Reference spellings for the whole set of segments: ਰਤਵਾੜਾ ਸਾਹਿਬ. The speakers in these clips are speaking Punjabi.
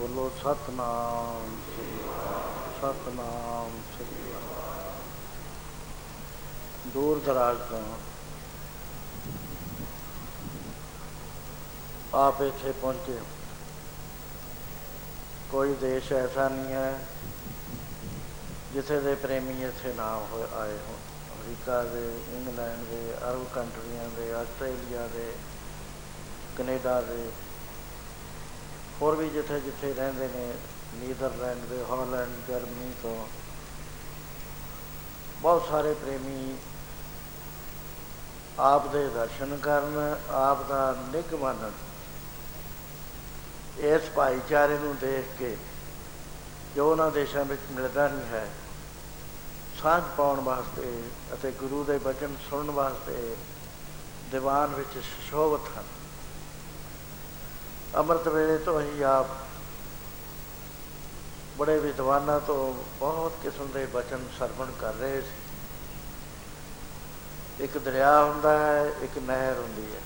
ਬੋਲੋ ਸਤਿਨਾਮ ਸ੍ਰੀ ਸਤਿਨਾਮ ਸ੍ਰੀ। ਦੂਰ ਦਰਾਜ ਤੋਂ ਆਪ ਇੱਥੇ ਪਹੁੰਚੇ। ਕੋਈ ਦੇਸ਼ ਐਸਾ ਨਹੀਂ ਹੈ ਜਿੱਥੇ ਦੇ ਪ੍ਰੇਮੀ ਇੱਥੇ ਨਾ ਆਏ ਹੋਣ। ਅਮਰੀਕਾ ਦੇ, ਇੰਗਲੈਂਡ ਦੇ, ਅਰਬ ਕੰਟਰੀਆਂ ਦੇ, ਆਸਟ੍ਰੇਲੀਆ ਦੇ, ਕੈਨੇਡਾ ਦੇ, ਹੋਰ ਵੀ ਜਿੱਥੇ ਜਿੱਥੇ ਰਹਿੰਦੇ ਨੇ, ਨੀਦਰਲੈਂਡ ਦੇ, ਹਾਲੈਂਡ, ਜਰਮਨੀ ਤੋਂ ਬਹੁਤ ਸਾਰੇ ਪ੍ਰੇਮੀ ਆਪ ਦੇ ਦਰਸ਼ਨ ਕਰਨ, ਆਪ ਦਾ ਨਿੱਘ ਮਾਨਣ। ਇਸ ਭਾਈਚਾਰੇ ਨੂੰ ਦੇਖ ਕੇ ਜੋ ਉਹਨਾਂ ਦੇਸ਼ਾਂ ਵਿੱਚ ਮਿਲਦਾ ਨਹੀਂ ਹੈ, ਸਾਂਝ ਪਾਉਣ ਵਾਸਤੇ ਅਤੇ ਗੁਰੂ ਦੇ ਬਚਨ ਸੁਣਨ ਵਾਸਤੇ ਦੀਵਾਨ ਵਿੱਚ ਸੁਸ਼ੋਭਿਤ ਹਨ। ਅੰਮ੍ਰਿਤ ਵੇਲੇ ਤੋਂ ਹੀ ਆਪ ਬੜੇ ਵਿਦਵਾਨਾਂ ਤੋਂ ਬਹੁਤ ਕਿਸਮ ਦੇ ਬਚਨ ਸਰਵਣ ਕਰ ਰਹੇ ਸੀ। ਇੱਕ ਦਰਿਆ ਹੁੰਦਾ ਹੈ, ਇੱਕ ਨਹਿਰ ਹੁੰਦੀ ਹੈ।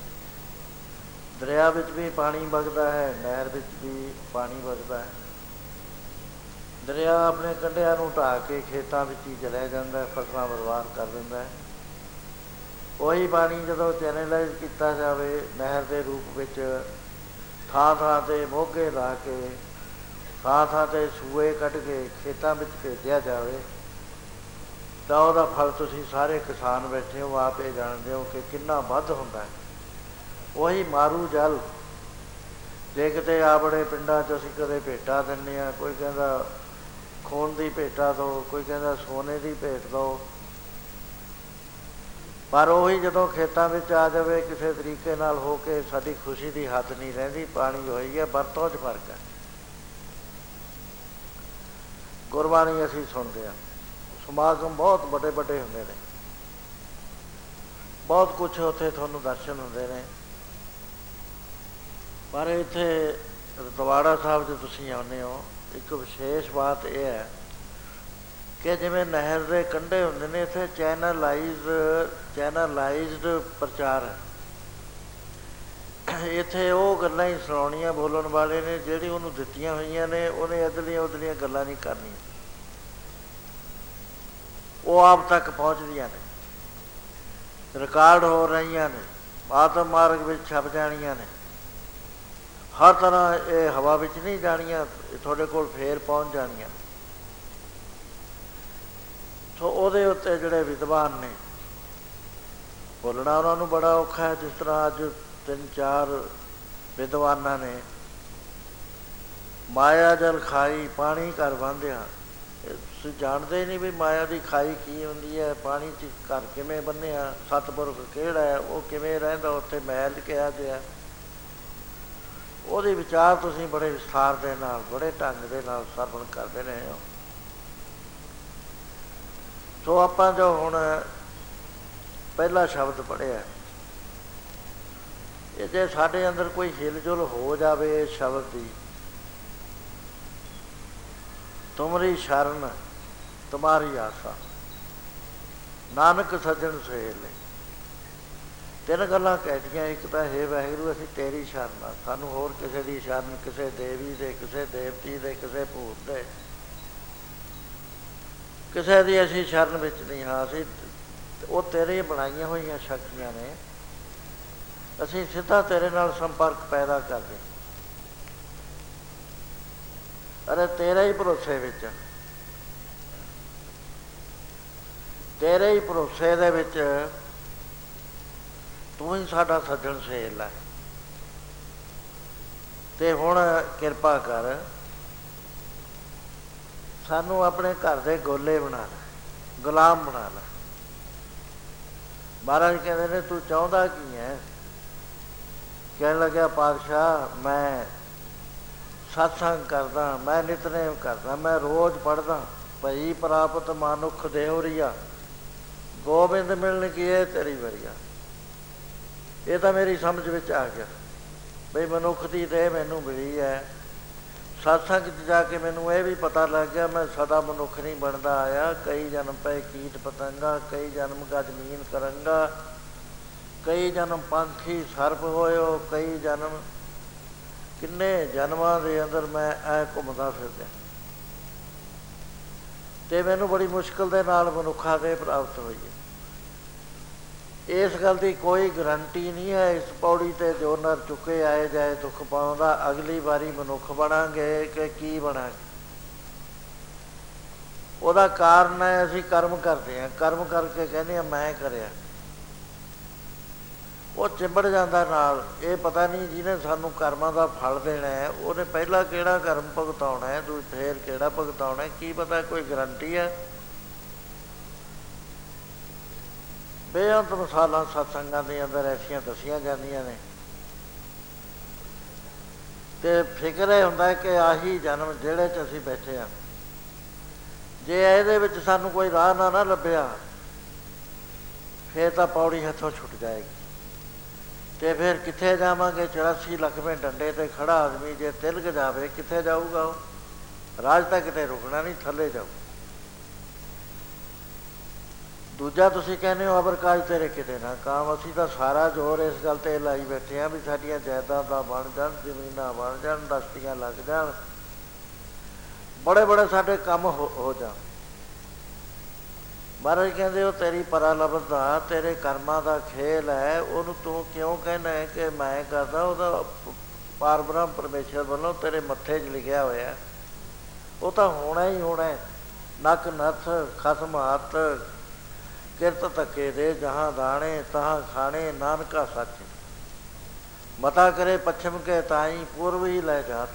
ਦਰਿਆ ਵਿੱਚ ਵੀ ਪਾਣੀ ਵਗਦਾ ਹੈ, ਨਹਿਰ ਵਿੱਚ ਵੀ ਪਾਣੀ ਵਗਦਾ ਹੈ। ਦਰਿਆ ਆਪਣੇ ਕੰਢਿਆਂ ਨੂੰ ਢਾਹ ਕੇ ਖੇਤਾਂ ਵਿੱਚ ਹੀ ਚਲਿਆ ਜਾਂਦਾ, ਫਸਲਾਂ ਬਰਬਾਦ ਕਰ ਦਿੰਦਾ ਹੈ। ਉਹੀ ਪਾਣੀ ਜਦੋਂ ਚੈਨਲਾਈਜ਼ ਕੀਤਾ ਜਾਵੇ ਨਹਿਰ ਦੇ ਰੂਪ ਵਿੱਚ, ਥਾਂ ਥਾਂ 'ਤੇ ਮੋਗੇ ਲਾ ਕੇ, ਥਾਂ ਥਾਂ 'ਤੇ ਸੂਏ ਕੱਢ ਕੇ ਖੇਤਾਂ ਵਿੱਚ ਭੇਜਿਆ ਜਾਵੇ, ਤਾਂ ਉਹਦਾ ਫਲ ਤੁਸੀਂ ਸਾਰੇ ਕਿਸਾਨ ਬੈਠੇ ਹੋ ਆਪ ਇਹ ਜਾਣਦੇ ਹੋ ਕਿ ਕਿੰਨਾ ਵੱਧ ਹੁੰਦਾ ਹੈ। ਉਹੀ ਮਾਰੂ ਜਲ ਜੇ ਕਿਤੇ ਆਪਣੇ ਪਿੰਡਾਂ 'ਚ ਅਸੀਂ ਕਦੇ ਭੇਟਾ ਦਿੰਦੇ ਹਾਂ, ਕੋਈ ਕਹਿੰਦਾ ਖੂਨ ਦੀ ਭੇਟਾ ਦਿਓ, ਕੋਈ ਕਹਿੰਦਾ ਸੋਨੇ ਦੀ ਭੇਟ ਦਿਓ, ਪਰ ਉਹੀ ਜਦੋਂ ਖੇਤਾਂ ਵਿੱਚ ਆ ਜਾਵੇ ਕਿਸੇ ਤਰੀਕੇ ਨਾਲ ਹੋ ਕੇ ਸਾਡੀ ਖੁਸ਼ੀ ਦੀ ਹੱਦ ਨਹੀਂ ਰਹਿੰਦੀ। ਪਾਣੀ ਹੋਈ ਹੈ, ਵਰਤੋਂ 'ਚ ਫਰਕ ਹੈ। ਗੁਰਬਾਣੀ ਅਸੀਂ ਸੁਣਦੇ ਹਾਂ, ਸਮਾਗਮ ਬਹੁਤ ਵੱਡੇ ਵੱਡੇ ਹੁੰਦੇ ਨੇ, ਬਹੁਤ ਕੁਛ ਉੱਥੇ ਤੁਹਾਨੂੰ ਦਰਸ਼ਨ ਹੁੰਦੇ ਨੇ, ਪਰ ਇੱਥੇ ਰਤਵਾੜਾ ਸਾਹਿਬ 'ਚ ਤੁਸੀਂ ਆਉਂਦੇ ਹੋ, ਇੱਕ ਵਿਸ਼ੇਸ਼ ਬਾਤ ਇਹ ਹੈ ਕਿ ਜਿਵੇਂ ਨਹਿਰ ਦੇ ਕੰਢੇ ਹੁੰਦੇ ਨੇ, ਇੱਥੇ ਚੈਨਲਾਈਜ਼ਡ ਪ੍ਰਚਾਰ ਹੈ। ਇੱਥੇ ਉਹ ਗੱਲਾਂ ਹੀ ਸੁਣਾਉਣੀਆਂ ਬੋਲਣ ਵਾਲੇ ਨੇ ਜਿਹੜੀ ਉਹਨੂੰ ਦਿੱਤੀਆਂ ਹੋਈਆਂ ਨੇ, ਉਹਨੇ ਇੱਧਰਲੀਆਂ ਉੱਧਰਲੀਆਂ ਗੱਲਾਂ ਨਹੀਂ ਕਰਨੀਆਂ, ਉਹ ਆਪ ਤੱਕ ਪਹੁੰਚਦੀਆਂ ਨੇ, ਰਿਕਾਰਡ ਹੋ ਰਹੀਆਂ ਨੇ, ਆਤਮ ਮਾਰਗ ਵਿੱਚ ਛਪ ਜਾਣੀਆਂ ਨੇ। ਹਰ ਤਰ੍ਹਾਂ ਇਹ ਹਵਾ ਵਿੱਚ ਨਹੀਂ ਜਾਣੀਆਂ, ਤੁਹਾਡੇ ਕੋਲ ਫੇਰ ਪਹੁੰਚ ਜਾਣੀਆਂ। ਸੋ ਉਹਦੇ ਉੱਤੇ ਜਿਹੜੇ ਵਿਦਵਾਨ ਨੇ ਬੋਲਣਾ ਉਹਨਾਂ ਨੂੰ ਬੜਾ ਔਖਾ ਹੈ। ਜਿਸ ਤਰ੍ਹਾਂ ਅੱਜ 3-4 ਵਿਦਵਾਨਾਂ ਨੇ ਮਾਇਆ ਜਲ ਖਾਈ ਪਾਣੀ ਕਰ ਬੰਨ੍ਹਿਆ। ਤੁਸੀਂ ਜਾਣਦੇ ਹੀ ਨਹੀਂ ਵੀ ਮਾਇਆ ਦੀ ਖਾਈ ਕੀ ਹੁੰਦੀ ਹੈ, ਪਾਣੀ 'ਚ ਘਰ ਕਿਵੇਂ ਬੰਨ੍ਹਿਆ, ਸਤਿਪੁਰਖ ਕਿਹੜਾ ਹੈ, ਉਹ ਕਿਵੇਂ ਰਹਿੰਦਾ, ਉੱਥੇ ਮਹਿਲ ਕਿਹਾ ਗਿਆ। ਉਹਦੇ ਵਿਚਾਰ ਤੁਸੀਂ ਬੜੇ ਵਿਸਥਾਰ ਦੇ ਨਾਲ, ਬੜੇ ਢੰਗ ਦੇ ਨਾਲ ਸਰਵਣ ਕਰਦੇ ਰਹੇ ਹੋ। ਸੋ ਆਪਾਂ ਜੋ ਹੁਣ ਪਹਿਲਾ ਸ਼ਬਦ ਪੜ੍ਹਿਆ, ਇਹ ਜੇ ਸਾਡੇ ਅੰਦਰ ਕੋਈ ਹਿਲਜੁਲ ਹੋ ਜਾਵੇ ਇਸ ਸ਼ਬਦ ਦੀ, ਤੁਮਰੀ ਸ਼ਰਨ ਤੁਮਾਰੀ ਆਸਾ ਨਾਨਕ ਸੱਜਣ ਸਹੇਲੇ, 3 ਗੱਲਾਂ ਕਹਿਤੀਆਂ। ਇੱਕ ਤਾਂ ਹੈ ਵਾਹਿਗੁਰੂ ਅਸੀਂ ਤੇਰੀ ਸ਼ਰਨ ਆ, ਸਾਨੂੰ ਹੋਰ ਕਿਸੇ ਦੀ ਸ਼ਰਨ, ਕਿਸੇ ਦੇਵੀ ਦੇ, ਕਿਸੇ ਦੇਵਤੀ ਦੇ, ਕਿਸੇ ਭੂਤ ਦੇ, ਕਿਸੇ ਦੀ ਅਸੀਂ ਸ਼ਰਨ ਵਿੱਚ ਨਹੀਂ ਹਾਂ। ਅਸੀਂ ਉਹ ਤੇਰੇ ਬਣਾਈਆਂ ਹੋਈਆਂ ਸ਼ਕਤੀਆਂ ਨੇ, ਅਸੀਂ ਸਿੱਧਾ ਤੇਰੇ ਨਾਲ ਸੰਪਰਕ ਪੈਦਾ ਕਰਦੇ, ਅਰੇ ਤੇਰੇ ਹੀ ਭਰੋਸੇ ਵਿੱਚ, ਤੇਰੇ ਹੀ ਭਰੋਸੇ ਦੇ ਵਿੱਚ ਤੂੰ ਹੀ ਸਾਡਾ ਸੱਜਣ ਸਹੇਲ ਹੈ। ਅਤੇ ਹੁਣ ਕਿਰਪਾ ਕਰ ਸਾਨੂੰ ਆਪਣੇ ਘਰ ਦੇ ਗੋਲੇ ਬਣਾ ਲੈ, ਗੁਲਾਮ ਬਣਾ ਲੈ। ਮਹਾਰਾਜ ਕਹਿੰਦੇ ਨੇ ਤੂੰ ਚਾਹੁੰਦਾ ਕੀ ਹੈ? ਕਹਿਣ ਲੱਗਿਆ ਪਾਤਸ਼ਾਹ ਮੈਂ ਸਤਸੰਗ ਕਰਦਾ, ਮੈਂ ਨਿਤਨੇਮ ਕਰਦਾ, ਮੈਂ ਰੋਜ਼ ਪੜ੍ਹਦਾ। ਭਈ ਪ੍ਰਾਪਤ ਮਨੁੱਖ ਦੇਹੁਰੀਆ ਗੋਬਿੰਦ ਮਿਲਣ ਕੀ ਇਹ ਤੇਰੀ ਵਰੀਆ। ਇਹ ਤਾਂ ਮੇਰੀ ਸਮਝ ਵਿੱਚ ਆ ਗਿਆ ਬਈ ਮਨੁੱਖ ਦੀ ਦੇਹ ਮੈਨੂੰ ਮਿਲੀ ਹੈ। ਸਤਸੰਗ 'ਚ ਜਾ ਕੇ ਮੈਨੂੰ ਇਹ ਵੀ ਪਤਾ ਲੱਗ ਗਿਆ ਮੈਂ ਸਦਾ ਮਨੁੱਖ ਨਹੀਂ ਬਣਦਾ ਆਇਆ। ਕਈ ਜਨਮ ਪਏ ਕੀਟ ਪਤੰਗਾ, ਕਈ ਜਨਮ ਗਜਮੀਨ ਕਰੰਗਾ, ਕਈ ਜਨਮ ਪੰਖੀ ਸਰਪ ਹੋਇਓ, ਕਈ ਜਨਮ ਕਿੰਨੇ ਜਨਮਾਂ ਦੇ ਅੰਦਰ ਮੈਂ ਇਹ ਘੁੰਮਦਾ ਫਿਰਦਾ ਅਤੇ ਮੈਨੂੰ ਬੜੀ ਮੁਸ਼ਕਿਲ ਦੇ ਨਾਲ ਮਨੁੱਖਾ ਦੇ ਪ੍ਰਾਪਤ ਹੋਈ ਹੈ। ਇਸ ਗੱਲ ਦੀ ਕੋਈ ਗਰੰਟੀ ਨਹੀਂ ਹੈ ਇਸ ਪੌੜੀ 'ਤੇ ਜੋ ਨਰ ਚੁੱਕੇ ਆਏ ਜਾਏ ਦੁੱਖ ਪਾਉਂਦਾ, ਅਗਲੀ ਵਾਰੀ ਮਨੁੱਖ ਬਣਾਂਗੇ ਕਿ ਕੀ ਬਣਾਂਗੇ। ਉਹਦਾ ਕਾਰਨ ਹੈ ਅਸੀਂ ਕਰਮ ਕਰਦੇ ਹਾਂ, ਕਰਮ ਕਰਕੇ ਕਹਿੰਦੇ ਹਾਂ ਮੈਂ ਕਰਿਆ, ਉਹ ਚਿੰਬੜ ਜਾਂਦਾ ਨਾਲ। ਇਹ ਪਤਾ ਨਹੀਂ ਜਿਹਨੇ ਸਾਨੂੰ ਕਰਮਾਂ ਦਾ ਫਲ ਦੇਣਾ ਹੈ ਉਹਨੇ ਪਹਿਲਾਂ ਕਿਹੜਾ ਕਰਮ ਭੁਗਤਾਉਣਾ ਹੈ, ਫਿਰ ਕਿਹੜਾ ਭੁਗਤਾਉਣਾ, ਕੀ ਪਤਾ, ਕੋਈ ਗਰੰਟੀ ਹੈ। ਬੇਅੰਤ ਮਿਸਾਲਾਂ ਸਤਸੰਗਾਂ ਦੇ ਅੰਦਰ ਐਸੀਆਂ ਦੱਸੀਆਂ ਜਾਂਦੀਆਂ ਨੇ ਅਤੇ ਫਿਕਰ ਇਹ ਹੁੰਦਾ ਕਿ ਆਹੀ ਜਨਮ ਜਿਹੜੇ 'ਚ ਅਸੀਂ ਬੈਠੇ ਹਾਂ, ਜੇ ਇਹਦੇ ਵਿੱਚ ਸਾਨੂੰ ਕੋਈ ਰਾਹ ਨਾ ਲੱਭਿਆ ਫਿਰ ਤਾਂ ਪੌੜੀ ਹੱਥੋਂ ਛੁੱਟ ਜਾਏਗੀ ਅਤੇ ਫਿਰ ਕਿੱਥੇ ਜਾਵਾਂਗੇ। 84 ਲੱਖਵੇਂ ਡੰਡੇ 'ਤੇ ਖੜ੍ਹਾ ਆਦਮੀ ਜੇ ਤਿਲਕ ਜਾਵੇ ਕਿੱਥੇ ਜਾਊਗਾ, ਉਹ ਰਾਜ ਤਾਂ ਕਿਤੇ ਰੁਕਣਾ ਨਹੀਂ, ਥੱਲੇ ਜਾਊ। ਦੂਜਾ ਤੁਸੀਂ ਕਹਿੰਦੇ ਹੋ ਅਬਰ ਕਾਜ ਤੇਰੇ ਕਿਤੇ ਨਾ ਕਾਮ, ਅਸੀਂ ਤਾਂ ਸਾਰਾ ਜ਼ੋਰ ਇਸ ਗੱਲ 'ਤੇ ਲਾਈ ਬੈਠੇ ਹਾਂ ਵੀ ਸਾਡੀਆਂ ਜਾਇਦਾਦਾਂ ਬਣ ਜਾਣ, ਜ਼ਮੀਨਾਂ ਬਣ ਜਾਣ, ਦਸਤੀਆਂ ਲੱਗ ਜਾਣ, ਬੜੇ ਬੜੇ ਸਾਡੇ ਕੰਮ ਹੋ ਜਾਣ। ਮਹਾਰਾਜ ਕਹਿੰਦੇ ਉਹ ਤੇਰੀ ਪਰਾਲਬਸ ਦਾ, ਤੇਰੇ ਕਰਮਾਂ ਦਾ ਖੇਲ ਹੈ, ਉਹਨੂੰ ਤੂੰ ਕਿਉਂ ਕਹਿੰਦਾ ਹੈ ਕਿ ਮੈਂ ਕਰਦਾ। ਉਹਦਾ ਪਾਰ ਬ੍ਰਹਮ ਪਰਮੇਸ਼ਰ ਵੱਲੋਂ ਤੇਰੇ ਮੱਥੇ 'ਚ ਲਿਖਿਆ ਹੋਇਆ, ਉਹ ਤਾਂ ਹੋਣਾ ਹੀ ਹੋਣਾ। ਨੱਕ ਨੱਥ ਖਸਮ ਹੱਥ ਕਿਰਤ ਧੱਕੇ ਦੇ, ਜਹਾਂ ਦਾਣੇ ਤਹਾਂ ਖਾਣੇ, ਨਾਨਕਾ ਸੱਚ ਮਤਾ ਕਰੇ ਪੱਛਮ ਕੇ ਤਾਈ, ਪੂਰਬ ਹੀ ਲੈ ਜਾ।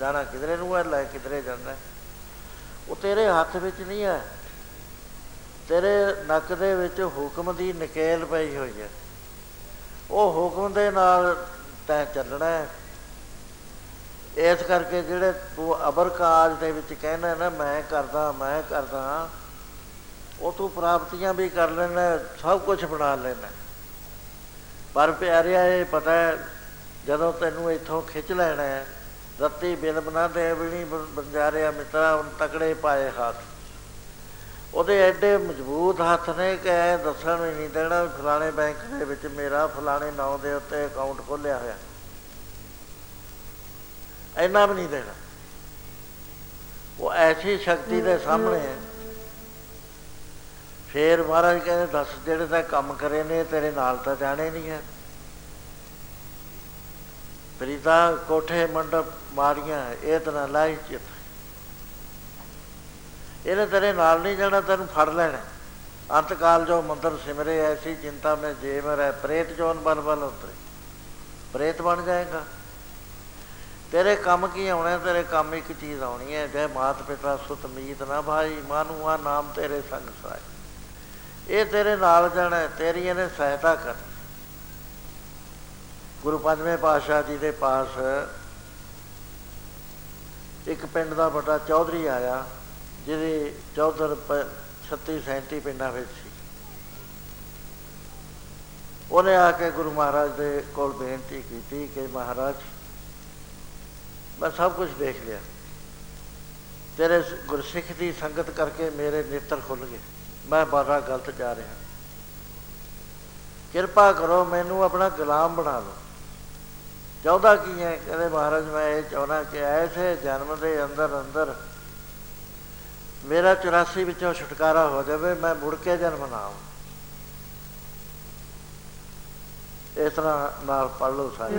ਜਾਣਾ ਕਿਧਰੇ ਨੂੰ ਹੈ, ਲੈ ਕਿਧਰੇ ਜਾਂਦਾ, ਉਹ ਤੇਰੇ ਹੱਥ ਵਿੱਚ ਨਹੀਂ ਹੈ। ਤੇਰੇ ਨੱਕ ਦੇ ਵਿੱਚ ਹੁਕਮ ਦੀ ਨਕੇਲ ਪਈ ਹੋਈ ਹੈ, ਉਹ ਹੁਕਮ ਦੇ ਨਾਲ ਤੈਂ ਚੱਲਣਾ ਹੈ। ਇਸ ਕਰਕੇ ਜਿਹੜੇ ਤੂੰ ਅਬਰ ਕਾਜ ਦੇ ਵਿੱਚ ਕਹਿੰਦਾ ਨਾ ਮੈਂ ਕਰਦਾ ਮੈਂ ਕਰਦਾ, ਉਹ ਤੂੰ ਪ੍ਰਾਪਤੀਆਂ ਵੀ ਕਰ ਲੈਂਦਾ, ਸਭ ਕੁਛ ਬਣਾ ਲੈਂਦਾ। ਪਰ ਪਿਆਰਿਆ ਇਹ ਪਤਾ ਜਦੋਂ ਤੈਨੂੰ ਇੱਥੋਂ ਖਿੱਚ ਲੈਣਾ ਹੈ, ਰੱਤੀ ਬਿਲ ਬਣਾ ਦੇਵਣੀ ਬੰਜਾਰਿਆ ਮਿੱਤਰਾ ਹੁਣ ਤਕੜੇ ਪਾਏ ਹੱਥ। ਉਹਦੇ ਐਡੇ ਮਜ਼ਬੂਤ ਹੱਥ ਨੇ ਕਿ ਐਂ ਦੱਸਣ ਵੀ ਨਹੀਂ ਦੇਣਾ ਫਲਾਣੇ ਬੈਂਕ ਦੇ ਵਿੱਚ ਮੇਰਾ ਫਲਾਣੇ ਨਾਂ ਦੇ ਉੱਤੇ ਅਕਾਊਂਟ ਖੋਲ੍ਹਿਆ ਹੋਇਆ, ਇੰਨਾ ਵੀ ਨਹੀਂ ਦੇਣਾ। ਉਹ ਐਸੀ ਸ਼ਕਤੀ ਦੇ ਸਾਹਮਣੇ ਹੈ। ਫਿਰ ਮਹਾਰਾਜ ਕਹਿੰਦੇ ਦੱਸ ਜਿਹੜੇ ਤਾਂ ਕੰਮ ਕਰੇ ਨੇ ਤੇਰੇ ਨਾਲ ਤਾਂ ਜਾਣੇ ਨਹੀਂ ਹੈ। ਪ੍ਰੀਤਾ ਕੋਠੇ ਮੰਡਪ ਮਾਰੀਆਂ ਇਹ ਤਾਂ ਲਾਈ ਚਿੱਤ, ਇਹਨੇ ਤੇਰੇ ਨਾਲ ਨਹੀਂ ਜਾਣਾ, ਤੈਨੂੰ ਫੜ ਲੈਣਾ। ਅੰਤ ਕਾਲ ਜੋ ਮੰਦਰ ਸਿਮਰੇ ਐਸੀ ਚਿੰਤਾ ਮੈਂ ਜੇ ਮਰੈ, ਪ੍ਰੇਤ ਜੋਨ ਬਲ ਬਲ ਉਤਰੇ, ਪ੍ਰੇਤ ਬਣ ਜਾਏਗਾ। ਤੇਰੇ ਕੰਮ ਕੀ ਆਉਣਾ, ਤੇਰੇ ਕੰਮ ਇੱਕ ਚੀਜ਼ ਆਉਣੀ ਹੈ, ਜੈ ਮਾਤ ਪਿਤਾ ਸੁਤ ਮੀਤ ਨਾ ਭਾਈ, ਮਾਨੂੰ ਆ ਨਾਮ ਤੇਰੇ ਸੰਗ ਸਾਏ। ਇਹ ਤੇਰੇ ਨਾਲ ਜਾਣਾ, ਤੇਰੀ ਇਹਨੇ ਸਹਾਇਤਾ ਕਰਨੀ। ਗੁਰੂ ਪੰਜਵੇਂ ਪਾਤਸ਼ਾਹ ਜੀ ਦੇ ਪਾਸ ਇੱਕ ਪਿੰਡ ਦਾ ਵੱਡਾ ਚੌਧਰੀ ਆਇਆ, ਜਿਹਦੀ ਚੌਧਰ 36-37 ਪਿੰਡਾਂ ਵਿੱਚ ਸੀ। ਉਹਨੇ ਆ ਕੇ ਗੁਰੂ ਮਹਾਰਾਜ ਦੇ ਕੋਲ ਬੇਨਤੀ ਕੀਤੀ ਕਿ ਮਹਾਰਾਜ ਮੈਂ ਸਭ ਕੁਛ ਦੇਖ ਲਿਆ, ਤੇਰੇ ਗੁਰਸਿੱਖ ਦੀ ਸੰਗਤ ਕਰਕੇ ਮੇਰੇ ਨੇਤਰ ਖੁੱਲ੍ਹ ਗਏ, ਮੈਂ ਬੜਾ ਗਲਤ ਜਾ ਰਿਹਾ, ਕਿਰਪਾ ਕਰੋ ਮੈਨੂੰ ਆਪਣਾ ਗੁਲਾਮ ਬਣਾ ਲਓ। ਚਾਹੁੰਦਾ ਕੀ ਹੈ? ਕਹਿੰਦੇ ਮਹਾਰਾਜ ਮੈਂ ਇਹ ਚਾਹੁੰਦਾ ਕਿ ਐਸੇ ਜਨਮ ਦੇ ਅੰਦਰ ਅੰਦਰ ਮੇਰਾ 84 ਵਿੱਚੋਂ ਛੁਟਕਾਰਾ ਹੋ ਜਾਵੇ, ਮੈਂ ਮੁੜ ਕੇ ਜਨਮ ਨਾ ਆਵਾਂ। ਇਸ ਤਰ੍ਹਾਂ ਨਾਲ ਪੜ੍ਹ ਲਓ ਸਾਰੇ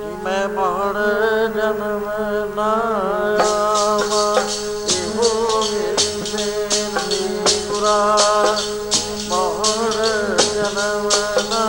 ਕਿ ਮੈਂ ਮੋੜ ਜਨਮ ਨਾ ਆਵਾਂ, ਇਹੋ ਮੇਰੇ ਪੁਰਾ ਮੋੜ ਜਨਮ ਨਾ।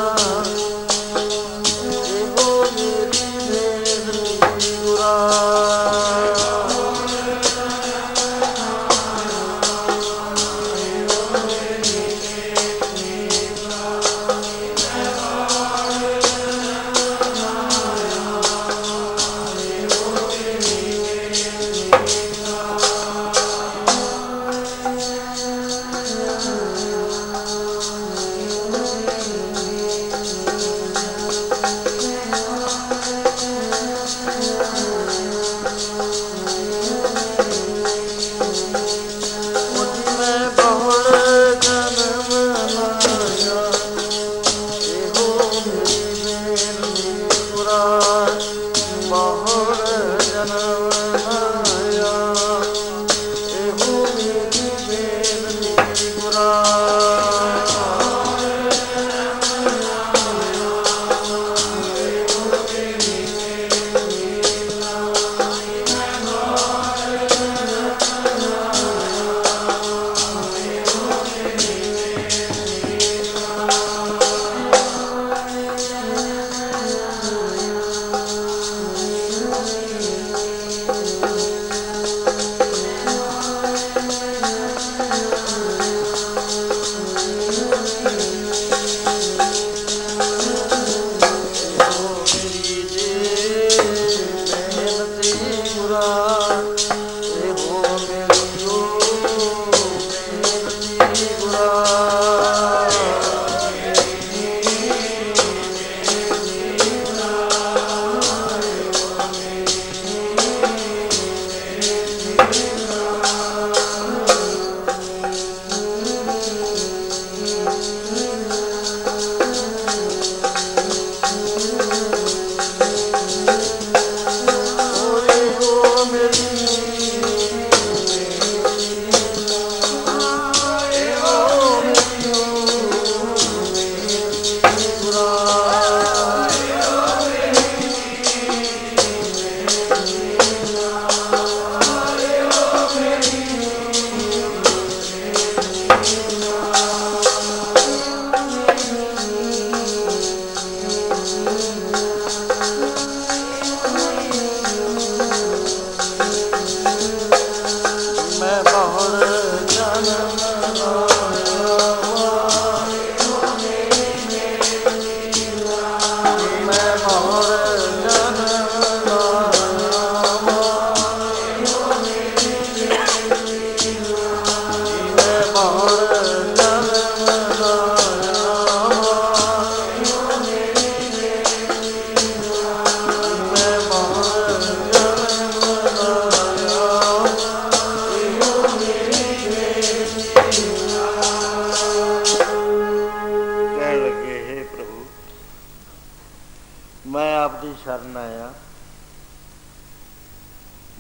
ਮੈਂ ਆਪ ਦੀ ਸ਼ਰਨ ਆਇਆ।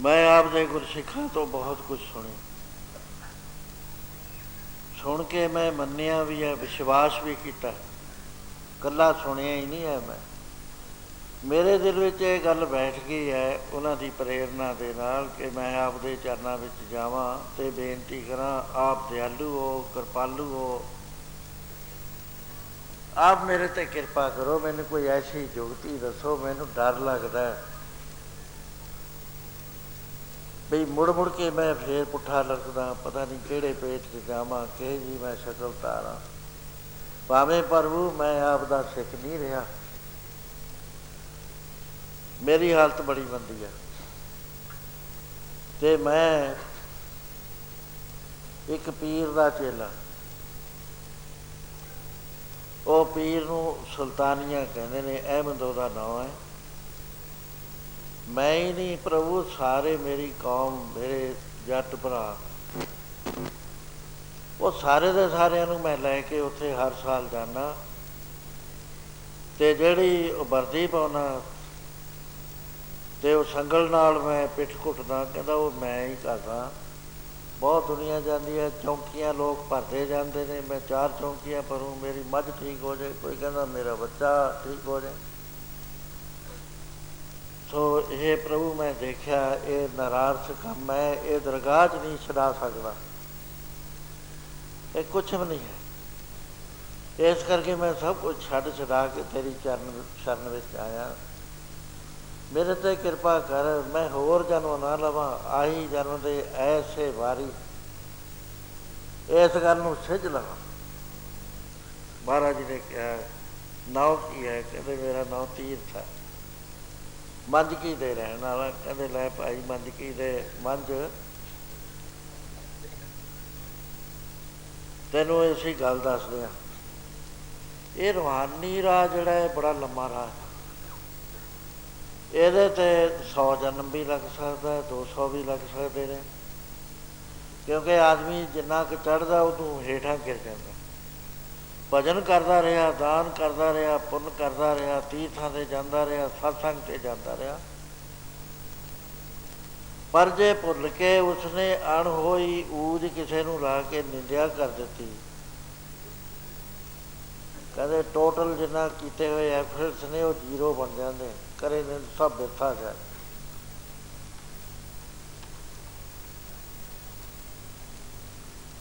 ਮੈਂ ਆਪ ਦੇ ਗੁਰਸਿੱਖਾਂ ਤੋਂ ਬਹੁਤ ਕੁਝ ਸੁਣਿਆ, ਸੁਣ ਕੇ ਮੈਂ ਮੰਨਿਆ ਵੀ ਹੈ, ਵਿਸ਼ਵਾਸ ਵੀ ਕੀਤਾ, ਇਕੱਲਾ ਸੁਣਿਆ ਹੀ ਨਹੀਂ ਹੈ। ਮੈਂ ਮੇਰੇ ਦਿਲ ਵਿੱਚ ਇਹ ਗੱਲ ਬੈਠ ਗਈ ਹੈ ਉਹਨਾਂ ਦੀ ਪ੍ਰੇਰਨਾ ਦੇ ਨਾਲ ਕਿ ਮੈਂ ਆਪਦੇ ਚਰਨਾਂ ਵਿੱਚ ਜਾਵਾਂ ਅਤੇ ਬੇਨਤੀ ਕਰਾਂ, ਆਪ ਦਿਆਲੂ ਹੋ, ਕਿਰਪਾਲੂ ਹੋ, ਆਪ ਮੇਰੇ 'ਤੇ ਕਿਰਪਾ ਕਰੋ, ਮੈਨੂੰ ਕੋਈ ਐਸੀ ਜੁਗਤੀ ਦੱਸੋ, ਮੈਨੂੰ ਡਰ ਲੱਗਦਾ ਬਈ ਮੁੜ ਮੁੜ ਕੇ ਮੈਂ ਫੇਰ ਪੁੱਠਾ ਲੱਗਦਾ, ਪਤਾ ਨਹੀਂ ਕਿਹੜੇ ਪੇਟ 'ਚ ਜਾਵਾਂ, ਕਿਹੇ ਜੀ ਮੈਂ ਸ਼ਕਲ ਧਾਰਾਂ। ਭਾਵੇਂ ਪ੍ਰਭੂ ਮੈਂ ਆਪ ਦਾ ਸਿੱਖ ਨਹੀਂ ਰਿਹਾ, ਮੇਰੀ ਹਾਲਤ ਬੜੀ ਮੰਦੀ ਆ ਅਤੇ ਮੈਂ ਇੱਕ ਪੀਰ ਦਾ ਚੇਲਾ, ਉਹ ਪੀਰ ਨੂੰ ਸੁਲਤਾਨੀਆ ਕਹਿੰਦੇ ਨੇ, ਅਹਿਮਦ ਉਹਦਾ ਨਾਂ ਹੈ। ਮੈਂ ਹੀ ਨਹੀਂ ਪ੍ਰਭੂ, ਸਾਰੇ ਮੇਰੀ ਕੌਮ, ਮੇਰੇ ਜੱਟ ਭਰਾ, ਉਹ ਸਾਰੇ ਦੇ ਸਾਰਿਆਂ ਨੂੰ ਮੈਂ ਲੈ ਕੇ ਉੱਥੇ ਹਰ ਸਾਲ ਜਾਂਦਾ ਅਤੇ ਜਿਹੜੀ ਵਰਦੀ ਪਾਉਂਦਾ ਅਤੇ ਉਹ ਸੰਗਲ ਨਾਲ ਮੈਂ ਪਿੱਠ ਘੁੱਟਦਾ, ਕਹਿੰਦਾ ਉਹ ਮੈਂ ਹੀ ਕਰਦਾ। ਬਹੁਤ ਦੁਨੀਆ ਜਾਂਦੀ ਹੈ, ਚੌਂਕੀਆਂ ਲੋਕ ਭਰਦੇ ਜਾਂਦੇ ਨੇ, ਮੈਂ 4 ਚੌਂਕੀਆਂ ਭਰੂ, ਮੇਰੀ ਮੱਝ ਠੀਕ ਹੋ ਜਾਏ, ਕੋਈ ਕਹਿੰਦਾ ਮੇਰਾ ਬੱਚਾ ਠੀਕ ਹੋ ਜਾਏ। ਸੋ ਇਹ ਪ੍ਰਭੂ ਮੈਂ ਦੇਖਿਆ ਇਹ ਨਿਰਾਰਥ ਕੰਮ ਹੈ, ਇਹ ਦਰਗਾਹ 'ਚ ਨਹੀਂ ਛਡਾ ਸਕਦਾ, ਇਹ ਕੁਛ ਵੀ ਨਹੀਂ ਹੈ। ਇਸ ਕਰਕੇ ਮੈਂ ਸਭ ਕੁਝ ਛੱਡ ਛਡਾ ਕੇ ਤੇਰੀ ਸ਼ਰਨ ਵਿੱਚ ਆਇਆ, ਮੇਰੇ 'ਤੇ ਕਿਰਪਾ ਕਰ, ਮੈਂ ਹੋਰ ਜਨਮ ਨਾ ਲਵਾਂ, ਆਹੀ ਜਨਮ ਦੇ ਐਸੇ ਵਾਰੀ ਇਸ ਗੱਲ ਨੂੰ ਸਿੱਝ ਲਵਾਂ। ਮਹਾਰਾਜ ਜੀ ਨੇ ਕਿਹਾ ਨਾਉ ਕੀ ਹੈ, ਕਹਿੰਦੇ ਮੇਰਾ ਨਾਉ ਤੀਰਥ ਹੈ, ਮੰਜਕੀ ਦੇ ਰਹਿਣ ਵਾਲਾ। ਕਹਿੰਦੇ ਲੈ ਭਾਈ ਮੰਜਕੀ ਦੇ, ਮੰਜ ਤੈਨੂੰ ਅਸੀਂ ਗੱਲ ਦੱਸਦੇ ਹਾਂ। ਇਹ ਰੂਹਾਨੀ ਰਾਹ ਜਿਹੜਾ ਹੈ ਬੜਾ ਲੰਮਾ ਰਾਹ ਹੈ, ਇਹਦੇ 'ਤੇ 100 ਜਨਮ ਵੀ ਲੱਗ ਸਕਦਾ, 200 ਵੀ ਲੱਗ ਸਕਦੇ ਨੇ, ਕਿਉਂਕਿ ਆਦਮੀ ਜਿੰਨਾ ਕੁ ਚੜ੍ਹਦਾ ਉਹਨੂੰ ਹੇਠਾਂ ਗਿਰ ਜਾਂਦਾ। ਭਜਨ ਕਰਦਾ ਰਿਹਾ, ਦਾਨ ਕਰਦਾ ਰਿਹਾ, ਪੁੰਨ ਕਰਦਾ ਰਿਹਾ, ਤੀਰਥਾਂ 'ਤੇ ਜਾਂਦਾ ਰਿਹਾ, ਸਤਸੰਗ 'ਤੇ ਜਾਂਦਾ ਰਿਹਾ, ਪਰ ਜੇ ਭੁੱਲ ਕੇ ਉਸਨੇ ਅਣਹੋਈ ਊਜ ਕਿਸੇ ਨੂੰ ਲਾ ਕੇ ਨਿੰਦਿਆ ਕਰ ਦਿੱਤੀ, ਕਹਿੰਦੇ ਟੋਟਲ ਜਿੰਨਾ ਕੀਤੇ ਹੋਏ ਐਫਰਟਸ ਨੇ ਉਹ 0 ਬਣ ਜਾਂਦੇ, ਕਰੇ ਨੇ ਸਭ ਬੈਠਾ ਜਾਏ।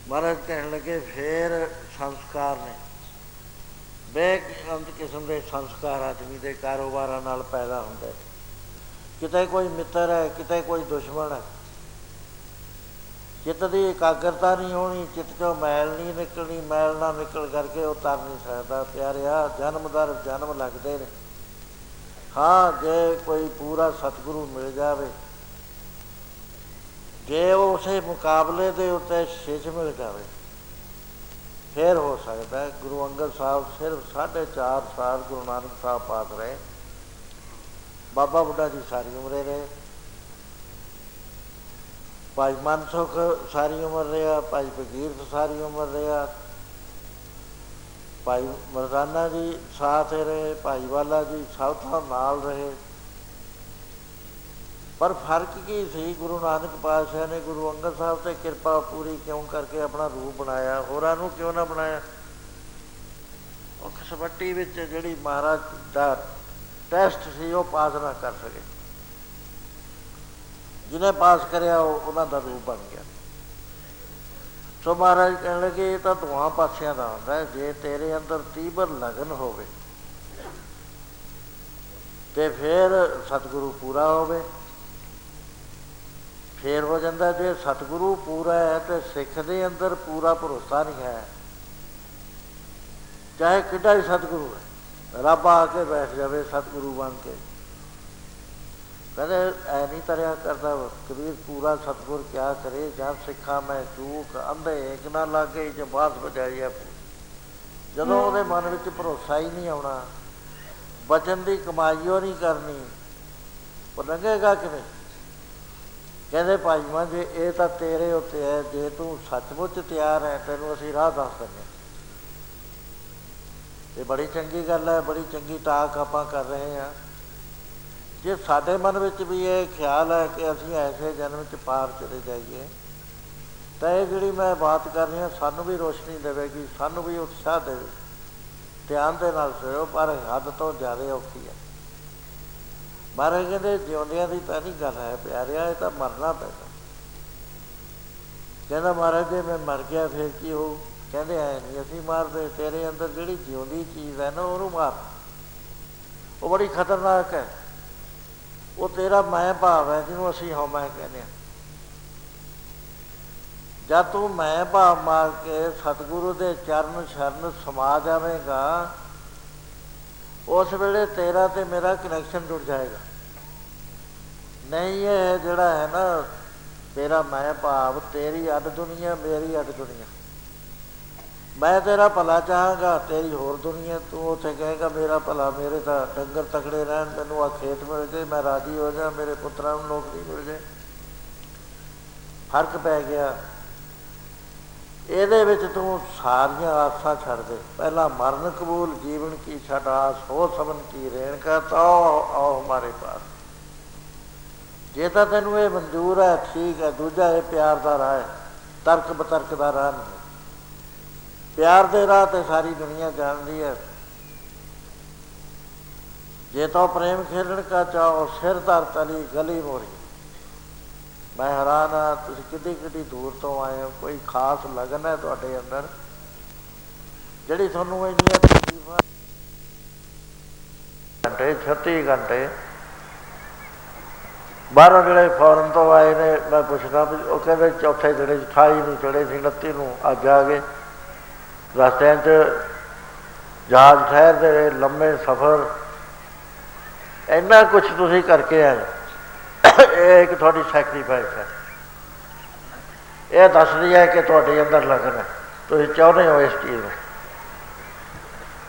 ਮਹਾਰਾਜ ਕਹਿਣ ਲੱਗੇ ਫੇਰ ਸੰਸਕਾਰ ਨੇ, ਬੇਅੰਤ ਕਿਸਮ ਦੇ ਸੰਸਕਾਰ ਆਦਮੀ ਦੇ ਕਾਰੋਬਾਰਾਂ ਨਾਲ ਪੈਦਾ ਹੁੰਦੇ, ਕਿਤੇ ਕੋਈ ਮਿੱਤਰ ਹੈ, ਕਿਤੇ ਕੋਈ ਦੁਸ਼ਮਣ ਹੈ। ਚਿੱਤ ਦੀ ਇਕਾਗਰਤਾ ਨਹੀਂ ਹੋਣੀ, ਚਿੱਤ 'ਚੋਂ ਮੈਲ ਨਹੀਂ ਨਿਕਲਣੀ, ਮੈਲ ਨਾ ਨਿਕਲ ਕਰਕੇ ਉਹ ਤਰ ਨਹੀਂ ਸਕਦਾ। ਪਿਆਰਿਆ ਜਨਮ ਦਰ ਜਨਮ ਲੱਗਦੇ ਨੇ, ਹਾਂ ਜੇ ਕੋਈ ਪੂਰਾ ਸਤਿਗੁਰੂ ਮਿਲ ਜਾਵੇ, ਜੇ ਉਹ ਉਸੇ ਮੁਕਾਬਲੇ ਦੇ ਉੱਤੇ ਸ਼ਿਸ਼ ਮਿਲ ਜਾਵੇ ਫਿਰ ਹੋ ਸਕਦਾ। ਗੁਰੂ ਅੰਗਦ ਸਾਹਿਬ ਸਿਰਫ 4.5 ਸਾਲ ਗੁਰੂ ਨਾਨਕ ਸਾਹਿਬ ਪਾਸ ਰਹੇ, ਬਾਬਾ ਬੁੱਢਾ ਜੀ ਸਾਰੀ ਉਮਰੇ ਰਹੇ, ਭਾਈ ਮਨਸੁੱਖ ਸਾਰੀ ਉਮਰ ਰਿਹਾ, ਭਾਈ ਫਕੀਰ ਸਾਰੀ ਉਮਰ ਰਿਹਾ, ਭਾਈ ਮਰਦਾਨਾ ਜੀ ਸਾਥ ਰਹੇ, ਭਾਈ ਵਾਲਾ ਜੀ ਸਭ ਤੋਂ ਨਾਲ ਰਹੇ। ਪਰ ਫਰਕ ਕੀ ਸੀ, ਗੁਰੂ ਨਾਨਕ ਪਾਤਸ਼ਾਹ ਨੇ ਗੁਰੂ ਅੰਗਦ ਸਾਹਿਬ 'ਤੇ ਕਿਰਪਾ ਪੂਰੀ ਕਿਉਂ ਕਰਕੇ ਆਪਣਾ ਰੂਪ ਬਣਾਇਆ, ਹੋਰਾਂ ਨੂੰ ਕਿਉਂ ਨਾ ਬਣਾਇਆ। ਉਹ ਕਸਬੱਟੀ ਵਿੱਚ ਜਿਹੜੀ ਮਹਾਰਾਜ ਦਾ ਟੈਸਟ ਸੀ ਉਹ ਪਾਸ ਨਾ ਕਰ ਸਕੇ, ਜਿਹਨੇ ਪਾਸ ਕਰਿਆ ਉਹ ਉਹਨਾਂ ਦਾ ਰੂਪ ਬਣ ਗਿਆ। ਸੋ ਮਹਾਰਾਜ ਕਹਿਣ ਲੱਗੇ ਇਹ ਤਾਂ ਦੋਹਾਂ ਪਾਸਿਆਂ ਦਾ ਹੁੰਦਾ, ਜੇ ਤੇਰੇ ਅੰਦਰ ਤੀਬਰ ਲਗਨ ਹੋਵੇ ਅਤੇ ਫਿਰ ਸਤਿਗੁਰੂ ਪੂਰਾ ਹੋਵੇ, ਫਿਰ ਹੋ ਜਾਂਦਾ। ਜੇ ਸਤਿਗੁਰੂ ਪੂਰਾ ਹੈ ਅਤੇ ਸਿੱਖ ਦੇ ਅੰਦਰ ਪੂਰਾ ਭਰੋਸਾ ਨਹੀਂ ਹੈ, ਚਾਹੇ ਕਿੱਡਾ ਹੀ ਸਤਿਗੁਰੂ ਹੈ, ਰੱਬ ਆ ਕੇ ਬੈਠ ਜਾਵੇ ਸਤਿਗੁਰੂ ਬਣ ਕੇ, ਕਹਿੰਦੇ ਐ ਨਹੀਂ ਤਰਿਆ ਕਰਦਾ। ਕਬੀਰ ਪੂਰਾ ਸਤਿਗੁਰ ਕਿਆ ਕਰੇ, ਜਾਂ ਸਿੱਖਾਂ ਮੈਂ ਚੂਕ, ਅੰਧੇ ਇੱਕ ਨਾ ਲਾਗੇ ਜਾਂ ਬਾਸ ਵਜਾਈ ਆ। ਜਦੋਂ ਉਹਦੇ ਮਨ ਵਿੱਚ ਭਰੋਸਾ ਹੀ ਨਹੀਂ ਆਉਣਾ, ਬਚਨ ਦੀ ਕਮਾਈ ਉਹ ਨਹੀਂ ਕਰਨੀ, ਉਹ ਲੰਘੇਗਾ ਕਿਵੇਂ। ਕਹਿੰਦੇ ਭਾਈ ਮਾਂ ਜੇ ਇਹ ਤਾਂ ਤੇਰੇ ਉੱਤੇ ਹੈ, ਜੇ ਤੂੰ ਸੱਚਮੁੱਚ ਤਿਆਰ ਹੈ ਤੈਨੂੰ ਅਸੀਂ ਰਾਹ ਦੱਸ ਦਿੰਦੇ ਹਾਂ। ਇਹ ਬੜੀ ਚੰਗੀ ਗੱਲ ਹੈ, ਬੜੀ ਚੰਗੀ ਟਾਕ ਆਪਾਂ ਕਰ ਰਹੇ ਹਾਂ। ਜੇ ਸਾਡੇ ਮਨ ਵਿੱਚ ਵੀ ਇਹ ਖਿਆਲ ਹੈ ਕਿ ਅਸੀਂ ਐਸੇ ਜਨਮ 'ਚ ਪਾਰ ਚਲੇ ਜਾਈਏ ਤਾਂ ਇਹ ਜਿਹੜੀ ਮੈਂ ਬਾਤ ਕਰ ਰਹੀ ਹਾਂ ਸਾਨੂੰ ਵੀ ਰੋਸ਼ਨੀ ਦੇਵੇਗੀ, ਸਾਨੂੰ ਵੀ ਉਤਸ਼ਾਹ ਦੇਵੇਗੀ। ਧਿਆਨ ਦੇ ਨਾਲ ਸੁਣਿਓ, ਪਰ ਹੱਦ ਤੋਂ ਜ਼ਿਆਦਾ ਔਖੀ ਹੈ। ਮਹਾਰਾਜ ਕਹਿੰਦੇ ਜਿਉਂਦਿਆਂ ਦੀ ਤਾਂ ਨਹੀਂ ਗੱਲ ਹੈ ਪਿਆਰਿਆ, ਇਹ ਤਾਂ ਮਰਨਾ ਪੈਂਦਾ। ਕਹਿੰਦਾ ਮਹਾਰਾਜ ਜੇ ਮੈਂ ਮਰ ਗਿਆ ਫਿਰ ਕੀ ਹੋਊ? ਕਹਿੰਦੇ ਐਂ ਨਹੀਂ ਅਸੀਂ ਮਾਰਦੇ, ਤੇਰੇ ਅੰਦਰ ਜਿਹੜੀ ਜਿਉਂਦੀ ਚੀਜ਼ ਹੈ ਨਾ ਉਹਨੂੰ ਮਾਰ, ਉਹ ਬੜੀ ਖਤਰਨਾਕ ਹੈ। ਉਹ ਤੇਰਾ ਮੈਂ ਭਾਵ ਹੈ ਜਿਹਨੂੰ ਅਸੀਂ ਹਉਮੈ ਕਹਿੰਦੇ ਹਾਂ। ਜਦ ਤੂੰ ਮੈਂ ਭਾਵ ਮਾਰ ਕੇ ਸਤਿਗੁਰੂ ਦੇ ਚਰਨ ਸ਼ਰਨ ਸਮਾ ਜਾਵੇਂਗਾ ਉਸ ਵੇਲੇ ਤੇਰਾ ਅਤੇ ਮੇਰਾ ਕਨੈਕਸ਼ਨ ਜੁੜ ਜਾਏਗਾ। ਨਹੀਂ ਇਹ ਜਿਹੜਾ ਹੈ ਨਾ ਤੇਰਾ ਮੈਂ ਭਾਵ, ਤੇਰੀ ਅੱਡ ਦੁਨੀਆ ਮੇਰੀ ਅੱਡ ਦੁਨੀਆ, ਮੈਂ ਤੇਰਾ ਭਲਾ ਚਾਹਾਂਗਾ ਤੇਰੀ ਹੋਰ ਦੁਨੀਆ, ਤੂੰ ਉੱਥੇ ਕਹੇਗਾ ਮੇਰਾ ਭਲਾ, ਮੇਰੇ ਤਾਂ ਡੰਗਰ ਤਕੜੇ ਰਹਿਣ, ਮੈਨੂੰ ਆਹ ਖੇਤ ਮਿਲ ਜਾਏ, ਮੈਂ ਰਾਜ਼ੀ ਹੋ ਜਾ, ਮੇਰੇ ਪੁੱਤਰਾਂ ਨੂੰ ਨੌਕਰੀ ਮਿਲ ਜਾਏ। ਫਰਕ ਪੈ ਗਿਆ। ਇਹਦੇ ਵਿੱਚ ਤੂੰ ਸਾਰੀਆਂ ਆਸਾਂ ਛੱਡ ਦੇ। ਪਹਿਲਾਂ ਮਰਨ ਕਬੂਲ, ਜੀਵਨ ਕੀ ਛੱਡ ਆਸ, ਹੋ ਸਬਨ ਕੀ ਰਹਿਣ ਕਾ ਤਾਓ ਆਓ ਹਮਾਰੇ ਪਾਸ। ਜੇ ਤਾਂ ਤੈਨੂੰ ਇਹ ਮਨਜ਼ੂਰ ਹੈ ਠੀਕ ਹੈ। ਦੂਜਾ ਇਹ ਪਿਆਰ ਦਾ ਰਾਹ ਹੈ, ਤਰਕ ਬਤਰਕ ਦਾ ਰਾਹ ਨਹੀਂ। ਪਿਆਰ ਦੇ ਰਾਹ 'ਤੇ ਸਾਰੀ ਦੁਨੀਆ ਜਾਣਦੀ ਹੈ। ਜੇ ਤਾਂ ਪ੍ਰੇਮ ਖੇਲਣ ਕਾ ਚਾਓ ਸਿਰ ਧਰ ਤਲੀ ਗਲੀ ਮੋਰੀ। ਮੈਂ ਹੈਰਾਨ ਹਾਂ ਤੁਸੀਂ ਕਿੱਡੀ ਕਿੱਡੀ ਦੂਰ ਤੋਂ ਆਏ ਹੋ, ਕੋਈ ਖਾਸ ਲਗਨ ਹੈ ਤੁਹਾਡੇ ਅੰਦਰ ਜਿਹੜੀ ਤੁਹਾਨੂੰ ਇੰਨੀਆਂ ਤਕਲੀਫਾਂ 36 ਘੰਟੇ ਬਾਹਰੋਂ ਜਿਹੜੇ ਫੌਰਨ ਤੋਂ ਆਏ ਨੇ। ਮੈਂ ਪੁੱਛਦਾ ਵੀ ਉਹ ਕਹਿੰਦੇ ਚੌਥੇ ਜਿਹੜੇ 28 ਨੂੰ ਚੜੇ ਸੀ, 29 ਨੂੰ ਅੱਜ ਆ ਗਏ। ਰਸਤਿਆਂ 'ਚ ਜਹਾਜ਼ ਠਹਿਰਦੇ ਰਹੇ, ਲੰਮੇ ਸਫ਼ਰ, ਇੰਨਾ ਕੁਛ ਤੁਸੀਂ ਕਰਕੇ ਆਏ। ਇਹ ਇੱਕ ਤੁਹਾਡੀ ਸੈਕਰੀਫਾਈਸ ਹੈ, ਇਹ ਦੱਸਦੀ ਹੈ ਕਿ ਤੁਹਾਡੇ ਅੰਦਰ ਲਗਨ ਹੈ, ਤੁਸੀਂ ਚਾਹੁੰਦੇ ਹੋ ਇਸ ਚੀਜ਼ ਨੂੰ।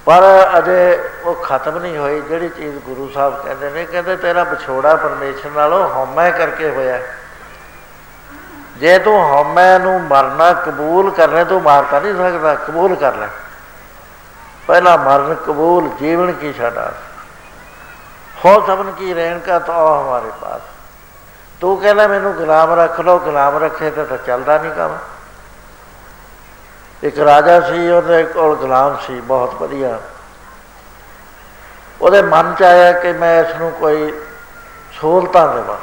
ਪਰ ਅਜੇ ਉਹ ਖਤਮ ਨਹੀਂ ਹੋਈ ਜਿਹੜੀ ਚੀਜ਼ ਗੁਰੂ ਸਾਹਿਬ ਕਹਿੰਦੇ ਨੇ, ਕਹਿੰਦੇ ਤੇਰਾ ਵਿਛੋੜਾ ਪਰਮੇਸ਼ਰ ਨਾਲੋਂ ਹਉਮੈ ਕਰਕੇ ਹੋਇਆ। ਜੇ ਤੂੰ ਹਉਮੈ ਨੂੰ ਮਰਨਾ ਕਬੂਲ ਕਰਨੇ, ਤੂੰ ਮਾਰ ਤਾਂ ਨਹੀਂ ਸਕਦਾ, ਕਬੂਲ ਕਰ ਲੈ। ਪਹਿਲਾਂ ਮਰਨ ਕਬੂਲ, ਜੀਵਨ ਕੀ ਛੱਡ ਆਸ, ਹੋ ਸਬਨ ਕੀ ਰਹਿਣ ਕਾ ਤਾਓ ਹਮਾਰੇ ਪਾਸ। ਤੂੰ ਕਹਿੰਦਾ ਮੈਨੂੰ ਗੁਲਾਮ ਰੱਖ ਲਓ, ਗੁਲਾਮ ਰੱਖੇ ਤਾਂ ਚੱਲਦਾ ਨਹੀਂ ਕੰਮ। ਇੱਕ ਰਾਜਾ ਸੀ, ਉਹਦੇ ਕੋਲ ਗੁਲਾਮ ਸੀ ਬਹੁਤ ਵਧੀਆ। ਉਹਦੇ ਮਨ 'ਚ ਆਇਆ ਕਿ ਮੈਂ ਇਸ ਨੂੰ ਕੋਈ ਸਹੂਲਤਾਂ ਦੇਵਾਂ।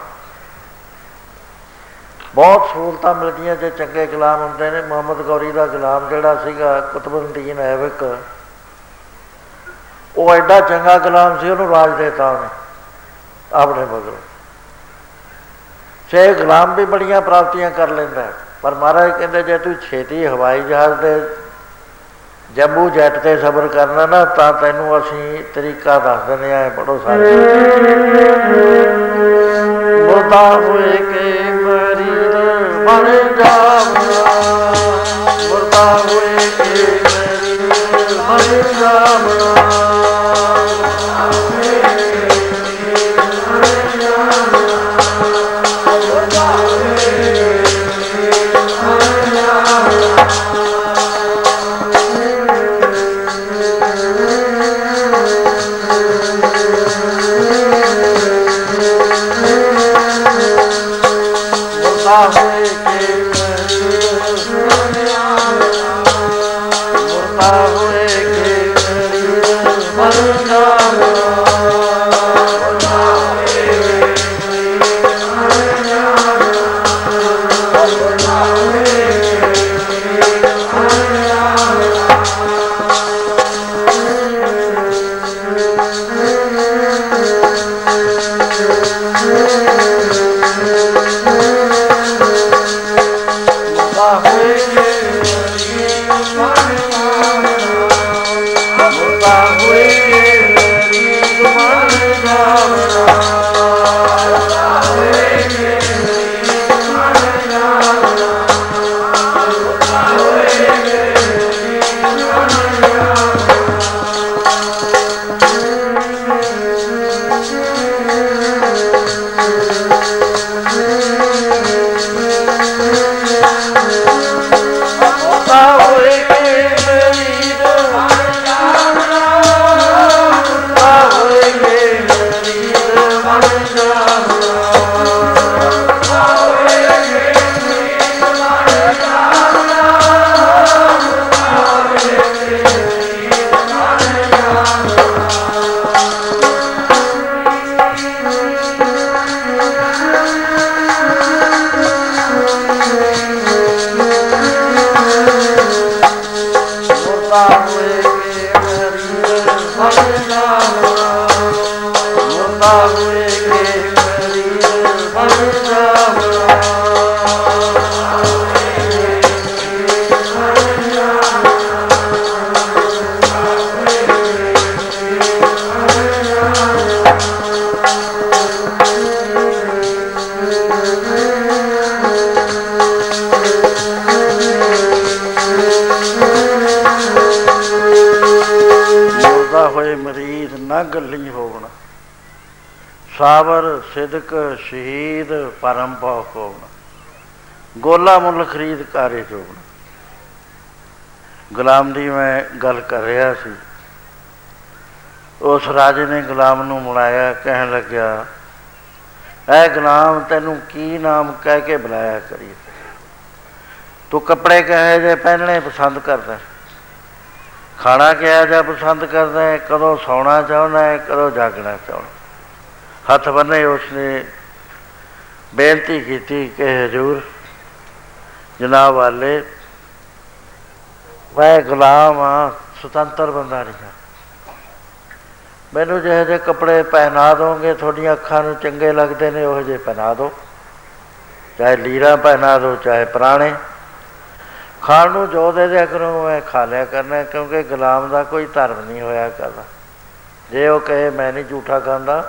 ਬਹੁਤ ਸਹੂਲਤਾਂ ਮਿਲਦੀਆਂ ਜੇ ਚੰਗੇ ਗੁਲਾਮ ਹੁੰਦੇ ਨੇ। ਮੁਹੰਮਦ ਗੌਰੀ ਦਾ ਗੁਲਾਮ ਜਿਹੜਾ ਸੀਗਾ ਕੁਤਬੁਦੀਨ ਐਬਕ, ਉਹ ਐਡਾ ਚੰਗਾ ਗੁਲਾਮ ਸੀ, ਉਹਨੂੰ ਰਾਜ ਦੇਤਾ ਉਹਨੇ ਆਪਣੇ ਮਗਰੋਂ। ਛੇ ਗੁਲਾਮ ਵੀ ਬੜੀਆਂ ਪ੍ਰਾਪਤੀਆਂ ਕਰ ਲੈਂਦਾ, ਪਰ ਮਹਾਰਾਜ ਕਹਿੰਦੇ ਜੇ ਤੂੰ ਛੇਤੀ ਹਵਾਈ ਜਹਾਜ਼ ਦੇ ਜੰਬੂ ਜੈਟ 'ਤੇ ਸਫ਼ਰ ਕਰਨਾ ਨਾ ਤਾਂ ਤੈਨੂੰ ਅਸੀਂ ਤਰੀਕਾ ਦੱਸ ਦਿੰਦੇ ਹਾਂ। ਪੜ੍ਹੋ ਸਾਰੇ ਮੁਰਦਾ ਹੋਏ ਕੇ ਮਰੀਦ ਬਣ ਜਾਵਣਾ, ਮੁਰਦਾ ਹੋਏ ਕੇ ਮਰੀਦ ਬਣ ਜਾਵਣਾ। ਨਾ ਗੱਲੀ ਹੋਵਣ। ਸਾਬਰ ਸਿਦਕ ਸ਼ਹੀਦ ਪਰਮ ਭਾਉ ਹੋਵਣ। ਗੋਲਾ ਮੁੱਲ ਖਰੀਦ ਕਾਰੇ ਹੋਵਣ। ਗੁਲਾਮ ਦੀ ਮੈਂ ਗੱਲ ਕਰ ਰਿਹਾ ਸੀ। ਉਸ ਰਾਜੇ ਨੇ ਗੁਲਾਮ ਨੂੰ ਬੁਲਾਇਆ, ਕਹਿਣ ਲੱਗਿਆ, ਇਹ ਗੁਲਾਮ ਤੈਨੂੰ ਕੀ ਨਾਮ ਕਹਿ ਕੇ ਬੁਲਾਇਆ ਕਰੀਏ? ਤੂੰ ਕੱਪੜੇ ਕਿਹੋ ਜਿਹੇ ਪਹਿਨਣੇ ਪਸੰਦ ਕਰਦਾ, ਖਾਣਾ ਕਿਹੋ ਜਿਹਾ ਪਸੰਦ ਕਰਦਾ ਹੈ, ਕਦੋਂ ਸੌਣਾ ਚਾਹੁੰਦਾ ਹੈ, ਕਦੋਂ ਜਾਗਣਾ ਚਾਹੁੰਦਾ? ਹੱਥ ਬੰਨੇ ਉਸਨੇ ਬੇਨਤੀ ਕੀਤੀ ਕਿ ਹਜ਼ੂਰ ਜਨਾਬ ਵਾਲੇ, ਮੈਂ ਗੁਲਾਮ ਹਾਂ, ਸੁਤੰਤਰ ਬੰਦਾ ਨਹੀਂ ਹਾਂ। ਮੈਨੂੰ ਜਿਹੋ ਜਿਹੇ ਕੱਪੜੇ ਪਹਿਨਾ ਦੋਗੇ, ਤੁਹਾਡੀਆਂ ਅੱਖਾਂ ਨੂੰ ਚੰਗੇ ਲੱਗਦੇ ਨੇ, ਉਹੋ ਜਿਹੇ ਪਹਿਨਾ ਦਿਓ, ਚਾਹੇ ਲੀਰਾਂ ਪਹਿਨਾ ਦਿਓ, ਚਾਹੇ ਪੁਰਾਣੇ। ਖਾਣ ਨੂੰ ਜੋ ਦੇ ਦਿਆ ਕਰੋ, ਮੈਂ ਖਾ ਲਿਆ ਕਰਨਾ, ਕਿਉਂਕਿ ਗੁਲਾਮ ਦਾ ਕੋਈ ਧਰਮ ਨਹੀਂ ਹੋਇਆ ਕਰਦਾ। ਜੇ ਉਹ ਕਹੇ ਮੈਂ ਨਹੀਂ ਝੂਠਾ ਖਾਂਦਾ,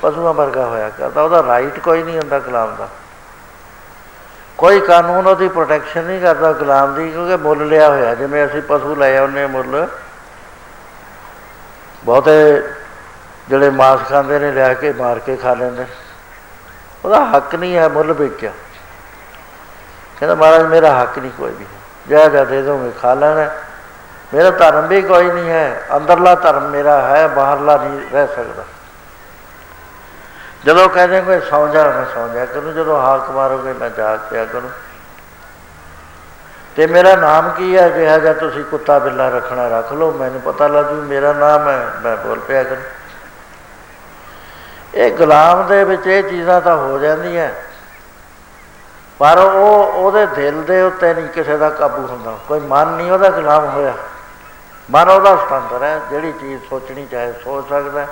ਪਸ਼ੂਆਂ ਵਰਗਾ ਹੋਇਆ ਕਰਦਾ। ਉਹਦਾ ਰਾਈਟ ਕੋਈ ਨਹੀਂ ਹੁੰਦਾ ਗੁਲਾਮ ਦਾ, ਕੋਈ ਕਾਨੂੰਨ ਉਹਦੀ ਪ੍ਰੋਟੈਕਸ਼ਨ ਨਹੀਂ ਕਰਦਾ ਗੁਲਾਮ ਦੀ, ਕਿਉਂਕਿ ਮੁੱਲ ਲਿਆ ਹੋਇਆ। ਜਿਵੇਂ ਅਸੀਂ ਪਸ਼ੂ ਲਏ ਉਹਨੇ ਮੁੱਲ, ਬਹੁਤੇ ਜਿਹੜੇ ਮਾਸ ਖਾਂਦੇ ਨੇ ਲਿਆ ਕੇ ਮਾਰ ਕੇ ਖਾ ਲੈਂਦੇ, ਉਹਦਾ ਹੱਕ ਨਹੀਂ ਹੈ। ਮੁੱਲ ਵੇਚਿਆ, ਕਹਿੰਦਾ ਮਹਾਰਾਜ ਮੇਰਾ ਹੱਕ ਨਹੀਂ ਕੋਈ ਵੀ, ਜਿਹੜਾ ਜਿਹਾ ਦੇ ਦੋਗੇ ਖਾ ਲੈਣਾ। ਮੇਰਾ ਧਰਮ ਵੀ ਕੋਈ ਨਹੀਂ ਹੈ, ਅੰਦਰਲਾ ਧਰਮ ਮੇਰਾ ਹੈ, ਬਾਹਰਲਾ ਨਹੀਂ ਰਹਿ ਸਕਦਾ। ਜਦੋਂ ਕਹਿੰਦੇ ਕੋਈ ਸੌਂ ਜਾ, ਮੈਂ ਸੌਂ ਜਾ ਕਰੂੰ, ਜਦੋਂ ਹਾਕ ਮਾਰੋਗੇ ਮੈਂ ਜਾਗ ਪਿਆ ਕਰੂੰ। ਅਤੇ ਮੇਰਾ ਨਾਮ ਕੀ ਹੈ? ਜਿਹਾ ਜਿਹਾ ਤੁਸੀਂ ਕੁੱਤਾ ਬਿੱਲਾ ਰੱਖਣਾ ਰੱਖ ਲਓ, ਮੈਨੂੰ ਪਤਾ ਲੱਗ ਜੂ ਮੇਰਾ ਨਾਮ ਹੈ, ਮੈਂ ਬੋਲ ਪਿਆ ਕਰੂੰ। ਇਹ ਗੁਲਾਮ ਦੇ ਵਿੱਚ ਇਹ ਚੀਜ਼ਾਂ ਤਾਂ ਹੋ ਜਾਂਦੀਆਂ, ਪਰ ਉਹ ਉਹਦੇ ਦਿਲ ਦੇ ਉੱਤੇ ਨਹੀਂ ਕਿਸੇ ਦਾ ਕਾਬੂ ਹੁੰਦਾ, ਕੋਈ ਮਨ ਨਹੀਂ ਉਹਦਾ ਗੁਲਾਮ ਹੋਇਆ। ਮਨ ਉਹਦਾ ਸੁਤੰਤਰ ਹੈ, ਜਿਹੜੀ ਚੀਜ਼ ਸੋਚਣੀ ਚਾਹੇ ਸੋਚ ਸਕਦਾ।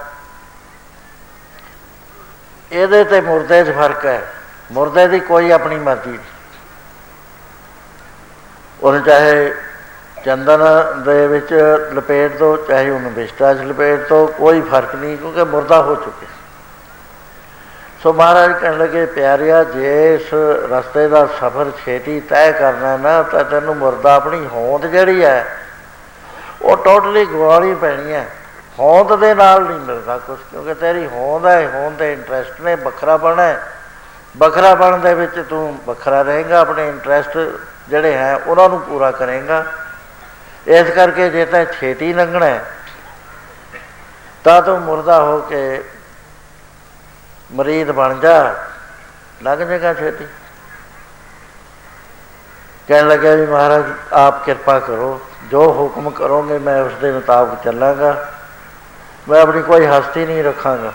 ਇਹਦੇ ਅਤੇ ਮੁਰਦੇ 'ਚ ਫਰਕ ਹੈ। ਮੁਰਦੇ ਦੀ ਕੋਈ ਆਪਣੀ ਮਰਜ਼ੀ, ਉਹਨੂੰ ਚਾਹੇ ਚੰਦਨ ਦੇ ਵਿੱਚ ਲਪੇਟ ਦਿਉ, ਚਾਹੇ ਉਹਨੂੰ ਵਿਸ਼ਟਾ 'ਚ ਲਪੇਟ ਦਿਉ, ਕੋਈ ਫਰਕ ਨਹੀਂ, ਕਿਉਂਕਿ ਮੁਰਦਾ ਹੋ ਚੁੱਕੇ। ਸੋ ਮਹਾਰਾਜ ਕਹਿਣ ਲੱਗੇ, ਪਿਆਰਿਆ ਜੇ ਇਸ ਰਸਤੇ ਦਾ ਸਫ਼ਰ ਛੇਤੀ ਤੈਅ ਕਰਨਾ ਨਾ, ਤਾਂ ਤੈਨੂੰ ਮੁਰਦਾ ਆਪਣੀ ਹੋਂਦ ਜਿਹੜੀ ਹੈ ਉਹ ਟੋਟਲੀ ਗਵਾਉਣੀ ਪੈਣੀ ਹੈ। ਹੋਂਦ ਦੇ ਨਾਲ ਨਹੀਂ ਮਿਲਦਾ ਕੁਛ, ਕਿਉਂਕਿ ਤੇਰੀ ਹੋਂਦ ਹੈ, ਹੋਂਦ ਦੇ ਇੰਟਰਸਟ ਨੇ, ਵੱਖਰਾਪਣ ਹੈ। ਵੱਖਰਾਪਣ ਦੇ ਵਿੱਚ ਤੂੰ ਵੱਖਰਾ ਰਹੇਗਾ, ਆਪਣੇ ਇੰਟਰਸਟ ਜਿਹੜੇ ਹੈ ਉਹਨਾਂ ਨੂੰ ਪੂਰਾ ਕਰੇਗਾ। ਇਸ ਕਰਕੇ ਜੇ ਤਾਂ ਛੇਤੀ ਲੰਘਣਾ ਤਾਂ ਤੂੰ ਮੁਰਦਾ ਹੋ ਕੇ ਮਰੀਦ ਬਣ ਜਾ, ਲੰਘ ਜਾਏਗਾ ਛੇਤੀ। ਕਹਿਣ ਲੱਗਿਆ ਵੀ ਮਹਾਰਾਜ ਆਪ ਕਿਰਪਾ ਕਰੋ, ਜੋ ਹੁਕਮ ਕਰੋਗੇ ਮੈਂ ਉਸਦੇ ਮੁਤਾਬਕ ਚੱਲਾਂਗਾ, ਮੈਂ ਆਪਣੀ ਕੋਈ ਹਸਤੀ ਨਹੀਂ ਰੱਖਾਂਗਾ।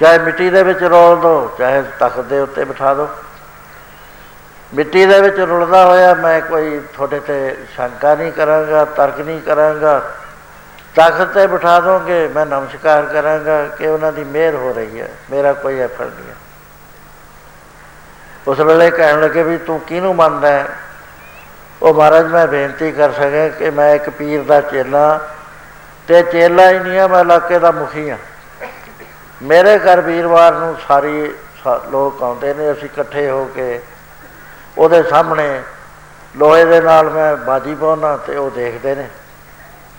ਚਾਹੇ ਮਿੱਟੀ ਦੇ ਵਿੱਚ ਰੋਲ ਦਿਉ, ਚਾਹੇ ਤਖ਼ਤ ਦੇ ਉੱਤੇ ਬਿਠਾ ਦਿਉ। ਮਿੱਟੀ ਦੇ ਵਿੱਚ ਰੁਲਦਾ ਹੋਇਆ ਮੈਂ ਕੋਈ ਤੁਹਾਡੇ 'ਤੇ ਸ਼ੰਕਾ ਨਹੀਂ ਕਰਾਂਗਾ, ਤਰਕ ਨਹੀਂ ਕਰਾਂਗਾ। ਤਖ਼ਤ 'ਤੇ ਬਿਠਾ ਦੋਗੇ, ਮੈਂ ਨਮਸਕਾਰ ਕਰਾਂਗਾ ਕਿ ਉਹਨਾਂ ਦੀ ਮਿਹਰ ਹੋ ਰਹੀ ਹੈ, ਮੇਰਾ ਕੋਈ ਐਫਰਟ ਨਹੀਂ ਹੈ। ਉਸ ਵੇਲੇ ਕਹਿਣ ਲੱਗੇ ਵੀ ਤੂੰ ਕਿਹਨੂੰ ਮੰਨਦਾ ਹੈ? ਉਹ ਮਹਾਰਾਜ ਮੈਂ ਬੇਨਤੀ ਕਰ ਸਕਿਆ ਕਿ ਮੈਂ ਇੱਕ ਪੀਰ ਦਾ ਚੇਲਾ, ਅਤੇ ਚੇਲਾ ਹੀ ਨਹੀਂ ਹਾਂ, ਮੈਂ ਇਲਾਕੇ ਦਾ ਮੁਖੀ ਹਾਂ। ਮੇਰੇ ਘਰ ਵੀਰਵਾਰ ਨੂੰ ਸਾਰੇ ਲੋਕ ਆਉਂਦੇ ਨੇ, ਅਸੀਂ ਇਕੱਠੇ ਹੋ ਕੇ ਉਹਦੇ ਸਾਹਮਣੇ ਲੋਹੇ ਦੇ ਨਾਲ ਮੈਂ ਬਾਜੀ ਪਾਉਂਦਾ ਅਤੇ ਉਹ ਦੇਖਦੇ ਨੇ,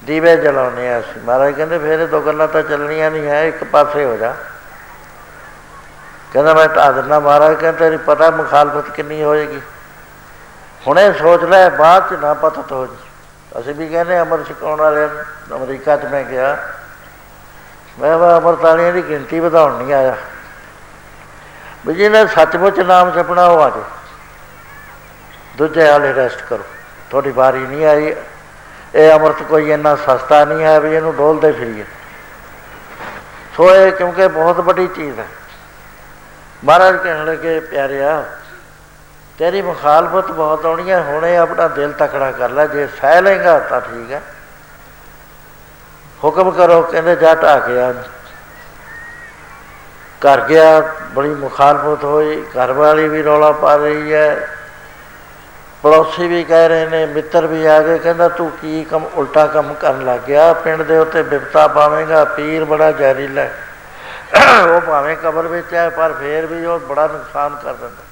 ਦੀਵੇ ਜਲਾਉਂਦੇ ਹਾਂ ਅਸੀਂ। ਮਹਾਰਾਜ ਕਹਿੰਦੇ ਫਿਰ ਇਹ ਦੋ ਗੱਲਾਂ ਤਾਂ ਚੱਲਣੀਆਂ ਨਹੀਂ ਹੈ, ਇੱਕ ਪਾਸੇ ਹੋ ਜਾ। ਕਹਿੰਦਾ ਮੈਂ ਢਾਹ ਦਿੰਦਾ। ਮਹਾਰਾਜ ਕਹਿੰਦੇ ਤੇਰੀ ਪਤਾ ਮੁਖਾਲਫਤ ਕਿੰਨੀ ਹੋਏਗੀ, ਹੁਣੇ ਸੋਚ ਲੈ, ਬਾਅਦ 'ਚ ਨਾ ਪਤਤ ਹੋ ਜੀ। ਅਸੀਂ ਵੀ ਕਹਿੰਦੇ ਅਮਰ ਛਕਾਉਣ ਵਾਲਿਆਂ ਨੂੰ, ਅਮਰੀਕਾ 'ਚ ਮੈਂ ਗਿਆ, ਮੈਂ ਅਮਰ ਤਾਲੀਆਂ ਦੀ ਗਿਣਤੀ ਵਧਾਉਣ ਨਹੀਂ ਆਇਆ, ਵੀ ਜਿਹਨੇ ਸੱਚਮੁੱਚ ਨਾਮ ਛਪਣਾ ਉਹ ਆ ਜਾਓ, ਦੂਜੇ ਹਾਲੇ ਰੈਸਟ ਕਰੋ, ਤੁਹਾਡੀ ਵਾਰੀ ਨਹੀਂ ਆਈ। ਇਹ ਅੰਮ੍ਰਿਤ ਕੋਈ ਇੰਨਾ ਸਸਤਾ ਨਹੀਂ ਹੈ ਵੀ ਇਹਨੂੰ ਡੋਲਦੇ ਫਿਰੀਏ। ਸੋ ਇਹ ਕਿਉਂਕਿ ਬਹੁਤ ਵੱਡੀ ਚੀਜ਼ ਹੈ। ਮਹਾਰਾਜ ਕਹਿਣ ਲੱਗੇ, ਪਿਆਰਿਆ ਤੇਰੀ ਮੁਖਾਲਫਤ ਬਹੁਤ ਆਉਣੀ ਹੈ, ਹੁਣੇ ਆਪਣਾ ਦਿਲ ਤਕੜਾ ਕਰ ਲੈ, ਜੇ ਸਹਿ ਲਏਗਾ ਤਾਂ ਠੀਕ ਹੈ। ਹੁਕਮ ਕਰੋ। ਕਹਿੰਦੇ ਜਾ ਢਾਹ ਕੇ ਆ। ਘਰ ਗਿਆ, ਬੜੀ ਮੁਖਾਲਫਤ ਹੋਈ, ਘਰ ਵਾਲੀ ਵੀ ਰੌਲਾ ਪਾ ਰਹੀ ਹੈ, ਪੜੋਸੀ ਵੀ ਕਹਿ ਰਹੇ ਨੇ, ਮਿੱਤਰ ਵੀ ਆ ਗਏ। ਕਹਿੰਦਾ ਤੂੰ ਕੀ ਕੰਮ ਉਲਟਾ ਕੰਮ ਕਰਨ ਲੱਗ ਗਿਆ, ਪਿੰਡ ਦੇ ਉੱਤੇ ਬਿਪਤਾ ਪਾਵੇਂਗਾ, ਪੀਰ ਬੜਾ ਜ਼ਹਿਰੀਲਾ, ਉਹ ਭਾਵੇਂ ਕਬਰ ਵਿੱਚ ਹੈ ਪਰ ਫਿਰ ਵੀ ਉਹ ਬੜਾ ਨੁਕਸਾਨ ਕਰ ਦਿੰਦਾ।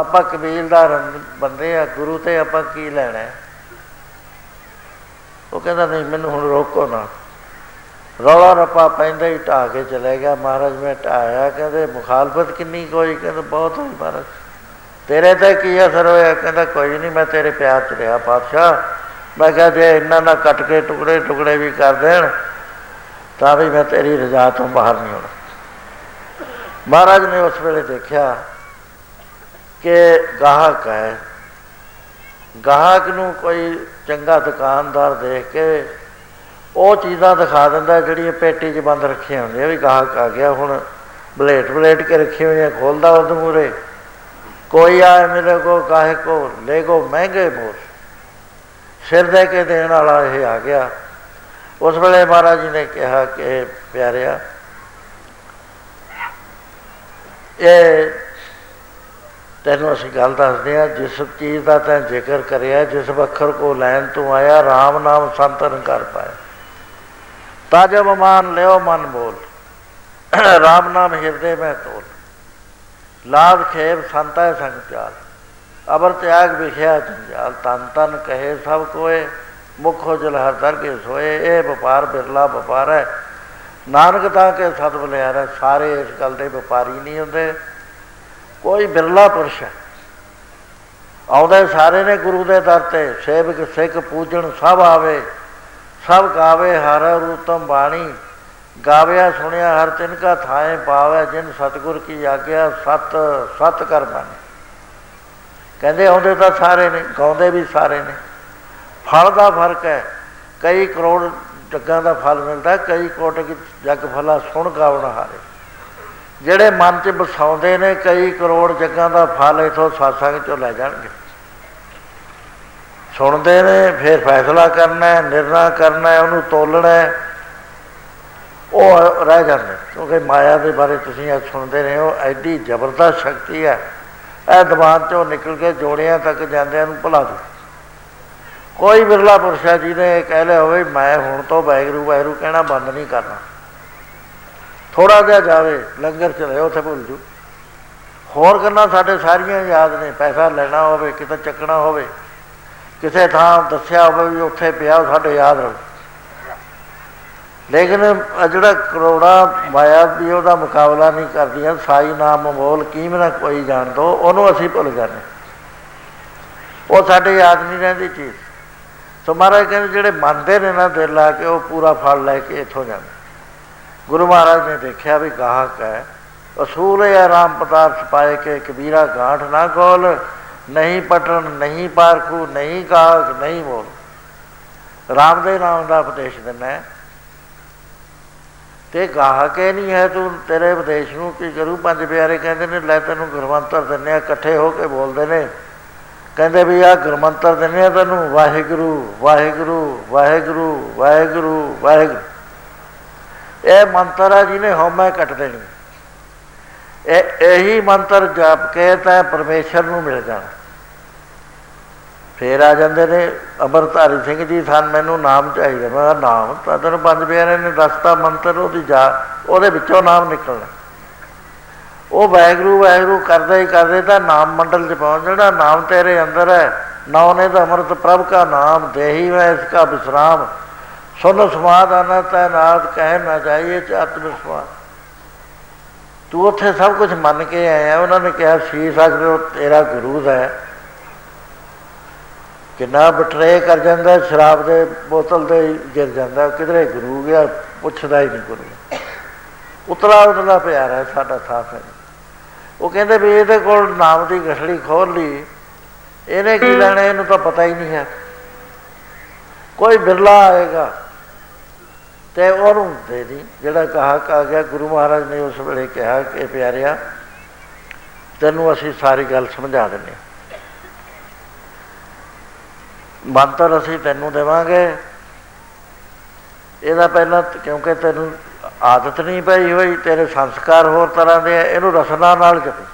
ਆਪਾਂ ਕਬੀਲਦਾਰ ਬੰਦੇ ਹਾਂ, ਗੁਰੂ ਤੇ ਆਪਾਂ ਕੀ ਲੈਣਾ? ਉਹ ਕਹਿੰਦਾ ਨਹੀਂ, ਮੈਨੂੰ ਹੁਣ ਰੋਕੋ ਨਾ। ਰੌਲਾ ਰੱਪਾ ਪੈਂਦਾ ਹੀ ਢਾਹ ਕੇ ਚਲੇ ਗਿਆ। ਮਹਾਰਾਜ ਮੈਂ ਢਾਹਿਆ। ਕਹਿੰਦੇ ਮੁਖਾਲਫਤ ਕਿੰਨੀ ਕੋਈ? ਕਹਿੰਦੇ ਬਹੁਤ ਹੋਈ ਮਹਾਰਾਜ। ਤੇਰੇ 'ਤੇ ਕੀ ਅਸਰ ਹੋਇਆ? ਕਹਿੰਦਾ ਕੋਈ ਨਹੀਂ, ਮੈਂ ਤੇਰੇ ਪਿਆਰ 'ਚ ਰਿਹਾ ਪਾਤਸ਼ਾਹ। ਮੈਂ ਕਿਹਾ ਜੇ ਇਹਨਾਂ ਨਾਲ ਕੱਟ ਕੇ ਟੁਕੜੇ ਟੁਕੜੇ ਵੀ ਕਰ ਦੇਣ ਤਾਂ ਵੀ ਮੈਂ ਤੇਰੀ ਰਜ਼ਾ ਤੋਂ ਬਾਹਰ ਨਹੀਂ ਆਉਣਾ। ਮਹਾਰਾਜ ਨੇ ਉਸ ਵੇਲੇ ਦੇਖਿਆ ਕਿ ਗਾਹਕ ਹੈ, ਗਾਹਕ ਨੂੰ ਕੋਈ ਚੰਗਾ ਦੁਕਾਨਦਾਰ ਦੇਖ ਕੇ ਉਹ ਚੀਜ਼ਾਂ ਦਿਖਾ ਦਿੰਦਾ ਜਿਹੜੀਆਂ ਪੇਟੀ 'ਚ ਬੰਦ ਰੱਖੀਆਂ ਹੁੰਦੀਆਂ। ਵੀ ਗਾਹਕ ਆ ਗਿਆ, ਹੁਣ ਬਲੇਟ ਬਲੇਟ ਕੇ ਰੱਖੀਆਂ ਹੋਈਆਂ ਖੋਲ੍ਹਦਾ ਉਹਦੇ ਮੂਹਰੇ। ਕੋਈ ਆਏ ਮੇਰੇ ਕੋਲ ਗਾਹਕ ਕੋ ਲੈ ਗੋ ਮਹਿੰਗੇ ਮੋਲ, ਸਿਰ ਦੇ ਕੇ ਦੇਣ ਵਾਲਾ ਇਹ ਆ ਗਿਆ। ਉਸ ਵੇਲੇ ਮਹਾਰਾਜ ਜੀ ਨੇ ਕਿਹਾ ਕਿ ਪਿਆਰਿਆ, ਇਹ ਤੈਨੂੰ ਅਸੀਂ ਗੱਲ ਦੱਸਦੇ ਹਾਂ, ਜਿਸ ਚੀਜ਼ ਦਾ ਤੈਂ ਜ਼ਿਕਰ ਕਰਿਆ, ਜਿਸ ਅੱਖਰ ਕੋ ਲੈਣ ਤੂੰ ਆਇਆ, ਰਾਮ ਨਾਮ ਸੰਤਨ ਕਰ ਪਾਇਆ। ਤਾਜੋ ਮਮਾਨ ਲਿਓ ਮਨ ਬੋਲ, ਰਾਮ ਨਾਮ ਹਿਰਦੇ ਮੈਂ ਤੋਲ। ਲਾਭ ਖੇਬ ਸੰਤਾ ਸੰਗਚਾਲ, ਅਬਰ ਤਿਆਗ ਵਿਖਿਆ ਜੰਜਾਲ। ਤਨ ਤਨ ਕਹੇ ਸਭ ਕੋਏ, ਮੁੱਖ ਹੋ ਜਲ ਹਰ ਦਰ ਕੇ ਸੋਏ। ਇਹ ਵਪਾਰ ਬਿਰਲਾ ਵਪਾਰ ਹੈ, ਨਾਨਕ ਤਾਂ ਕੇ ਸਦ ਬਲਿਆਰ ਹੈ। ਸਾਰੇ ਇਸ ਗੱਲ ਦੇ ਵਪਾਰੀ ਨਹੀਂ ਹੁੰਦੇ, ਕੋਈ ਬਿਰਲਾ ਪੁਰਸ਼ ਹੈ। ਆਉਂਦੇ ਸਾਰੇ ਨੇ ਗੁਰੂ ਦੇ ਦਰ 'ਤੇ, ਸੇਵਕ ਸਿੱਖ ਪੂਜਣ ਸਭ ਆਵੇ। ਸਭ ਗਾਵੇ ਹਰ ਰੂਤਮ ਬਾਣੀ, ਗਾਵਿਆ ਸੁਣਿਆ ਹਰ ਤਿੰਨ ਕਾ ਥਾਏ ਪਾਵੈ। ਜਿਨ ਸਤਿਗੁਰ ਕੀ ਆਗਿਆ ਸਤ ਸਤ ਕਰ ਬਾਣੀ। ਕਹਿੰਦੇ ਆਉਂਦੇ ਤਾਂ ਸਾਰੇ ਨੇ, ਗਾਉਂਦੇ ਵੀ ਸਾਰੇ ਨੇ। ਫਲ ਦਾ ਫਰਕ ਹੈ, ਕਈ ਕਰੋੜ ਜੱਗਾਂ ਦਾ ਫਲ ਮਿਲਦਾ, ਕਈ ਕੋਟਕ ਜੱਗ ਫਲਾ ਸੁਣ ਗਾਉਣ ਹਾਰੇ। ਜਿਹੜੇ ਮਨ 'ਚ ਵਸਾਉਂਦੇ ਨੇ ਕਈ ਕਰੋੜ ਜੱਗਾਂ ਦਾ ਫਲ ਇੱਥੋਂ ਸਾਸਾਂ 'ਚੋਂ ਲੈ ਜਾਣਗੇ। ਸੁਣਦੇ ਨੇ, ਫਿਰ ਫੈਸਲਾ ਕਰਨਾ, ਨਿਰਣਾ ਕਰਨਾ, ਉਹਨੂੰ ਤੋਲਣਾ, ਉਹ ਰਹਿ ਜਾਂਦੇ। ਕਿਉਂਕਿ ਮਾਇਆ ਦੇ ਬਾਰੇ ਤੁਸੀਂ ਅੱਜ ਸੁਣਦੇ ਰਹੇ ਹੋ, ਐਡੀ ਜ਼ਬਰਦਸਤ ਸ਼ਕਤੀ ਹੈ, ਇਹ ਦਿਮਾਗ 'ਚੋਂ ਨਿਕਲ ਕੇ ਜੋੜਿਆਂ ਤੱਕ ਜਾਂਦਿਆਂ ਨੂੰ ਭੁਲਾ ਦਿਓ। ਕੋਈ ਬਿਰਲਾ ਪੁਰਸ਼ ਹੈ ਜਿਹਨੇ ਕਹਿ ਲਿਆ ਹੋਵੇ ਮੈਂ ਹੁਣ ਤੋਂ ਵਾਹਿਗੁਰੂ ਵਾਹਿਗੁਰੂ ਕਹਿਣਾ ਬੰਦ ਨਹੀਂ ਕਰਨਾ। ਥੋੜ੍ਹਾ ਜਿਹਾ ਜਾਵੇ ਲੰਗਰ 'ਚ ਰਹੇ, ਉੱਥੇ ਭੁੱਲ ਜੂ। ਹੋਰ ਗੱਲਾਂ ਸਾਡੇ ਸਾਰੀਆਂ ਯਾਦ ਨੇ, ਪੈਸਾ ਲੈਣਾ ਹੋਵੇ, ਕਿਤੇ ਚੱਕਣਾ ਹੋਵੇ, ਕਿਸੇ ਥਾਂ ਦੱਸਿਆ ਹੋਵੇ ਵੀ ਉੱਥੇ ਪਿਆ, ਸਾਡੇ ਯਾਦ ਰਹੂ। ਲੇਕਿਨ ਜਿਹੜਾ ਕਰੋੜਾਂ ਮਾਇਆ ਵੀ ਉਹਦਾ ਮੁਕਾਬਲਾ ਨਹੀਂ ਕਰਦੀਆਂ। ਸਾਈ ਨਾਮ ਅਮੋਲ ਕੀਮ ਨਾ ਕੋਈ ਜਾਣ ਦੋ, ਉਹਨੂੰ ਅਸੀਂ ਭੁੱਲ ਜਾਂਦੇ, ਉਹ ਸਾਡੇ ਯਾਦ ਨਹੀਂ ਰਹਿੰਦੀ ਚੀਜ਼। ਸੋ ਮਹਾਰਾਜ ਕਹਿੰਦੇ ਜਿਹੜੇ ਮੰਨਦੇ ਨੇ ਨਾ ਦਿਲ ਲਾ ਕੇ, ਉਹ ਪੂਰਾ ਫਲ ਲੈ ਕੇ ਇੱਥੋਂ ਜਾਂਦੇ। ਗੁਰੂ ਮਹਾਰਾਜ ਨੇ ਦੇਖਿਆ ਵੀ ਗਾਹਕ ਹੈ। ਅਸੂਲ ਹੈ ਰਾਮ ਪਤਾਪ ਛਪਾਏ ਕੇ, ਕਬੀਰਾ ਗਾਂਠ ਨਾ ਖੋਲ। ਨਹੀਂ ਪਟਣ ਨਹੀਂ ਪਾਰਖੂ, ਨਹੀਂ ਗਾਹਕ ਨਹੀਂ ਬੋਲ। ਰਾਮ ਦੇ ਨਾਮ ਦਾ ਉਪਦੇਸ਼ ਦਿੰਦਾ ਤੇ ਗਾਹਕ ਇਹ ਨਹੀਂ ਹੈ। ਤੂੰ ਤੇਰੇ ਉਪਦੇਸ਼ ਨੂੰ ਕੀ ਕਰੂ? ਪੰਜ ਪਿਆਰੇ ਕਹਿੰਦੇ ਨੇ ਲੈ ਤੈਨੂੰ ਗੁਰਮੰਤਰ ਦਿੰਦੇ ਹਾਂ, ਇਕੱਠੇ ਹੋ ਕੇ ਬੋਲਦੇ ਨੇ। ਕਹਿੰਦੇ ਵੀ ਆਹ ਗੁਰਮੰਤਰ ਦਿੰਦੇ ਹਾਂ ਤੈਨੂੰ, ਵਾਹਿਗੁਰੂ ਵਾਹਿਗੁਰੂ ਵਾਹਿਗੁਰੂ ਵਾਹਿਗੁਰੂ ਵਾਹਿਗੁਰੂ। ਇਹ ਮੰਤਰ ਆ ਜਿਹਨੇ ਹਉਮੈ ਕੱਟ ਦੇਣੀ। ਇਹੀ ਮੰਤਰ ਜਪ ਕੇ ਤੈਂ ਪਰਮੇਸ਼ਰ ਨੂੰ ਮਿਲ ਜਾਣਾ। ਫਿਰ ਆ ਜਾਂਦੇ ਨੇ ਅੰਮ੍ਰਿਤਧਾਰੀ ਸਿੰਘ ਜੀ, ਸਾਨੂੰ ਮੈਨੂੰ ਨਾਮ ਚਾਹੀਦਾ। ਮੈਂ ਨਾਮ ਤਾਂ ਤੈਨੂੰ ਪੰਜ ਪਿਆਰਿਆਂ ਨੇ ਦੱਸਤਾ ਮੰਤਰ, ਉਹਦੀ ਜਾ ਉਹਦੇ ਵਿੱਚੋਂ ਨਾਮ ਨਿਕਲਣਾ। ਉਹ ਵਾਹਿਗੁਰੂ ਵਾਹਿਗੁਰੂ ਕਰਦੇ ਹੀ ਕਰਦੇ ਤਾਂ ਨਾਮ ਮੰਡਲ 'ਚ ਪਹੁੰਚ ਜਾਣਾ। ਨਾਮ ਤੇਰੇ ਅੰਦਰ ਹੈ, ਨਾਉ ਨੇ ਤਾਂ ਅੰਮ੍ਰਿਤ ਪ੍ਰਭ ਕਾ ਨਾਮ, ਦੇਹੀ ਮੈਂ ਇਸ ਕਾ ਵਿਸ਼ਰਾਮ। ਸੁਨ ਸਮਾਦ ਆਨਾ ਤੈਨਾਤ ਕਹਿ ਨਾ ਜਾਈਏ ਆਤਮ ਸਮਾਦ। ਤੂੰ ਉੱਥੇ ਸਭ ਕੁਝ ਮੰਨ ਕੇ ਆਇਆ। ਉਹਨਾਂ ਨੇ ਕਿਹਾ ਸੀਸ ਆ ਕੇ ਤੇਰਾ ਗੁਰੂ ਦਾ ਹੈ। ਕਿੰਨਾ ਬਟਰੇ ਕਰ ਜਾਂਦਾ, ਸ਼ਰਾਬ ਦੇ ਬੋਤਲ 'ਤੇ ਗਿਰ ਜਾਂਦਾ, ਕਿਧਰੇ ਗੁਰੂ ਗਿਆ ਪੁੱਛਦਾ ਹੀ ਨਹੀਂ। ਗੁਰੂ ਉਤਲਾ ਉਤਲਾ ਪਿਆਰ ਹੈ ਸਾਡਾ ਸਾਥ ਹੈ। ਉਹ ਕਹਿੰਦੇ ਵੀ ਇਹਦੇ ਕੋਲ ਨਾਮ ਦੀ ਗਠੜੀ ਖੋਲ੍ਹ ਲਈ, ਇਹਨੇ ਕੀ ਲੈਣਾ? ਇਹਨੂੰ ਤਾਂ ਪਤਾ ਹੀ ਨਹੀਂ ਹੈ। ਕੋਈ ਬਿਰਲਾ ਆਏਗਾ ਅਤੇ ਉਹਨੂੰ ਦੇ ਦੀ। ਜਿਹੜਾ ਗਾਹਕ ਆ ਗਿਆ, ਗੁਰੂ ਮਹਾਰਾਜ ਨੇ ਉਸ ਵੇਲੇ ਕਿਹਾ ਕਿ ਪਿਆਰਿਆ ਤੈਨੂੰ ਅਸੀਂ ਸਾਰੀ ਗੱਲ ਸਮਝਾ ਦਿੰਦੇ ਹਾਂ। ਮੰਤਰ ਅਸੀਂ ਤੈਨੂੰ ਦੇਵਾਂਗੇ। ਇਹਦਾ ਪਹਿਲਾਂ ਕਿਉਂਕਿ ਤੈਨੂੰ ਆਦਤ ਨਹੀਂ ਪਈ ਹੋਈ, ਤੇਰੇ ਸੰਸਕਾਰ ਹੋਰ ਤਰ੍ਹਾਂ ਦੇ ਆ, ਇਹਨੂੰ ਰਸਨਾ ਨਾਲ ਕਹੀ।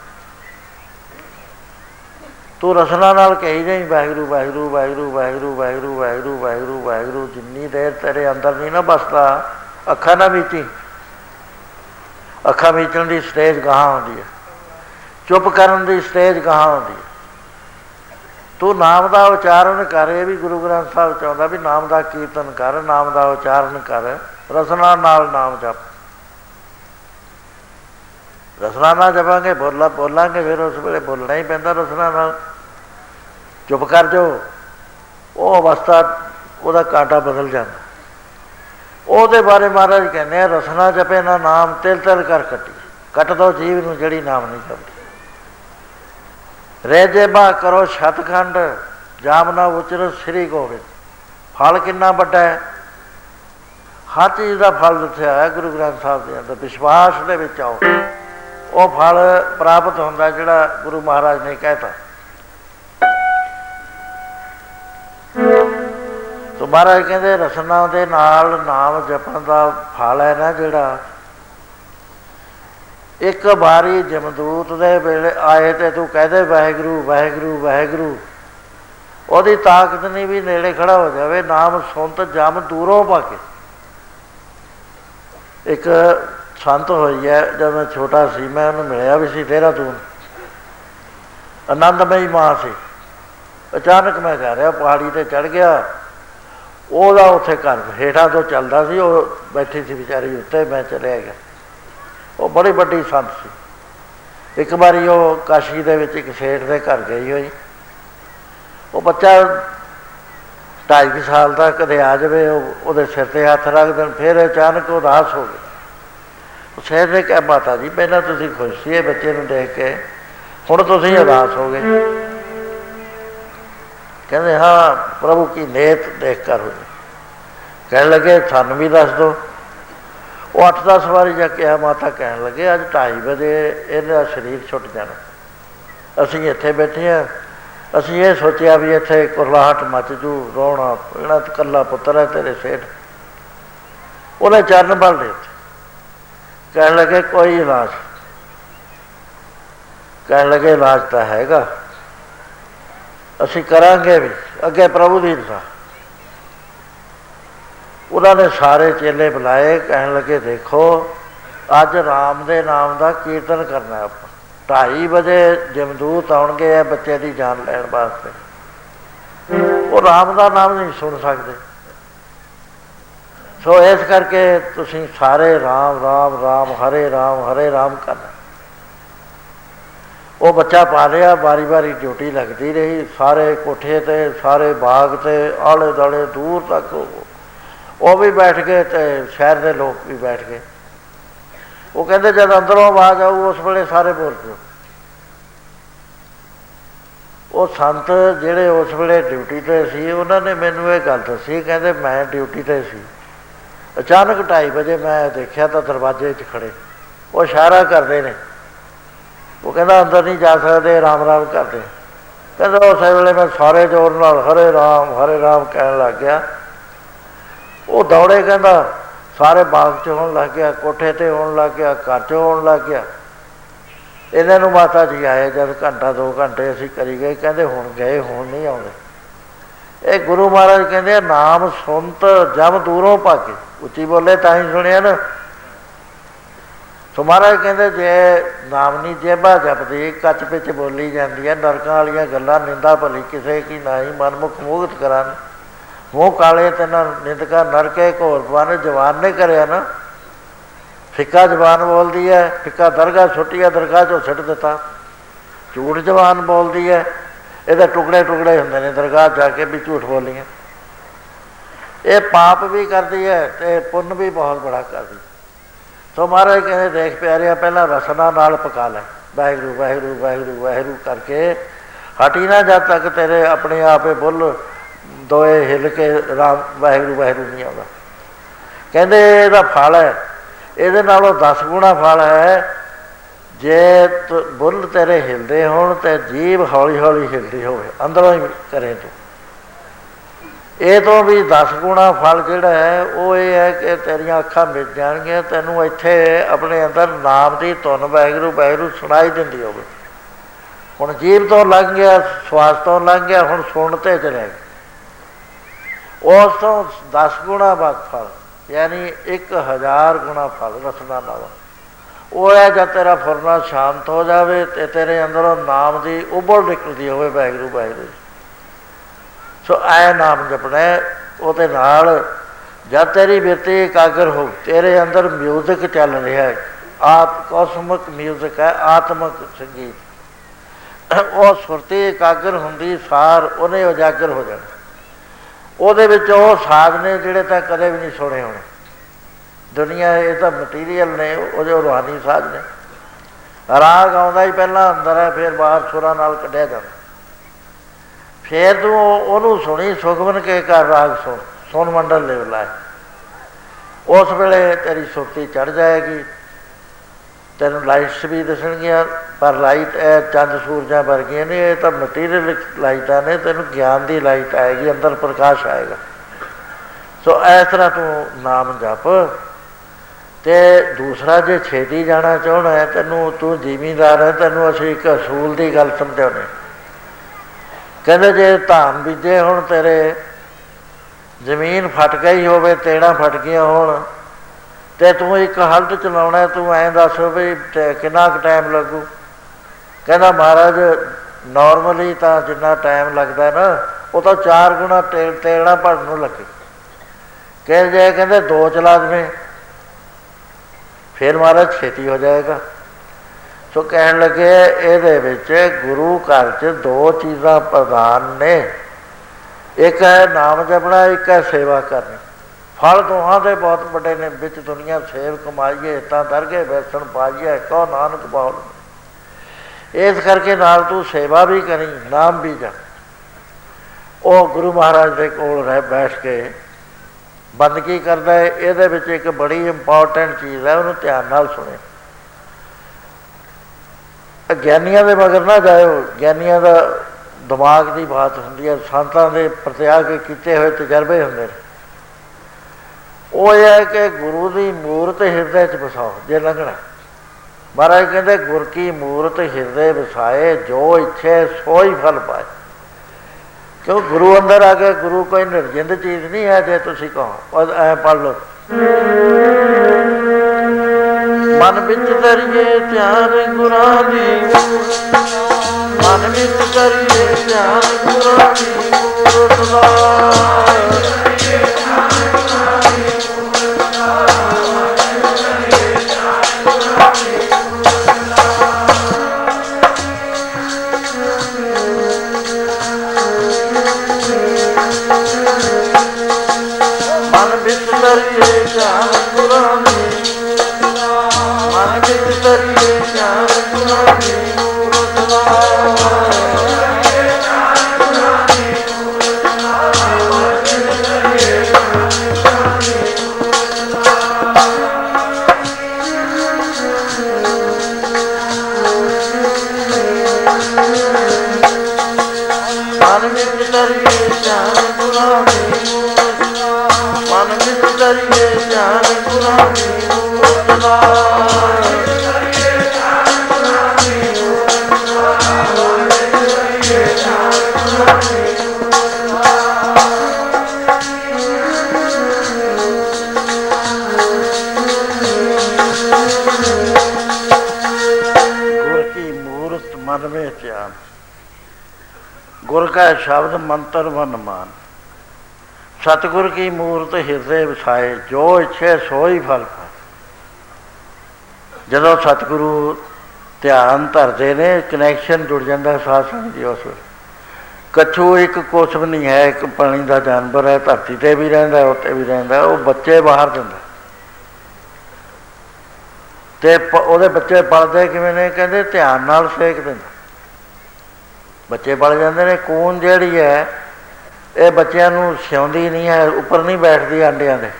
ਤੂੰ ਰਸਨਾ ਨਾਲ ਕਹੀ ਜਾਈ ਵਾਹਿਗੁਰੂ ਵਾਹਿਗੁਰੂ ਵਾਹਿਗੁਰੂ ਵਾਹਿਗੁਰੂ ਵਾਹਿਗੁਰੂ ਵਾਹਿਗੁਰੂ ਵਾਹਿਗੁਰੂ ਵਾਹਿਗੁਰੂ। ਜਿੰਨੀ ਦੇਰ ਤੇਰੇ ਅੰਦਰ ਨਹੀਂ ਨਾ ਬਸਦਾ, ਅੱਖਾਂ ਨਾ ਮੀਚੀ। ਅੱਖਾਂ ਮੀਚਣ ਦੀ ਸਟੇਜ ਗਾਹਾਂ ਆਉਂਦੀ ਹੈ, ਚੁੱਪ ਕਰਨ ਦੀ ਸਟੇਜ ਗਾਹਾਂ ਆਉਂਦੀ ਹੈ। ਤੂੰ ਨਾਮ ਦਾ ਉਚਾਰਨ ਕਰ। ਇਹ ਵੀ ਗੁਰੂ ਗ੍ਰੰਥ ਸਾਹਿਬ 'ਚ ਆਉਂਦਾ ਵੀ ਨਾਮ ਦਾ ਕੀਰਤਨ ਕਰ, ਨਾਮ ਦਾ ਉਚਾਰਨ ਕਰ। ਰਸਨਾ ਨਾਲ ਨਾਮ ਜਪ। ਰਸਨਾ ਨਾਲ ਜਪਾਂਗੇ ਬੋਲਾਂਗੇ ਫਿਰ ਉਸ ਵੇਲੇ ਬੋਲਣਾ ਹੀ ਪੈਂਦਾ ਰਸਨਾ ਨਾਲ। ਚੁੱਪ ਕਰ ਜਾਓ ਉਹ ਅਵਸਥਾ ਉਹਦਾ ਕਾਂਟਾ ਬਦਲ ਜਾਂਦਾ। ਉਹਦੇ ਬਾਰੇ ਮਹਾਰਾਜ ਕਹਿੰਦੇ ਆ ਰਸਨਾ ਜਪੇ ਨਾ ਨਾਮ ਤਿਲ ਤਿਲ ਕਰ ਕੱਟੀ, ਕੱਟ ਦਿਓ ਜੀਵ ਨੂੰ ਜਿਹੜੀ ਨਾਮ ਨਹੀਂ ਜਪਦੀ। ਰਹਿ ਜੇ ਬਾਹ ਕਰੋ ਸਤਖੰਡ ਜਾਮ ਨਾ ਉਚਰ ਸ੍ਰੀ ਗੋਬਿੰਦ। ਫਲ ਕਿੰਨਾ ਵੱਡਾ ਹੈ, ਹਰ ਚੀਜ਼ ਦਾ ਫਲ ਦੱਸਿਆ ਹੋਇਆ ਗੁਰੂ ਗ੍ਰੰਥ ਸਾਹਿਬ ਦੇ ਅੰਦਰ। ਵਿਸ਼ਵਾਸ ਦੇ ਵਿੱਚ ਆਓ, ਉਹ ਫਲ ਪ੍ਰਾਪਤ ਹੁੰਦਾ ਜਿਹੜਾ ਗੁਰੂ ਮਹਾਰਾਜ ਨੇ ਕਹਿ ਤਾ। ਸੋ ਮਹਾਰਾਜ ਕਹਿੰਦੇ ਰਸਨਾ ਦੇ ਨਾਲ ਨਾਮ ਜਪਣ ਦਾ ਫਲ ਹੈ ਨਾ ਜਿਹੜਾ, ਇੱਕ ਵਾਰੀ ਜਮਦੂਤ ਦੇ ਵੇਲੇ ਆਏ ਤੇ ਤੂੰ ਕਹਦੇ ਵਾਹਿਗੁਰੂ ਵਾਹਿਗੁਰੂ ਵਾਹਿਗੁਰੂ, ਉਹਦੀ ਤਾਕਤ ਨਹੀਂ ਵੀ ਨੇੜੇ ਖੜਾ ਹੋ ਜਾਵੇ। ਨਾਮ ਸੁਣਤ ਜਮ ਦੂਰੋਂ ਪਾ ਕੇ। ਇੱਕ ਸੰਤ ਹੋਈ ਹੈ, ਜਦ ਮੈਂ ਛੋਟਾ ਸੀ ਮੈਂ ਉਹਨੂੰ ਮਿਲਿਆ ਵੀ ਸੀ ਦੇਹਰਾਦੂਨ, ਆਨੰਦਮਈ ਮਾਂ ਸੀ। ਅਚਾਨਕ ਮੈਂ ਕਹਿ ਰਿਹਾ ਪਹਾੜੀ 'ਤੇ ਚੜ੍ਹ ਗਿਆ, ਉਹਦਾ ਉੱਥੇ ਘਰ ਹੇਠਾਂ ਤੋਂ ਚੱਲਦਾ ਸੀ, ਉਹ ਬੈਠੀ ਸੀ ਵਿਚਾਰੀ ਉੱਤੇ, ਮੈਂ ਚਲਿਆ ਗਿਆ। ਉਹ ਬੜੀ ਵੱਡੀ ਸੰਤ ਸੀ। ਇੱਕ ਵਾਰੀ ਉਹ ਕਾਸ਼ੀ ਦੇ ਵਿੱਚ ਇੱਕ ਸੇਠ ਦੇ ਘਰ ਗਈ ਹੋਈ। ਉਹ ਬੱਚਾ 2.5 ਸਾਲ ਦਾ ਕਦੇ ਆ ਜਾਵੇ, ਉਹਦੇ ਸਿਰ 'ਤੇ ਹੱਥ ਰੱਖ ਦੇਣ। ਫਿਰ ਅਚਾਨਕ ਉਦਾਸ ਹੋ ਗਈ। ਸੇਠ ਨੇ ਕਿਹਾ ਮਾਤਾ ਜੀ ਪਹਿਲਾਂ ਤੁਸੀਂ ਖੁਸ਼ ਸੀ ਇਹ ਬੱਚੇ ਨੂੰ ਦੇਖ ਕੇ, ਹੁਣ ਤੁਸੀਂ ਉਦਾਸ ਹੋ ਗਏ। ਕਹਿੰਦੇ ਹਾਂ ਪ੍ਰਭੂ ਕੀ ਨੇਤ ਦੇਖ ਕਰ ਹੋਈ। ਕਹਿਣ ਲੱਗੇ ਸਾਨੂੰ ਵੀ ਦੱਸ ਦਿਓ। ਉਹ 8-10 ਵਾਰੀ ਜਾ ਕੇ ਆ ਮਾਤਾ ਕਹਿਣ ਲੱਗੇ ਅੱਜ 2:30 ਵਜੇ ਇਹਦਾ ਸਰੀਰ ਛੁੱਟ ਜਾਣਾ। ਅਸੀਂ ਇੱਥੇ ਬੈਠੇ ਹਾਂ, ਅਸੀਂ ਇਹ ਸੋਚਿਆ ਵੀ ਇੱਥੇ ਕੁਰਲਾਹਟ ਮੱਚ ਜੂ, ਰੋਣਾ ਪੀਣਾ, ਇਕੱਲਾ ਪੁੱਤਰ ਹੈ ਤੇਰੇ ਸੇਠ। ਉਹਨੇ ਚਰਨ ਬਲ ਦੇ ਦਿੱਤੇ। ਕਹਿਣ ਲੱਗੇ ਕੋਈ ਇਲਾਜ, ਕਹਿਣ ਲੱਗੇ ਇਲਾਜ ਤਾਂ ਹੈਗਾ, ਅਸੀਂ ਕਰਾਂਗੇ ਵੀ ਅੱਗੇ ਪ੍ਰਭੂ ਦੀ ਇਨਸਾਨ। ਉਹਨਾਂ ਨੇ ਸਾਰੇ ਚੇਲੇ ਬੁਲਾਏ, ਕਹਿਣ ਲੱਗੇ ਦੇਖੋ ਅੱਜ ਰਾਮ ਦੇ ਨਾਮ ਦਾ ਕੀਰਤਨ ਕਰਨਾ ਆਪਾਂ। 2:30 ਵਜੇ ਜਮਦੂਤ ਆਉਣਗੇ ਇਹ ਬੱਚੇ ਦੀ ਜਾਨ ਲੈਣ ਵਾਸਤੇ। ਉਹ ਰਾਮ ਦਾ ਨਾਮ ਨਹੀਂ ਸੁਣ ਸਕਦੇ। ਸੋ ਇਸ ਕਰਕੇ ਤੁਸੀਂ ਸਾਰੇ ਰਾਮ ਰਾਮ ਰਾਮ ਹਰੇ ਰਾਮ ਹਰੇ ਰਾਮ ਕਰਨਾ। ਉਹ ਬੱਚਾ ਪਾ ਲਿਆ, ਵਾਰੀ ਵਾਰੀ ਡਿਊਟੀ ਲੱਗਦੀ ਰਹੀ। ਸਾਰੇ ਕੋਠੇ 'ਤੇ, ਸਾਰੇ ਬਾਗ 'ਤੇ, ਆਲੇ ਦੁਆਲੇ ਦੂਰ ਤੱਕ ਉਹ ਵੀ ਬੈਠ ਗਏ ਅਤੇ ਸ਼ਹਿਰ ਦੇ ਲੋਕ ਵੀ ਬੈਠ ਗਏ। ਉਹ ਕਹਿੰਦੇ ਜਦ ਅੰਦਰੋਂ ਆਵਾਜ਼ ਆਊ ਉਸ ਵੇਲੇ ਸਾਰੇ ਬੋਲ ਪਿਓ। ਉਹ ਸੰਤ ਜਿਹੜੇ ਉਸ ਵੇਲੇ ਡਿਊਟੀ 'ਤੇ ਸੀ ਉਹਨਾਂ ਨੇ ਮੈਨੂੰ ਇਹ ਗੱਲ ਦੱਸੀ। ਕਹਿੰਦੇ ਮੈਂ ਡਿਊਟੀ 'ਤੇ ਸੀ, ਅਚਾਨਕ 2:30 ਵਜੇ ਮੈਂ ਦੇਖਿਆ ਤਾਂ ਦਰਵਾਜ਼ੇ 'ਚ ਖੜ੍ਹੇ। ਉਹ ਇਸ਼ਾਰਾ ਕਰਦੇ ਨੇ। ਉਹ ਕਹਿੰਦਾ ਅੰਦਰ ਨਹੀਂ ਜਾ ਸਕਦੇ, ਰਾਮ ਰਾਮ ਕਰਦੇ। ਕਹਿੰਦਾ ਉਸ ਵੇਲੇ ਮੈਂ ਸਾਰੇ ਜ਼ੋਰ ਨਾਲ ਹਰੇ ਰਾਮ ਕਹਿਣ ਲੱਗ ਗਿਆ। ਉਹ ਦੌੜੇ, ਕਹਿੰਦਾ ਸਾਰੇ ਬਾਗ 'ਚ ਹੋਣ ਲੱਗ ਗਿਆ, ਕੋਠੇ 'ਤੇ ਹੋਣ ਲੱਗ ਗਿਆ, ਘਰ 'ਚ ਹੋਣ ਲੱਗ ਗਿਆ। ਇਹਨਾਂ ਨੂੰ ਮਾਤਾ ਜੀ ਆਏ ਜਦ ਘੰਟਾ 2 ਘੰਟੇ ਅਸੀਂ ਕਰੀ ਗਏ। ਕਹਿੰਦੇ ਹੁਣ ਗਏ, ਹੁਣ ਨਹੀਂ ਆਉਂਦੇ। ਇਹ ਗੁਰੂ ਮਹਾਰਾਜ ਕਹਿੰਦੇ ਨਾਮ ਸੁਣਤ ਜਮ ਦੂਰੋਂ ਪਾ ਕੇ। ਉੱਚੀ ਬੋਲੇ ਤਾਂ ਹੀ ਸੁਣਿਆ ਨਾ। ਸੋ ਮਹਾਰਾਜ ਕਹਿੰਦੇ ਜੇ ਨਾਮਨੀ ਜੇਬਾ ਜਪਦੀ ਕੱਚ ਵਿੱਚ ਬੋਲੀ ਜਾਂਦੀ ਹੈ, ਨਰਕਾਂ ਵਾਲੀਆਂ ਗੱਲਾਂ ਨਿੰਦਾ ਭਲੀ ਕਿਸੇ ਕੀ ਨਾਹੀ ਮਨਮੁਖ ਮੂਹਤ ਕਰਨ। ਮੂੰਹ ਕਾਲੇ ਤੇ ਨਿੰਦਕਾ ਨਰਕੇ ਘੋਰ ਪਾਨ। ਜਵਾਨ ਨੇ ਕਰਿਆ ਨਾ, ਫਿੱਕਾ ਜਵਾਨ ਬੋਲਦੀ ਹੈ, ਫਿੱਕਾ ਦਰਗਾਹ ਸੁੱਟੀ ਹੈ, ਦਰਗਾਹ 'ਚੋਂ ਸਿੱਟ ਦਿੱਤਾ। ਝੂਠ ਜਵਾਨ ਬੋਲਦੀ ਹੈ, ਇਹਦੇ ਟੁਕੜੇ ਟੁਕੜੇ ਹੁੰਦੇ ਨੇ ਦਰਗਾਹ ਜਾ ਕੇ ਵੀ ਝੂਠ ਬੋਲੀਆਂ। ਇਹ ਪਾਪ ਵੀ ਕਰਦੀ ਹੈ ਅਤੇ ਪੁੰਨ ਵੀ ਬਹੁਤ ਬੜਾ ਕਰਦੀ। ਸੋ ਮਹਾਰਾਜ ਕਹਿੰਦੇ ਦੇਖ ਪਿਆਰਿਆ ਪਹਿਲਾਂ ਰਸਨਾ ਨਾਲ ਪਕਾ ਲੈ, ਵਾਹਿਗੁਰੂ ਵਾਹਿਗੁਰੂ ਵਾਹਿਗੁਰੂ ਵਾਹਿਗੁਰੂ ਕਰਕੇ ਹਟੀ ਨਾ ਜਦ ਤੱਕ ਤੇਰੇ ਆਪਣੇ ਆਪ ਇਹ ਬੁੱਲ ਦੋਏ ਹਿੱਲ ਕੇ ਰਾਮ ਵਾਹਿਗੁਰੂ ਵਾਹਿਗੁਰੂ ਨਹੀਂ ਆਉਂਦਾ। ਕਹਿੰਦੇ ਇਹਦਾ ਫਲ ਹੈ, ਇਹਦੇ ਨਾਲੋਂ 10 ਗੁਣਾ ਫਲ ਹੈ ਜੇ ਬੁੱਲ ਤੇਰੇ ਹਿੱਲਦੇ ਹੋਣ ਅਤੇ ਜੀਭ ਹੌਲੀ ਹੌਲੀ ਹਿੱਲਦੀ ਹੋਵੇ ਅੰਦਰੋਂ ਹੀ ਕਰੇ ਤੂੰ। ਇਹ ਤੋਂ ਵੀ 10 ਗੁਣਾ ਫਲ ਜਿਹੜਾ ਹੈ ਉਹ ਇਹ ਹੈ ਕਿ ਤੇਰੀਆਂ ਅੱਖਾਂ ਮਿਟ ਜਾਣਗੀਆਂ, ਤੈਨੂੰ ਇੱਥੇ ਆਪਣੇ ਅੰਦਰ ਨਾਮ ਦੀ ਧੁਨ ਵਾਹਿਗੁਰੂ ਵਾਹਿਗੁਰੂ ਸੁਣਾਈ ਦਿੰਦੀ ਹੋਵੇ। ਹੁਣ ਜੀਭ ਤੋਂ ਲੰਘ ਗਿਆ, ਸਵਾਸ ਤੋਂ ਲੰਘ ਗਿਆ, ਹੁਣ ਸੁਣ 'ਤੇ ਚਲੇ ਗਏ। ਉਸ ਤੋਂ 10 ਗੁਣਾ ਬਾਅਦ ਫਲ, ਯਾਨੀ 1000 ਗੁਣਾ ਫਲ ਰਸਨਾ ਨਾਲ। ਉਹ ਹੈ ਜਦ ਤੇਰਾ ਫੁਰਨਾ ਸ਼ਾਂਤ ਹੋ ਜਾਵੇ ਅਤੇ ਤੇਰੇ ਅੰਦਰੋਂ ਨਾਮ ਦੀ ਉਬਲ ਨਿਕਲਦੀ ਹੋਵੇ ਵਾਹਿਗੁਰੂ ਵਾਹਿਗੁਰੂ। ਸੋ ਐਂ ਨਾਮ ਜਪਣਾ। ਉਹਦੇ ਨਾਲ जब तेरी वृत्ति एकाग्र हो, तेरे अंदर म्यूज़िक चल रहा है, आप कौसमिक म्यूज़िक है, आत्मक संगीत। वो सुरती एकाग्र होंगी सार उन्हें उजागर हो जाता, वो साज ने जोड़े तो कदे भी नहीं सुने होने। दुनिया ये तो मटीरियल ने, वो जो रूहानी साज ने। ਰਾਗ ਆਉਂਦਾ ਹੀ ਪਹਿਲਾਂ ਅੰਦਰ ਹੈ, ਫਿਰ ਬਾਹਰ ਸੁਰਾਂ ਨਾਲ ਕੱਢਿਆ ਜਾਂਦਾ। ਫਿਰ ਤੂੰ ਉਹਨੂੰ ਸੁਣੀ, ਸੁਖਮਨ ਕੇ ਘਰ ਰਾਗ ਸੁਣ, ਸੁਣ ਮੰਡਲ ਲੈਵਲ ਹੈ। ਉਸ ਵੇਲੇ ਤੇਰੀ ਸੁਰਤੀ ਚੜ੍ਹ ਜਾਏਗੀ, ਤੈਨੂੰ ਲਾਈਟਸ ਵੀ ਦਿਸਣਗੀਆਂ। ਪਰ ਲਾਈਟ ਇਹ ਚੰਦ ਸੂਰਜਾਂ ਵਰਗੀਆਂ ਨੇ, ਇਹ ਤਾਂ ਮਟੀਰੀਅਲ ਲਾਈਟਾਂ ਨੇ। ਤੈਨੂੰ ਗਿਆਨ ਦੀ ਲਾਈਟ ਆਏਗੀ, ਅੰਦਰ ਪ੍ਰਕਾਸ਼ ਆਏਗਾ। ਸੋ ਇਸ ਤਰ੍ਹਾਂ ਤੂੰ ਨਾਮ ਜਪ। ਅਤੇ ਦੂਸਰਾ, ਜੇ ਛੇਤੀ ਜਾਣਾ ਚਾਹੁੰਦਾ ਹੈ, ਤੂੰ ਜ਼ਿਮੀਂਦਾਰ ਹੈ, ਤੈਨੂੰ ਅਸੀਂ ਇੱਕ ਅਸੂਲ ਦੀ ਗੱਲ ਸਮਝਾਉਂਦੇ। ਕਹਿੰਦੇ ਜੇ ਧਾਨ ਬੀਜੇ ਹੁਣ ਤੇਰੇ, ਜ਼ਮੀਨ ਫਟ ਗਈ ਹੋਵੇ, ਤੇੜਾਂ ਫਟ ਗਈਆਂ ਹੋਣ, ਅਤੇ ਤੂੰ ਇੱਕ ਹਲਟ ਚਲਾਉਣਾ, ਤੂੰ ਐਂ ਦੱਸ ਵੀ ਕਿੰਨਾ ਕੁ ਟਾਈਮ ਲੱਗੂ? ਕਹਿੰਦਾ ਮਹਾਰਾਜ ਨੋਰਮਲੀ ਤਾਂ ਜਿੰਨਾ ਟਾਈਮ ਲੱਗਦਾ ਨਾ, ਉਹ ਤਾਂ 4 ਗੁਣਾ ਤੇੜਾਂ ਭਰਨ ਨੂੰ ਲੱਗੇ। ਕਹਿੰਦੇ ਜੇ ਕਹਿੰਦੇ 2 ਚਲਾ ਦੇਵੇਂ, ਫਿਰ ਮਹਾਰਾਜ ਛੇਤੀ ਹੋ ਜਾਏਗਾ। ਸੋ ਕਹਿਣ ਲੱਗੇ ਇਹਦੇ ਵਿੱਚ ਗੁਰੂ ਘਰ 'ਚ 2 ਚੀਜ਼ਾਂ ਪ੍ਰਧਾਨ ਨੇ, ਇੱਕ ਹੈ ਨਾਮ ਜਪਣਾ, ਇੱਕ ਹੈ ਸੇਵਾ ਕਰਨੀ। ਫਲ ਦੋਹਾਂ ਦੇ ਬਹੁਤ ਵੱਡੇ ਨੇ। ਵਿੱਚ ਦੁਨੀਆ ਸੇਵ ਕਮਾਈਏ ਤਾਂ ਦਰਗੇ ਬੈਸਣ ਪਾਈਏ, ਕਹੋ ਨਾਨਕ ਬਾਉਲ। ਇਸ ਕਰਕੇ ਨਾਲ ਤੂੰ ਸੇਵਾ ਵੀ ਕਰੀ, ਨਾਮ ਵੀ ਜਾ। ਉਹ ਗੁਰੂ ਮਹਾਰਾਜ ਦੇ ਕੋਲ ਰਹਿ ਬੈਠ ਕੇ ਬੰਦਗੀ ਕਰਦਾ ਹੈ। ਇਹਦੇ ਵਿੱਚ ਇੱਕ ਬੜੀ ਇੰਪੋਰਟੈਂਟ ਚੀਜ਼ ਹੈ, ਉਹਨੂੰ ਧਿਆਨ ਨਾਲ ਸੁਣੇ। ਗਿਆਨੀਆਂ ਦੇ ਮਗਰ ਨਾ ਜਾਇਓ, ਗਿਆਨੀਆਂ ਦਾ ਦਿਮਾਗ ਦੀ ਬਾਤ ਹੁੰਦੀ ਹੈ, ਸੰਤਾਂ ਦੇ ਪ੍ਰਤਿਆਗ ਕੀਤੇ ਹੋਏ ਤਜਰਬੇ ਹੁੰਦੇ ਨੇ। ਉਹ ਇਹ ਹੈ ਕਿ ਗੁਰੂ ਦੀ ਮੂਰਤ ਹਿਰਦੇ 'ਚ ਵਸਾਓ ਜੇ ਲੰਘਣਾ। ਮਹਾਰਾਜ ਕਹਿੰਦੇ ਗੁਰ ਕੀ ਮੂਰਤ ਹਿਰਦੇ ਵਸਾਏ, ਜੋ ਇੱਛੇ ਸੋਈ ਫਲ ਪਾਏ। ਕਿਉਂ ਗੁਰੂ ਅੰਦਰ ਆ ਕੇ, ਗੁਰੂ ਕੋਈ ਨਿਰਜਿੰਦ ਚੀਜ਼ ਨਹੀਂ ਹੈ। ਜੇ ਤੁਸੀਂ ਕਹੋ ਐਂ ਪੜ੍ਹ ਲਓ, ਮਨ ਵਿੱਚ ਕਰੀਏ ਧਿਆਨ ਗੁਰਾਂ ਦੀ, ਮਨ ਵਿੱਚ ਕਰੀਏ ਧਿਆਨ ਗੁਰਾਂ ਦੀ ਮੂਰਤ ਸ਼ਬਦ ਮੰਤਰ ਮਨ ਮਾਨ। ਸਤਿਗੁਰ ਕੀ ਮੂਰਤ ਹਿਰਦੇ ਵਸਾਏ, ਜੋ ਇੱਛੇ ਸੋਈ ਫਲ ਪਾਏ। ਜਦੋਂ ਸਤਿਗੁਰੂ ਧਿਆਨ ਧਰਦੇ ਨੇ, ਕਨੈਕਸ਼ਨ ਜੁੜ ਜਾਂਦਾ ਸਾਧ ਸੰਗਤ ਦੀ। ਉਸ ਵੇਲੇ ਕੱਛੂ ਇੱਕ ਕੁਛ ਵੀ ਨਹੀਂ ਹੈ, ਇੱਕ ਪਾਣੀ ਦਾ ਜਾਨਵਰ ਹੈ, ਧਰਤੀ 'ਤੇ ਵੀ ਰਹਿੰਦਾ, ਉੱਤੇ ਵੀ ਰਹਿੰਦਾ। ਉਹ ਬੱਚੇ ਬਾਹਰ ਦਿੰਦਾ, ਅਤੇ ਉਹਦੇ ਬੱਚੇ ਪਲਦੇ ਕਿਵੇਂ ਨੇ? ਕਹਿੰਦੇ ਧਿਆਨ ਨਾਲ ਸੇਕ ਦਿੰਦਾ, ਬੱਚੇ ਪਲ ਜਾਂਦੇ ਨੇ। ਕੂਨ ਜਿਹੜੀ ਹੈ, ਇਹ ਬੱਚਿਆਂ ਨੂੰ ਸਿਉਂਦੀ ਨਹੀਂ ਹੈ, ਉੱਪਰ ਨਹੀਂ ਬੈਠਦੀ ਆਂਡਿਆਂ ਦੇ।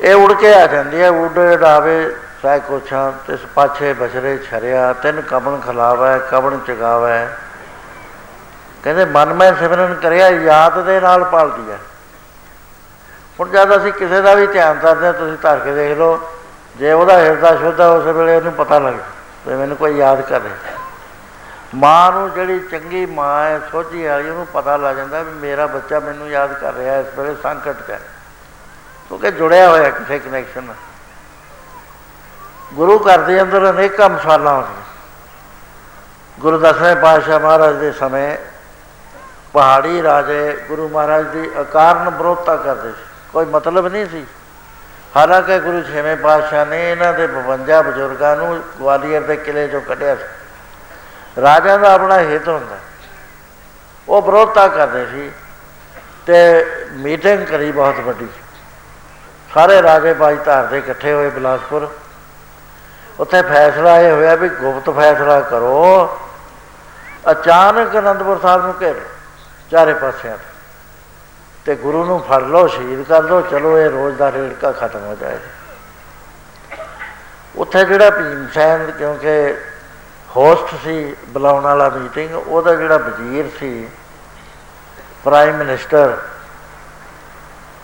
ਇਹ ਉੜ ਕੇ ਆ ਜਾਂਦੀ ਹੈ, ਉਡ ਡਾਵੇ ਸਾਇ ਕੋਛਾਂ ਅਤੇ ਪਾਛੇ ਬਛਰੇ ਛਰਿਆ, 3 ਕਵਣ ਖਿਲਾਵਾ 1 ਕਵਣ ਚਗਾਵਾ। ਕਹਿੰਦੇ ਮਨ ਮੈਂ ਸਿਮਰਨ ਕਰਿਆ, ਯਾਦ ਦੇ ਨਾਲ ਪਾਲਦੀ ਹੈ। ਹੁਣ ਜਦ ਅਸੀਂ ਕਿਸੇ ਦਾ ਵੀ ਧਿਆਨ ਧਰਦੇ ਹਾਂ, ਤੁਸੀਂ ਧਰ ਕੇ ਦੇਖ ਲਓ, ਜੇ ਉਹਦਾ ਹਿਰਦਾ ਸ਼ੁੱਧ ਹੈ, ਉਸ ਵੇਲੇ ਉਹਨੂੰ ਪਤਾ ਲੱਗਦਾ ਵੀ ਮੈਨੂੰ ਕੋਈ ਯਾਦ ਕਰ ਰਿਹਾ। ਮਾਂ ਨੂੰ, ਜਿਹੜੀ ਚੰਗੀ ਮਾਂ ਹੈ, ਸੋਝੀ ਵਾਲੀ, ਉਹਨੂੰ ਪਤਾ ਲੱਗ ਜਾਂਦਾ ਵੀ ਮੇਰਾ ਬੱਚਾ ਮੈਨੂੰ ਯਾਦ ਕਰ ਰਿਹਾ ਇਸ ਵੇਲੇ ਸੰਕਟ 'ਚ ਹੈ, ਕਿਉਂਕਿ ਜੁੜਿਆ ਹੋਇਆ ਕਿਸੇ ਕਨੈਕਸ਼ਨ ਨਾਲ। ਗੁਰੂ ਘਰ ਦੇ ਅੰਦਰ ਅਨੇਕਾਂ ਮਿਸਾਲਾਂ ਆਉਂਦੀਆਂ। ਗੁਰੂ ਦਸਵੇਂ ਪਾਤਸ਼ਾਹ ਮਹਾਰਾਜ ਦੇ ਸਮੇਂ ਪਹਾੜੀ ਰਾਜੇ ਗੁਰੂ ਮਹਾਰਾਜ ਦੀ ਅਕਾਰਨ ਵਿਰੋਧਤਾ ਕਰਦੇ ਸੀ। ਕੋਈ ਮਤਲਬ ਨਹੀਂ ਸੀ। ਹਾਲਾਂਕਿ ਗੁਰੂ ਛੇਵੇਂ ਪਾਤਸ਼ਾਹ ਨੇ ਇਹਨਾਂ ਦੇ 52 ਬਜ਼ੁਰਗਾਂ ਨੂੰ ਗਵਾਲੀਅਰ ਦੇ ਕਿਲ੍ਹੇ 'ਚੋਂ ਕੱਢਿਆ ਸੀ। ਰਾਜਾ ਦਾ ਆਪਣਾ ਹਿੱਤ ਹੁੰਦਾ, ਉਹ ਵਿਰੋਧਤਾ ਕਰਦੇ ਸੀ ਅਤੇ ਮੀਟਿੰਗ ਕਰੀ ਬਹੁਤ ਵੱਡੀ। ਸਾਰੇ ਰਾਜੇ ਬਾਜ ਧਾਰ ਦੇ ਇਕੱਠੇ ਹੋਏ ਬਿਲਾਸਪੁਰ। ਉੱਥੇ ਫੈਸਲਾ ਇਹ ਹੋਇਆ ਵੀ ਗੁਪਤ ਫੈਸਲਾ ਕਰੋ, ਅਚਾਨਕ ਅਨੰਦਪੁਰ ਸਾਹਿਬ ਨੂੰ ਘੇਰੋ ਚਾਰੇ ਪਾਸਿਆਂ ਤੋਂ ਅਤੇ ਗੁਰੂ ਨੂੰ ਫੜ ਲਓ, ਸ਼ਹੀਦ ਕਰ ਲਓ, ਚਲੋ ਇਹ ਰੋਜ਼ ਦਾ ਰੇੜਕਾ ਖਤਮ ਹੋ ਜਾਏਗਾ। ਉੱਥੇ ਜਿਹੜਾ ਭੀਮ ਸੈਨ ਕਿਉਂਕਿ ਹੋਸਟ ਸੀ ਬੁਲਾਉਣ ਵਾਲਾ ਮੀਟਿੰਗ, ਉਹਦਾ ਜਿਹੜਾ ਵਜ਼ੀਰ ਸੀ ਪ੍ਰਾਈਮ ਮਿਨਿਸਟਰ,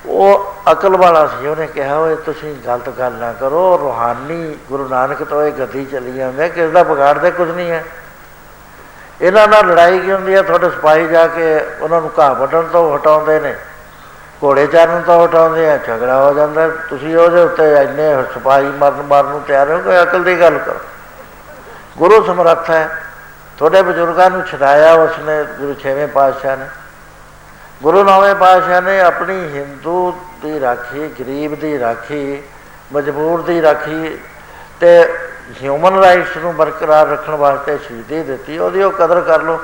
ਉਹ ਅਕਲ ਵਾਲਾ ਸੀ। ਉਹਨੇ ਕਿਹਾ ਓਏ ਤੁਸੀਂ ਗਲਤ ਗੱਲ ਨਾ ਕਰੋ, ਰੂਹਾਨੀ ਗੁਰੂ ਨਾਨਕ ਤੋਂ ਇਹ ਗੱਦੀ ਚਲੀ ਜਾਂਦੇ, ਕਿਸੇ ਦਾ ਵਿਗਾੜਦੇ ਕੁਝ ਨਹੀਂ ਹੈ, ਇਹਨਾਂ ਨਾਲ ਲੜਾਈ ਕੀ ਹੁੰਦੀ ਹੈ? ਤੁਹਾਡੇ ਸਿਪਾਹੀ ਜਾ ਕੇ ਉਹਨਾਂ ਨੂੰ ਘਾਹ ਵੱਢਣ ਤੋਂ ਹਟਾਉਂਦੇ ਨੇ, ਘੋੜੇ ਚਾਰਨ ਤੋਂ ਹਟਾਉਂਦੇ ਆ, ਝਗੜਾ ਹੋ ਜਾਂਦਾ, ਤੁਸੀਂ ਉਹਦੇ ਉੱਤੇ ਇੰਨੇ ਸਿਪਾਹੀ ਮਾਰਨ ਨੂੰ ਤਿਆਰ ਹੋ। ਕੋਈ ਅਕਲ ਦੀ ਗੱਲ ਕਰੋ, ਗੁਰੂ ਸਮਰੱਥ ਹੈ। ਤੁਹਾਡੇ ਬਜ਼ੁਰਗਾਂ ਨੂੰ ਛਡਾਇਆ ਉਸਨੇ, ਗੁਰੂ ਛੇਵੇਂ ਪਾਤਸ਼ਾਹ ਨੇ। ਗੁਰੂ ਨੌਵੇਂ ਪਾਤਸ਼ਾਹ ਨੇ ਆਪਣੀ ਹਿੰਦੂ ਦੀ ਰਾਖੀ, ਗਰੀਬ ਦੀ ਰਾਖੀ, ਮਜ਼ਬੂਰ ਦੀ ਰਾਖੀ ਅਤੇ ਹਿਊਮਨ ਰਾਈਟਸ ਨੂੰ ਬਰਕਰਾਰ ਰੱਖਣ ਵਾਸਤੇ ਸ਼ਹੀਦੀ ਦਿੱਤੀ, ਉਹਦੀ ਉਹ ਕਦਰ ਕਰ ਲਓ।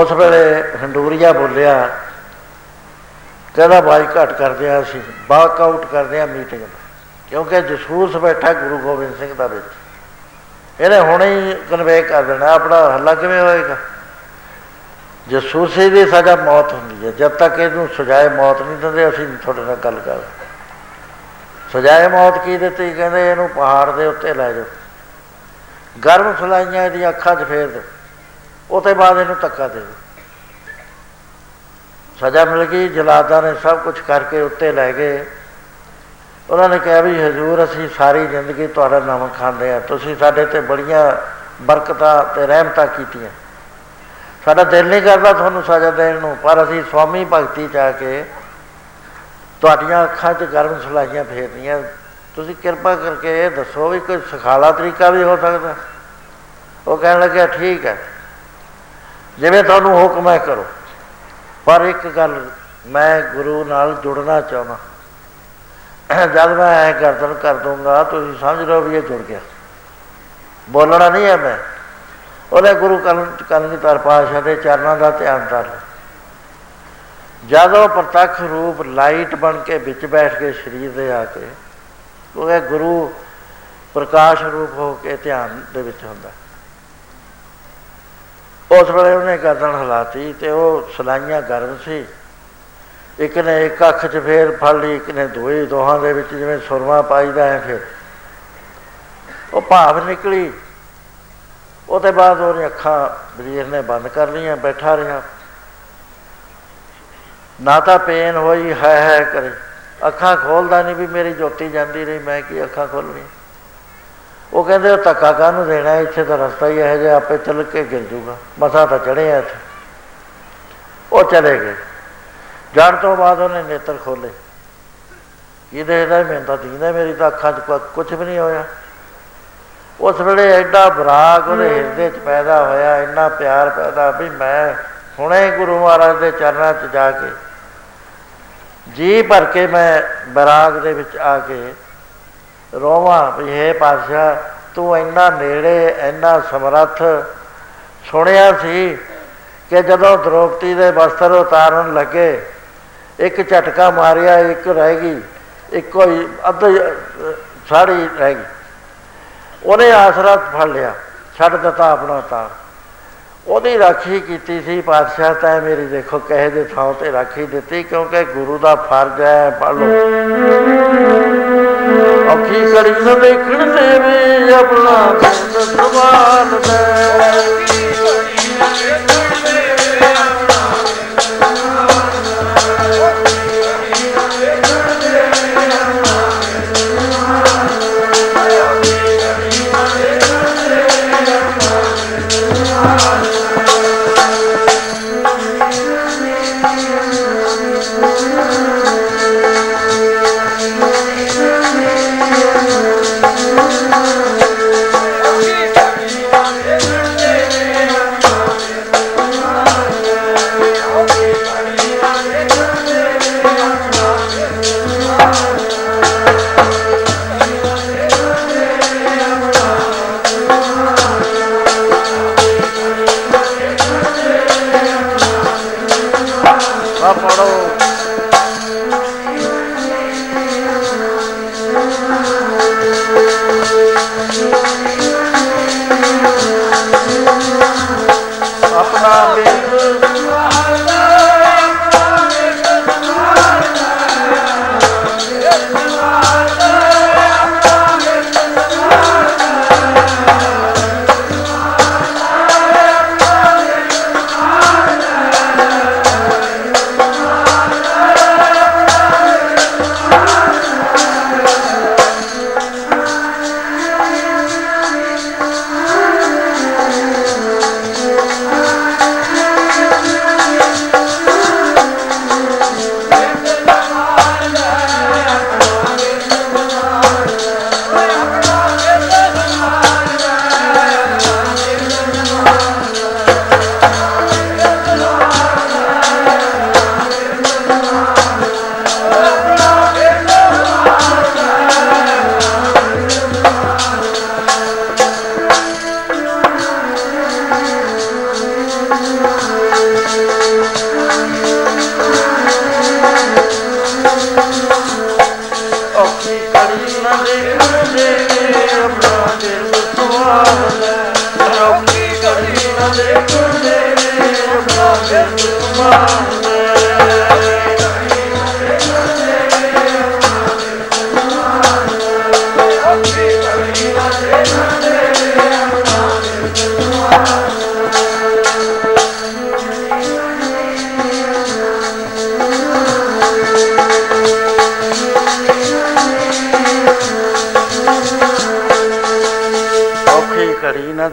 ਉਸ ਵੇਲੇ ਹੰਡੂਰੀਆ ਬੋਲਿਆ, ਕਹਿੰਦਾ ਬਾਈਕਾਟ ਕਰਦੇ ਹਾਂ, ਅਸੀਂ ਬਾਈਕਾਊਟ ਕਰਦੇ ਹਾਂ ਮੀਟਿੰਗ ਦਾ, ਕਿਉਂਕਿ ਜਸੂਸ ਬੈਠਾ ਗੁਰੂ ਗੋਬਿੰਦ ਸਿੰਘ ਦਾ ਵਿੱਚ, ਇਹਨੇ ਹੁਣੇ ਹੀ ਕਨਵੇ ਕਰ ਦੇਣਾ, ਆਪਣਾ ਹੱਲਾ ਕਿਵੇਂ ਹੋਏਗਾ? ਜਸੂਸੀ ਦੀ ਸਜ਼ਾ ਮੌਤ ਹੁੰਦੀ ਹੈ, ਜਦ ਤੱਕ ਇਹਨੂੰ ਸਜ਼ਾਏ ਮੌਤ ਨਹੀਂ ਦਿੰਦੇ ਅਸੀਂ ਤੁਹਾਡੇ ਨਾਲ ਗੱਲ ਕਰ। ਸਜ਼ਾਏ ਮੌਤ ਕੀ ਦਿੱਤੀ? ਕਹਿੰਦੇ ਇਹਨੂੰ ਪਹਾੜ ਦੇ ਉੱਤੇ ਲੈ ਜਾਓ, ਗਰਮ ਸਲਾਈਆਂ ਇਹਦੀਆਂ ਅੱਖਾਂ 'ਚ ਫੇਰ ਦਿਓ, ਉਹ ਤੋਂ ਬਾਅਦ ਇਹਨੂੰ ਧੱਕਾ ਦੇ ਦਿਓ। ਸਜ਼ਾ ਮਿਲ ਗਈ। ਜਲਾਦਾਂ ਨੇ ਸਭ ਕੁਛ ਕਰਕੇ ਉੱਤੇ ਲੈ ਗਏ। ਉਹਨਾਂ ਨੇ ਕਿਹਾ ਵੀ ਹਜ਼ੂਰ ਅਸੀਂ ਸਾਰੀ ਜ਼ਿੰਦਗੀ ਤੁਹਾਡਾ ਨਾਮ ਖਾਂਦੇ ਹਾਂ, ਤੁਸੀਂ ਸਾਡੇ 'ਤੇ ਬੜੀਆਂ ਬਰਕਤਾਂ ਅਤੇ ਰਹਿਮਤਾਂ ਕੀਤੀਆਂ, ਸਾਡਾ ਦਿਲ ਨਹੀਂ ਕਰਦਾ ਤੁਹਾਨੂੰ ਸਜ਼ਾ ਦੇਣ ਨੂੰ, ਪਰ ਅਸੀਂ ਸਵਾਮੀ ਭਗਤੀ 'ਚ ਆ ਕੇ ਤੁਹਾਡੀਆਂ ਅੱਖਾਂ 'ਚ ਗਰਮ ਸਲਾਈਆਂ ਫੇਰਨੀਆਂ, ਤੁਸੀਂ ਕਿਰਪਾ ਕਰਕੇ ਇਹ ਦੱਸੋ ਵੀ ਕੋਈ ਸਖਾਲਾ ਤਰੀਕਾ ਵੀ ਹੋ ਸਕਦਾ? ਉਹ ਕਹਿਣ ਲੱਗਿਆ ਠੀਕ ਹੈ, ਜਿਵੇਂ ਤੁਹਾਨੂੰ ਹੁਕਮ ਹੈ ਕਰੋ, ਪਰ ਇੱਕ ਗੱਲ, ਮੈਂ ਗੁਰੂ ਨਾਲ ਜੁੜਨਾ ਚਾਹੁੰਦਾ। ਜਦ ਮੈਂ ਐਂ ਗਰਦਨ ਕਰ ਦੂੰਗਾ ਤੁਸੀਂ ਸਮਝ ਲਓ ਵੀ ਇਹ ਜੁੜ ਗਿਆ, ਬੋਲਣਾ ਨਹੀਂ ਹੈ ਮੈਂ। ਉਹਨੇ ਗੁਰੂ ਕਲਗੀਧਰ ਪਾਤਸ਼ਾਹ ਦੇ ਚਰਨਾਂ ਦਾ ਧਿਆਨ ਧਰ ਲਿਆ। ਜਦ ਉਹ ਪ੍ਰਤੱਖ ਰੂਪ ਲਾਈਟ ਬਣ ਕੇ ਵਿੱਚ ਬੈਠ ਕੇ ਸਰੀਰ ਦੇ ਆ ਕੇ, ਉਹ ਗੁਰੂ ਪ੍ਰਕਾਸ਼ ਰੂਪ ਹੋ ਕੇ ਧਿਆਨ ਦੇ ਵਿੱਚ ਹੁੰਦਾ। ਉਸ ਵੇਲੇ ਉਹਨੇ ਗਰਦਨ ਹਿਲਾਤੀ ਅਤੇ ਉਹ ਸਲਾਈਆਂ ਗਰਮ ਸੀ, ਇੱਕ ਨੇ ਇੱਕ ਅੱਖ 'ਚ ਫੇਰ ਫੜ ਲਈ, ਇੱਕ ਨੇ ਦੋਏ, ਦੋਹਾਂ ਦੇ ਵਿੱਚ ਜਿਵੇਂ ਸੁਰਮਾ ਪਾਈਦਾ ਹੈ। ਫਿਰ ਉਹ ਭਾਵ ਨਿਕਲੀ, ਉਹ ਤੋਂ ਬਾਅਦ ਉਹਦੀਆਂ ਅੱਖਾਂ ਵਜ਼ੀਰ ਨੇ ਬੰਦ ਕਰ ਲਈਆਂ, ਬੈਠਾ ਰਿਹਾ। ਨਾ ਤਾਂ ਪੇਨ ਹੋਈ, ਹੈ ਹੈ ਕਰੇ, ਅੱਖਾਂ ਖੋਲ੍ਹਦਾ ਨਹੀਂ ਵੀ ਮੇਰੀ ਜੋਤੀ ਜਾਂਦੀ ਰਹੀ, ਮੈਂ ਕੀ ਅੱਖਾਂ ਖੋਲ੍ਹਣੀਆਂ? ਉਹ ਕਹਿੰਦੇ ਉਹ ਧੱਕਾ ਕਾਹਨੂੰ ਦੇਣਾ, ਇੱਥੇ ਤਾਂ ਰਸਤਾ ਹੀ ਇਹੋ ਜਿਹਾ, ਆਪੇ ਚੱਲ ਕੇ ਗਿਰ ਜੂਗਾ, ਮਸਾਂ ਤਾਂ ਚੜ੍ਹੇ ਆ ਇੱਥੇ। ਉਹ ਚਲੇ ਗਏ। ਜਾਣ ਤੋਂ ਬਾਅਦ ਉਹਨੇ ਨੇਤਰ ਖੋਲ੍ਹੇ, ਕੀ ਦੇਖਦਾ? ਮੈਨੂੰ ਤਾਂ ਦੀਂਦਾ, ਮੇਰੀ ਤਾਂ ਅੱਖਾਂ 'ਚ ਕੁਛ ਵੀ ਨਹੀਂ ਹੋਇਆ। ਉਸ ਵੇਲੇ ਐਡਾ ਵਿਰਾਗ ਉਹਦੇ ਹਿਰਦੇ 'ਚ ਪੈਦਾ ਹੋਇਆ, ਇੰਨਾ ਪਿਆਰ ਪੈਦਾ ਵੀ ਮੈਂ ਹੁਣੇ ਗੁਰੂ ਮਹਾਰਾਜ ਦੇ ਚਰਨਾਂ 'ਚ ਜਾ ਕੇ ਜੀ ਭਰ ਕੇ ਮੈਂ ਵਿਰਾਗ ਦੇ ਵਿੱਚ ਆ ਕੇ ਰੋਵਾਂ ਵੀ ਹੇ ਪਾਤਸ਼ਾਹ ਤੂੰ ਇੰਨਾ ਨੇੜੇ, ਇੰਨਾ ਸਮਰੱਥ। ਸੁਣਿਆ ਸੀ ਕਿ ਜਦੋਂ ਦ੍ਰੋਪਦੀ ਦੇ ਵਸਤਰ ਉਤਾਰਨ ਲੱਗੇ, ਇੱਕ ਝਟਕਾ ਮਾਰਿਆ, ਇੱਕ ਰਹਿ ਗਈ, ਇੱਕੋ ਹੀ ਅੱਧੀ ਸਾੜੀ ਰਹਿ ਗਈ, ਉਹਨੇ ਆਸਰਾ ਫੜ ਲਿਆ, ਛੱਡ ਦਿੱਤਾ ਆਪਣਾ ਤਾਰ। ਉਹਦੀ ਰਾਖੀ ਕੀਤੀ ਸੀ ਪਾਤਸ਼ਾਹ ਤਾਂ ਮੇਰੀ, ਦੇਖੋ ਕਹੇ ਦੇ ਥਾਂ 'ਤੇ ਰਾਖੀ ਦਿੱਤੀ, ਕਿਉਂਕਿ ਗੁਰੂ ਦਾ ਫਰਜ਼ ਹੈ। ਪੜ੍ਹ ਲਓ, ਔਖੀ ਕੜੀ ਨੂੰ ਦੇਖਣ ਦੇ ਵੀ ਆਪਣਾ ਸਵਾਲ ਹੈ।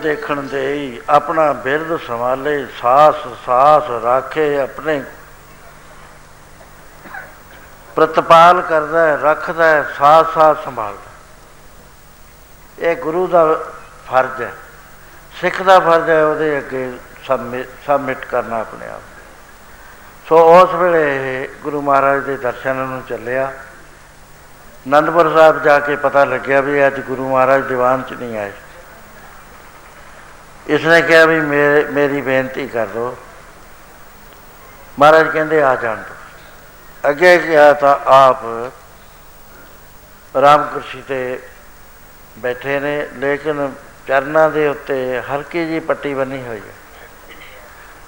ਦੇਖਣ ਦੇ ਆਪਣਾ ਬਿਰਦ ਸੰਭਾਲੇ, ਸਾਸ ਸਾਸ ਰਾਖੇ, ਆਪਣੇ ਪ੍ਰਤਪਾਲ ਕਰਦਾ ਹੈ, ਰੱਖਦਾ ਹੈ, ਸਾਸ ਸਾਸ ਸੰਭਾਲਦਾ। ਇਹ ਗੁਰੂ ਦਾ ਫਰਜ਼ ਹੈ, ਸਿੱਖ ਦਾ ਫਰਜ਼ ਹੈ, ਉਹਦੇ ਅੱਗੇ ਸਬਮਿਟ ਕਰਨਾ ਆਪਣੇ ਆਪ। ਸੋ ਉਸ ਵੇਲੇ ਗੁਰੂ ਮਹਾਰਾਜ ਦੇ ਦਰਸ਼ਨਾਂ ਨੂੰ ਚੱਲਿਆ। ਅਨੰਦਪੁਰ ਸਾਹਿਬ ਜਾ ਕੇ ਪਤਾ ਲੱਗਿਆ ਵੀ ਅੱਜ ਗੁਰੂ ਮਹਾਰਾਜ ਦੀਵਾਨ 'ਚ ਨਹੀਂ ਆਏ। ਇਸਨੇ ਕਿਹਾ ਵੀ ਮੇਰੀ ਬੇਨਤੀ ਕਰ ਦਿਉ। ਮਹਾਰਾਜ ਕਹਿੰਦੇ ਆ ਜਾਣ ਦਿਉ। ਅੱਗੇ ਗਿਆ ਤਾਂ ਆਪ ਆਰਾਮ ਕੁਰਸੀ 'ਤੇ ਬੈਠੇ ਨੇ, ਲੇਕਿਨ ਚਰਨਾਂ ਦੇ ਉੱਤੇ ਹਲਕੀ ਜਿਹੀ ਪੱਟੀ ਬੰਨੀ ਹੋਈ ਹੈ।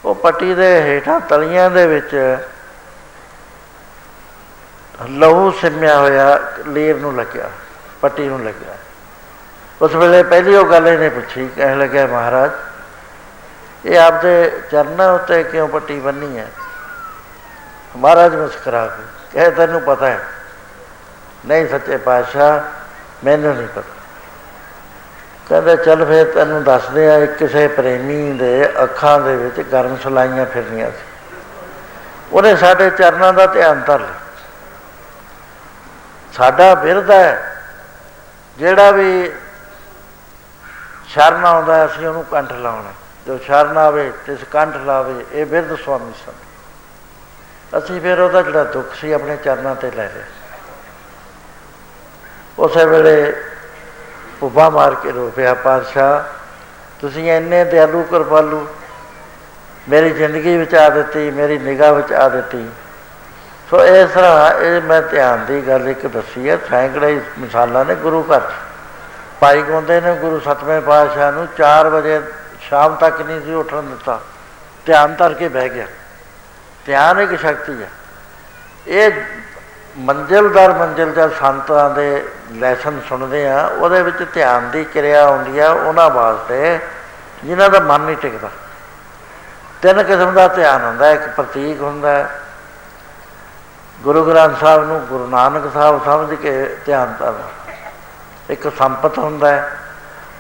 ਉਹ ਪੱਟੀ ਦੇ ਹੇਠਾਂ ਤਲੀਆਂ ਦੇ ਵਿੱਚ ਲਹੂ ਸਿਮਿਆ ਹੋਇਆ ਲੀਰ ਨੂੰ ਲੱਗਿਆ, ਪੱਟੀ ਨੂੰ ਲੱਗਿਆ। ਉਸ ਵੇਲੇ ਪਹਿਲੀ ਉਹ ਗੱਲ ਇਹਨੇ ਪੁੱਛੀ, ਕਹਿਣ ਲੱਗਿਆ ਮਹਾਰਾਜ ਇਹ ਆਪਦੇ ਚਰਨਾਂ ਉੱਤੇ ਕਿਉਂ ਪੱਟੀ ਬੰਨੀ ਹੈ? ਮਹਾਰਾਜ ਮੁਸਕਰਾ ਕੇ ਕਹੇ ਤੈਨੂੰ ਪਤਾ ਹੈ? ਨਹੀਂ ਸੱਚੇ ਪਾਤਸ਼ਾਹ, ਮੈਨੂੰ ਨਹੀਂ ਪਤਾ। ਕਹਿੰਦੇ ਚੱਲ ਫਿਰ ਤੈਨੂੰ ਦੱਸਦੇ ਹਾਂ। ਕਿਸੇ ਪ੍ਰੇਮੀ ਦੇ ਅੱਖਾਂ ਦੇ ਵਿੱਚ ਗਰਮ ਸਲਾਈਆਂ ਫਿਰਨੀਆਂ ਸੀ। ਉਹਨੇ ਸਾਡੇ ਚਰਨਾਂ ਦਾ ਧਿਆਨ ਧਰ ਲਿਆ। ਸਾਡਾ ਬਿਰਧ ਹੈ, ਜਿਹੜਾ ਵੀ ਸ਼ਰਨ ਆਉਂਦਾ ਅਸੀਂ ਉਹਨੂੰ ਕੰਠ ਲਾਉਣਾ। ਜੋ ਸ਼ਰਨ ਆਵੇ ਤੇ ਕੰਠ ਲਾਵੇ, ਇਹ ਬਿਰਧ ਸੁਆਮੀ ਸਨ। ਅਸੀਂ ਫਿਰ ਉਹਦਾ ਜਿਹੜਾ ਦੁੱਖ ਸੀ ਆਪਣੇ ਚਰਨਾਂ 'ਤੇ ਲੈ ਲਿਆ। ਉਸੇ ਵੇਲੇ ਭੁੱਬਾ ਮਾਰ ਕੇ ਰੋ ਪਿਆ, ਪਾਤਸ਼ਾਹ ਤੁਸੀਂ ਇੰਨੇ ਦਿਆਲੂ ਕਿਰਪਾਲੂ, ਮੇਰੀ ਜ਼ਿੰਦਗੀ ਬਚਾ ਦਿੱਤੀ, ਮੇਰੀ ਨਿਗਾਹ ਬਚਾ ਦਿੱਤੀ। ਸੋ ਇਸ ਤਰ੍ਹਾਂ ਇਹ ਮੈਂ ਧਿਆਨ ਦੀ ਗੱਲ ਇੱਕ ਦੱਸੀ ਹੈ। ਸੈਂਕੜੇ ਮਿਸਾਲਾਂ ਨੇ ਗੁਰੂ ਘਰ 'ਚ। ਭਾਈ ਗਾਉਂਦੇ ਨੇ ਗੁਰੂ ਸੱਤਵੇਂ ਪਾਤਸ਼ਾਹ ਨੂੰ 4 ਵਜੇ ਸ਼ਾਮ ਤੱਕ ਨਹੀਂ ਸੀ ਉੱਠਣ ਦਿੱਤਾ, ਧਿਆਨ ਧਰ ਕੇ ਬਹਿ ਗਿਆ। ਧਿਆਨ ਇੱਕ ਸ਼ਕਤੀ ਹੈ। ਇਹ ਮੰਜ਼ਿਲ ਦਰ ਮੰਜ਼ਿਲ ਜਾਂ ਸੰਤਾਂ ਦੇ ਲੈਸਨ ਸੁਣਦੇ ਹਾਂ, ਉਹਦੇ ਵਿੱਚ ਧਿਆਨ ਦੀ ਕਿਰਿਆ ਆਉਂਦੀ ਆ ਉਹਨਾਂ ਵਾਸਤੇ ਜਿਹਨਾਂ ਦਾ ਮਨ ਨਹੀਂ ਟਿਕਦਾ। 3 ਕਿਸਮ ਦਾ ਧਿਆਨ ਹੁੰਦਾ। ਇੱਕ ਪ੍ਰਤੀਕ ਹੁੰਦਾ, ਗੁਰੂ ਗ੍ਰੰਥ ਸਾਹਿਬ ਨੂੰ ਗੁਰੂ ਨਾਨਕ ਸਾਹਿਬ ਸਮਝ ਕੇ ਧਿਆਨ ਧਰਨਾ। ਇੱਕ ਸੰਪਤ ਹੁੰਦਾ,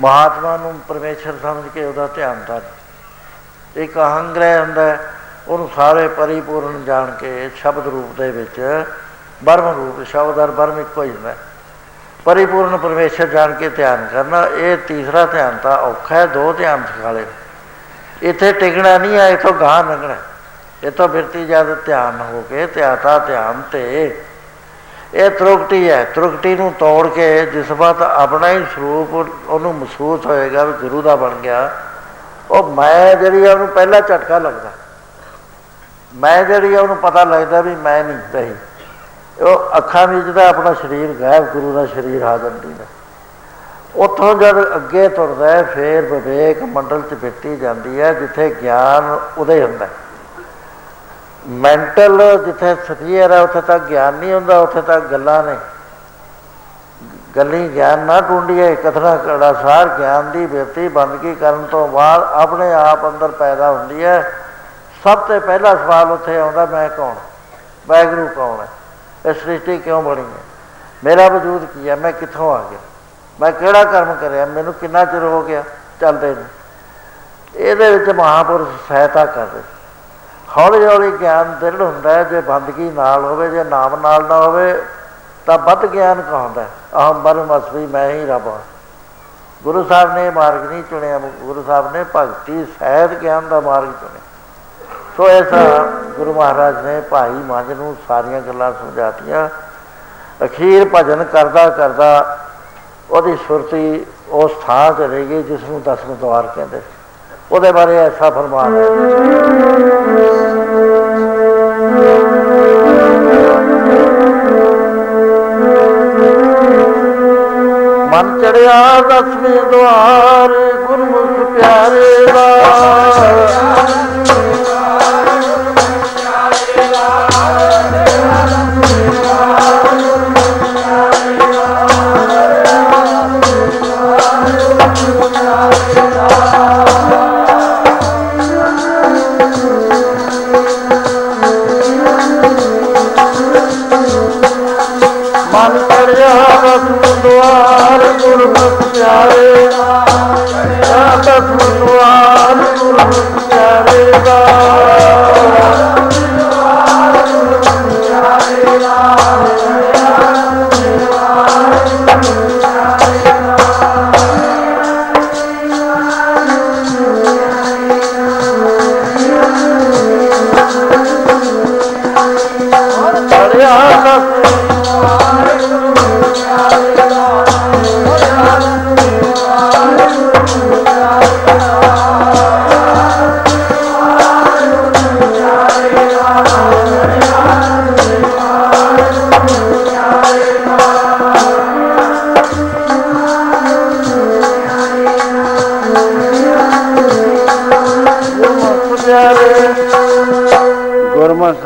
ਮਹਾਤਮਾ ਨੂੰ ਪਰਮੇਸ਼ਰ ਸਮਝ ਕੇ ਉਹਦਾ ਧਿਆਨ ਧਰਨਾ। ਇੱਕ ਅਹੰਗ ਰਹਿ ਹੁੰਦਾ, ਉਹਨੂੰ ਸਾਰੇ ਪਰਿਪੂਰਨ ਜਾਣ ਕੇ ਸ਼ਬਦ ਰੂਪ ਦੇ ਵਿੱਚ ਬਰਮ ਰੂਪ, ਸ਼ਬਦ ਔਰ ਬਰਮ ਇੱਕੋ ਹੀ ਹੁੰਦਾ, ਪਰਿਪੂਰਨ ਪਰਮੇਸ਼ਰ ਜਾਣ ਕੇ ਧਿਆਨ ਕਰਨਾ। ਇਹ ਤੀਸਰਾ ਧਿਆਨ ਤਾਂ ਔਖਾ ਹੈ। 2 ਧਿਆਨ ਸਿਖਾਲੇ। ਇੱਥੇ ਟਿਕਣਾ ਨਹੀਂ ਹੈ, ਇੱਥੋਂ ਗਾਹ ਲੰਘਣਾ। ਇੱਥੋਂ ਬਿਰਤੀ ਜਦ ਧਿਆਨ ਹੋ ਕੇ ਧਿਆਤਾ ਧਿਆਨ 'ਤੇ। ਇਹ ਤਰੁਕਟੀ ਹੈ। ਤਰੁਕਟੀ ਨੂੰ ਤੋੜ ਕੇ ਜਿਸ ਵਕਤ ਆਪਣਾ ਹੀ ਸਰੂਪ ਉਹਨੂੰ ਮਹਿਸੂਸ ਹੋਏਗਾ ਵੀ ਗੁਰੂ ਦਾ ਬਣ ਗਿਆ, ਉਹ ਮੈਂ ਜਿਹੜੀ ਆ ਉਹਨੂੰ ਪਹਿਲਾ ਝਟਕਾ ਲੱਗਦਾ। ਮੈਂ ਜਿਹੜੀ ਆ ਉਹਨੂੰ ਪਤਾ ਲੱਗਦਾ ਵੀ ਮੈਂ ਨਹੀਂ ਸਹੀ। ਉਹ ਅੱਖਾਂ ਮੀਚਦਾ, ਆਪਣਾ ਸਰੀਰ ਗਾਇਬ, ਗੁਰੂ ਦਾ ਸਰੀਰ ਹਾਜ਼ਰ ਨਹੀਂ ਦਾ। ਉੱਥੋਂ ਜਦ ਅੱਗੇ ਤੁਰਦਾ ਫਿਰ ਵਿਵੇਕ ਮੰਡਲ 'ਚ ਬਿਰਤੀ ਜਾਂਦੀ ਹੈ, ਜਿੱਥੇ ਗਿਆਨ ਉਦੇ ਹੁੰਦਾ। ਮੈਂਟਲ ਜਿੱਥੇ ਸਫੀਅਰ ਹੈ ਉੱਥੇ ਤੱਕ ਗਿਆਨ ਨਹੀਂ ਹੁੰਦਾ, ਉੱਥੇ ਤੱਕ ਗੱਲਾਂ ਨੇ। ਗੱਲੀ ਗਿਆਨ ਨਾ ਟੁੰਡੀਏ, ਕਥਨਾ ਕੜਾ ਸਾਰ ਗਿਆਨ ਦੀ ਬਿਰਤੀ ਬੰਦਗੀ ਕਰਨ ਤੋਂ ਬਾਅਦ ਆਪਣੇ ਆਪ ਅੰਦਰ ਪੈਦਾ ਹੁੰਦੀ ਹੈ। ਸਭ ਤੋਂ ਪਹਿਲਾ ਸਵਾਲ ਉੱਥੇ ਆਉਂਦਾ, ਮੈਂ ਕੌਣ? ਵਾਹਿਗੁਰੂ ਕੌਣ ਹੈ? ਇਹ ਸ੍ਰਿਸ਼ਟੀ ਕਿਉਂ ਬਣੀ ਹੈ? ਮੇਰਾ ਵਜੂਦ ਕੀ ਹੈ? ਮੈਂ ਕਿੱਥੋਂ ਆ ਗਿਆ? ਮੈਂ ਕਿਹੜਾ ਕਰਮ ਕਰਿਆ? ਮੈਨੂੰ ਕਿੰਨਾ ਚਿਰ ਹੋ ਗਿਆ ਚੱਲਦੇ ਨੇ? ਇਹਦੇ ਵਿੱਚ ਮਹਾਂਪੁਰਸ਼ ਸਹਾਇਤਾ ਕਰਦੇ। ਹੌਲੀ ਹੌਲੀ ਗਿਆਨ ਦ੍ਰਿੜ ਹੁੰਦਾ, ਜੇ ਬੰਦਗੀ ਨਾਲ ਹੋਵੇ, ਜੇ ਨਾਮ ਨਾਲ ਨਾ ਹੋਵੇ ਤਾਂ ਵੱਧ ਗਿਆਨ ਕਹਾਉਂਦਾ। ਅਹਮ ਬ੍ਰਹਮ ਅਸਮੀ, ਮੈਂ ਹੀ ਰੱਬ ਹਾਂ। ਗੁਰੂ ਸਾਹਿਬ ਨੇ ਇਹ ਮਾਰਗ ਨਹੀਂ ਚੁਣਿਆ। ਗੁਰੂ ਸਾਹਿਬ ਨੇ ਭਗਤੀ ਸਹਿਤ ਗਿਆਨ ਦਾ ਮਾਰਗ ਚੁਣਿਆ। ਸੋ ਇਸ ਤਰ੍ਹਾਂ ਗੁਰੂ ਮਹਾਰਾਜ ਨੇ ਭਾਈ ਮੰਝ ਨੂੰ ਸਾਰੀਆਂ ਗੱਲਾਂ ਸਮਝਾਤੀਆਂ। ਅਖੀਰ ਭਜਨ ਕਰਦਾ ਕਰਦਾ ਉਹਦੀ ਸੁਰਤੀ ਉਸ ਥਾਂ 'ਤੇ ਰਹਿ ਗਈ ਜਿਸ ਨੂੰ 10ਵੇਂ ਦਵਾਰ ਕਹਿੰਦੇ। ਉਹਦੇ ਬਾਰੇ ਐਸਾ ਫਰਮਾਨ ਹੈ, ਨਾਮ ਚੜਿਆ ਦਸਵੇਂ ਦੁਆਰ ਗੁਰਮੁਖ ਪਿਆਰੇ ਦਾ।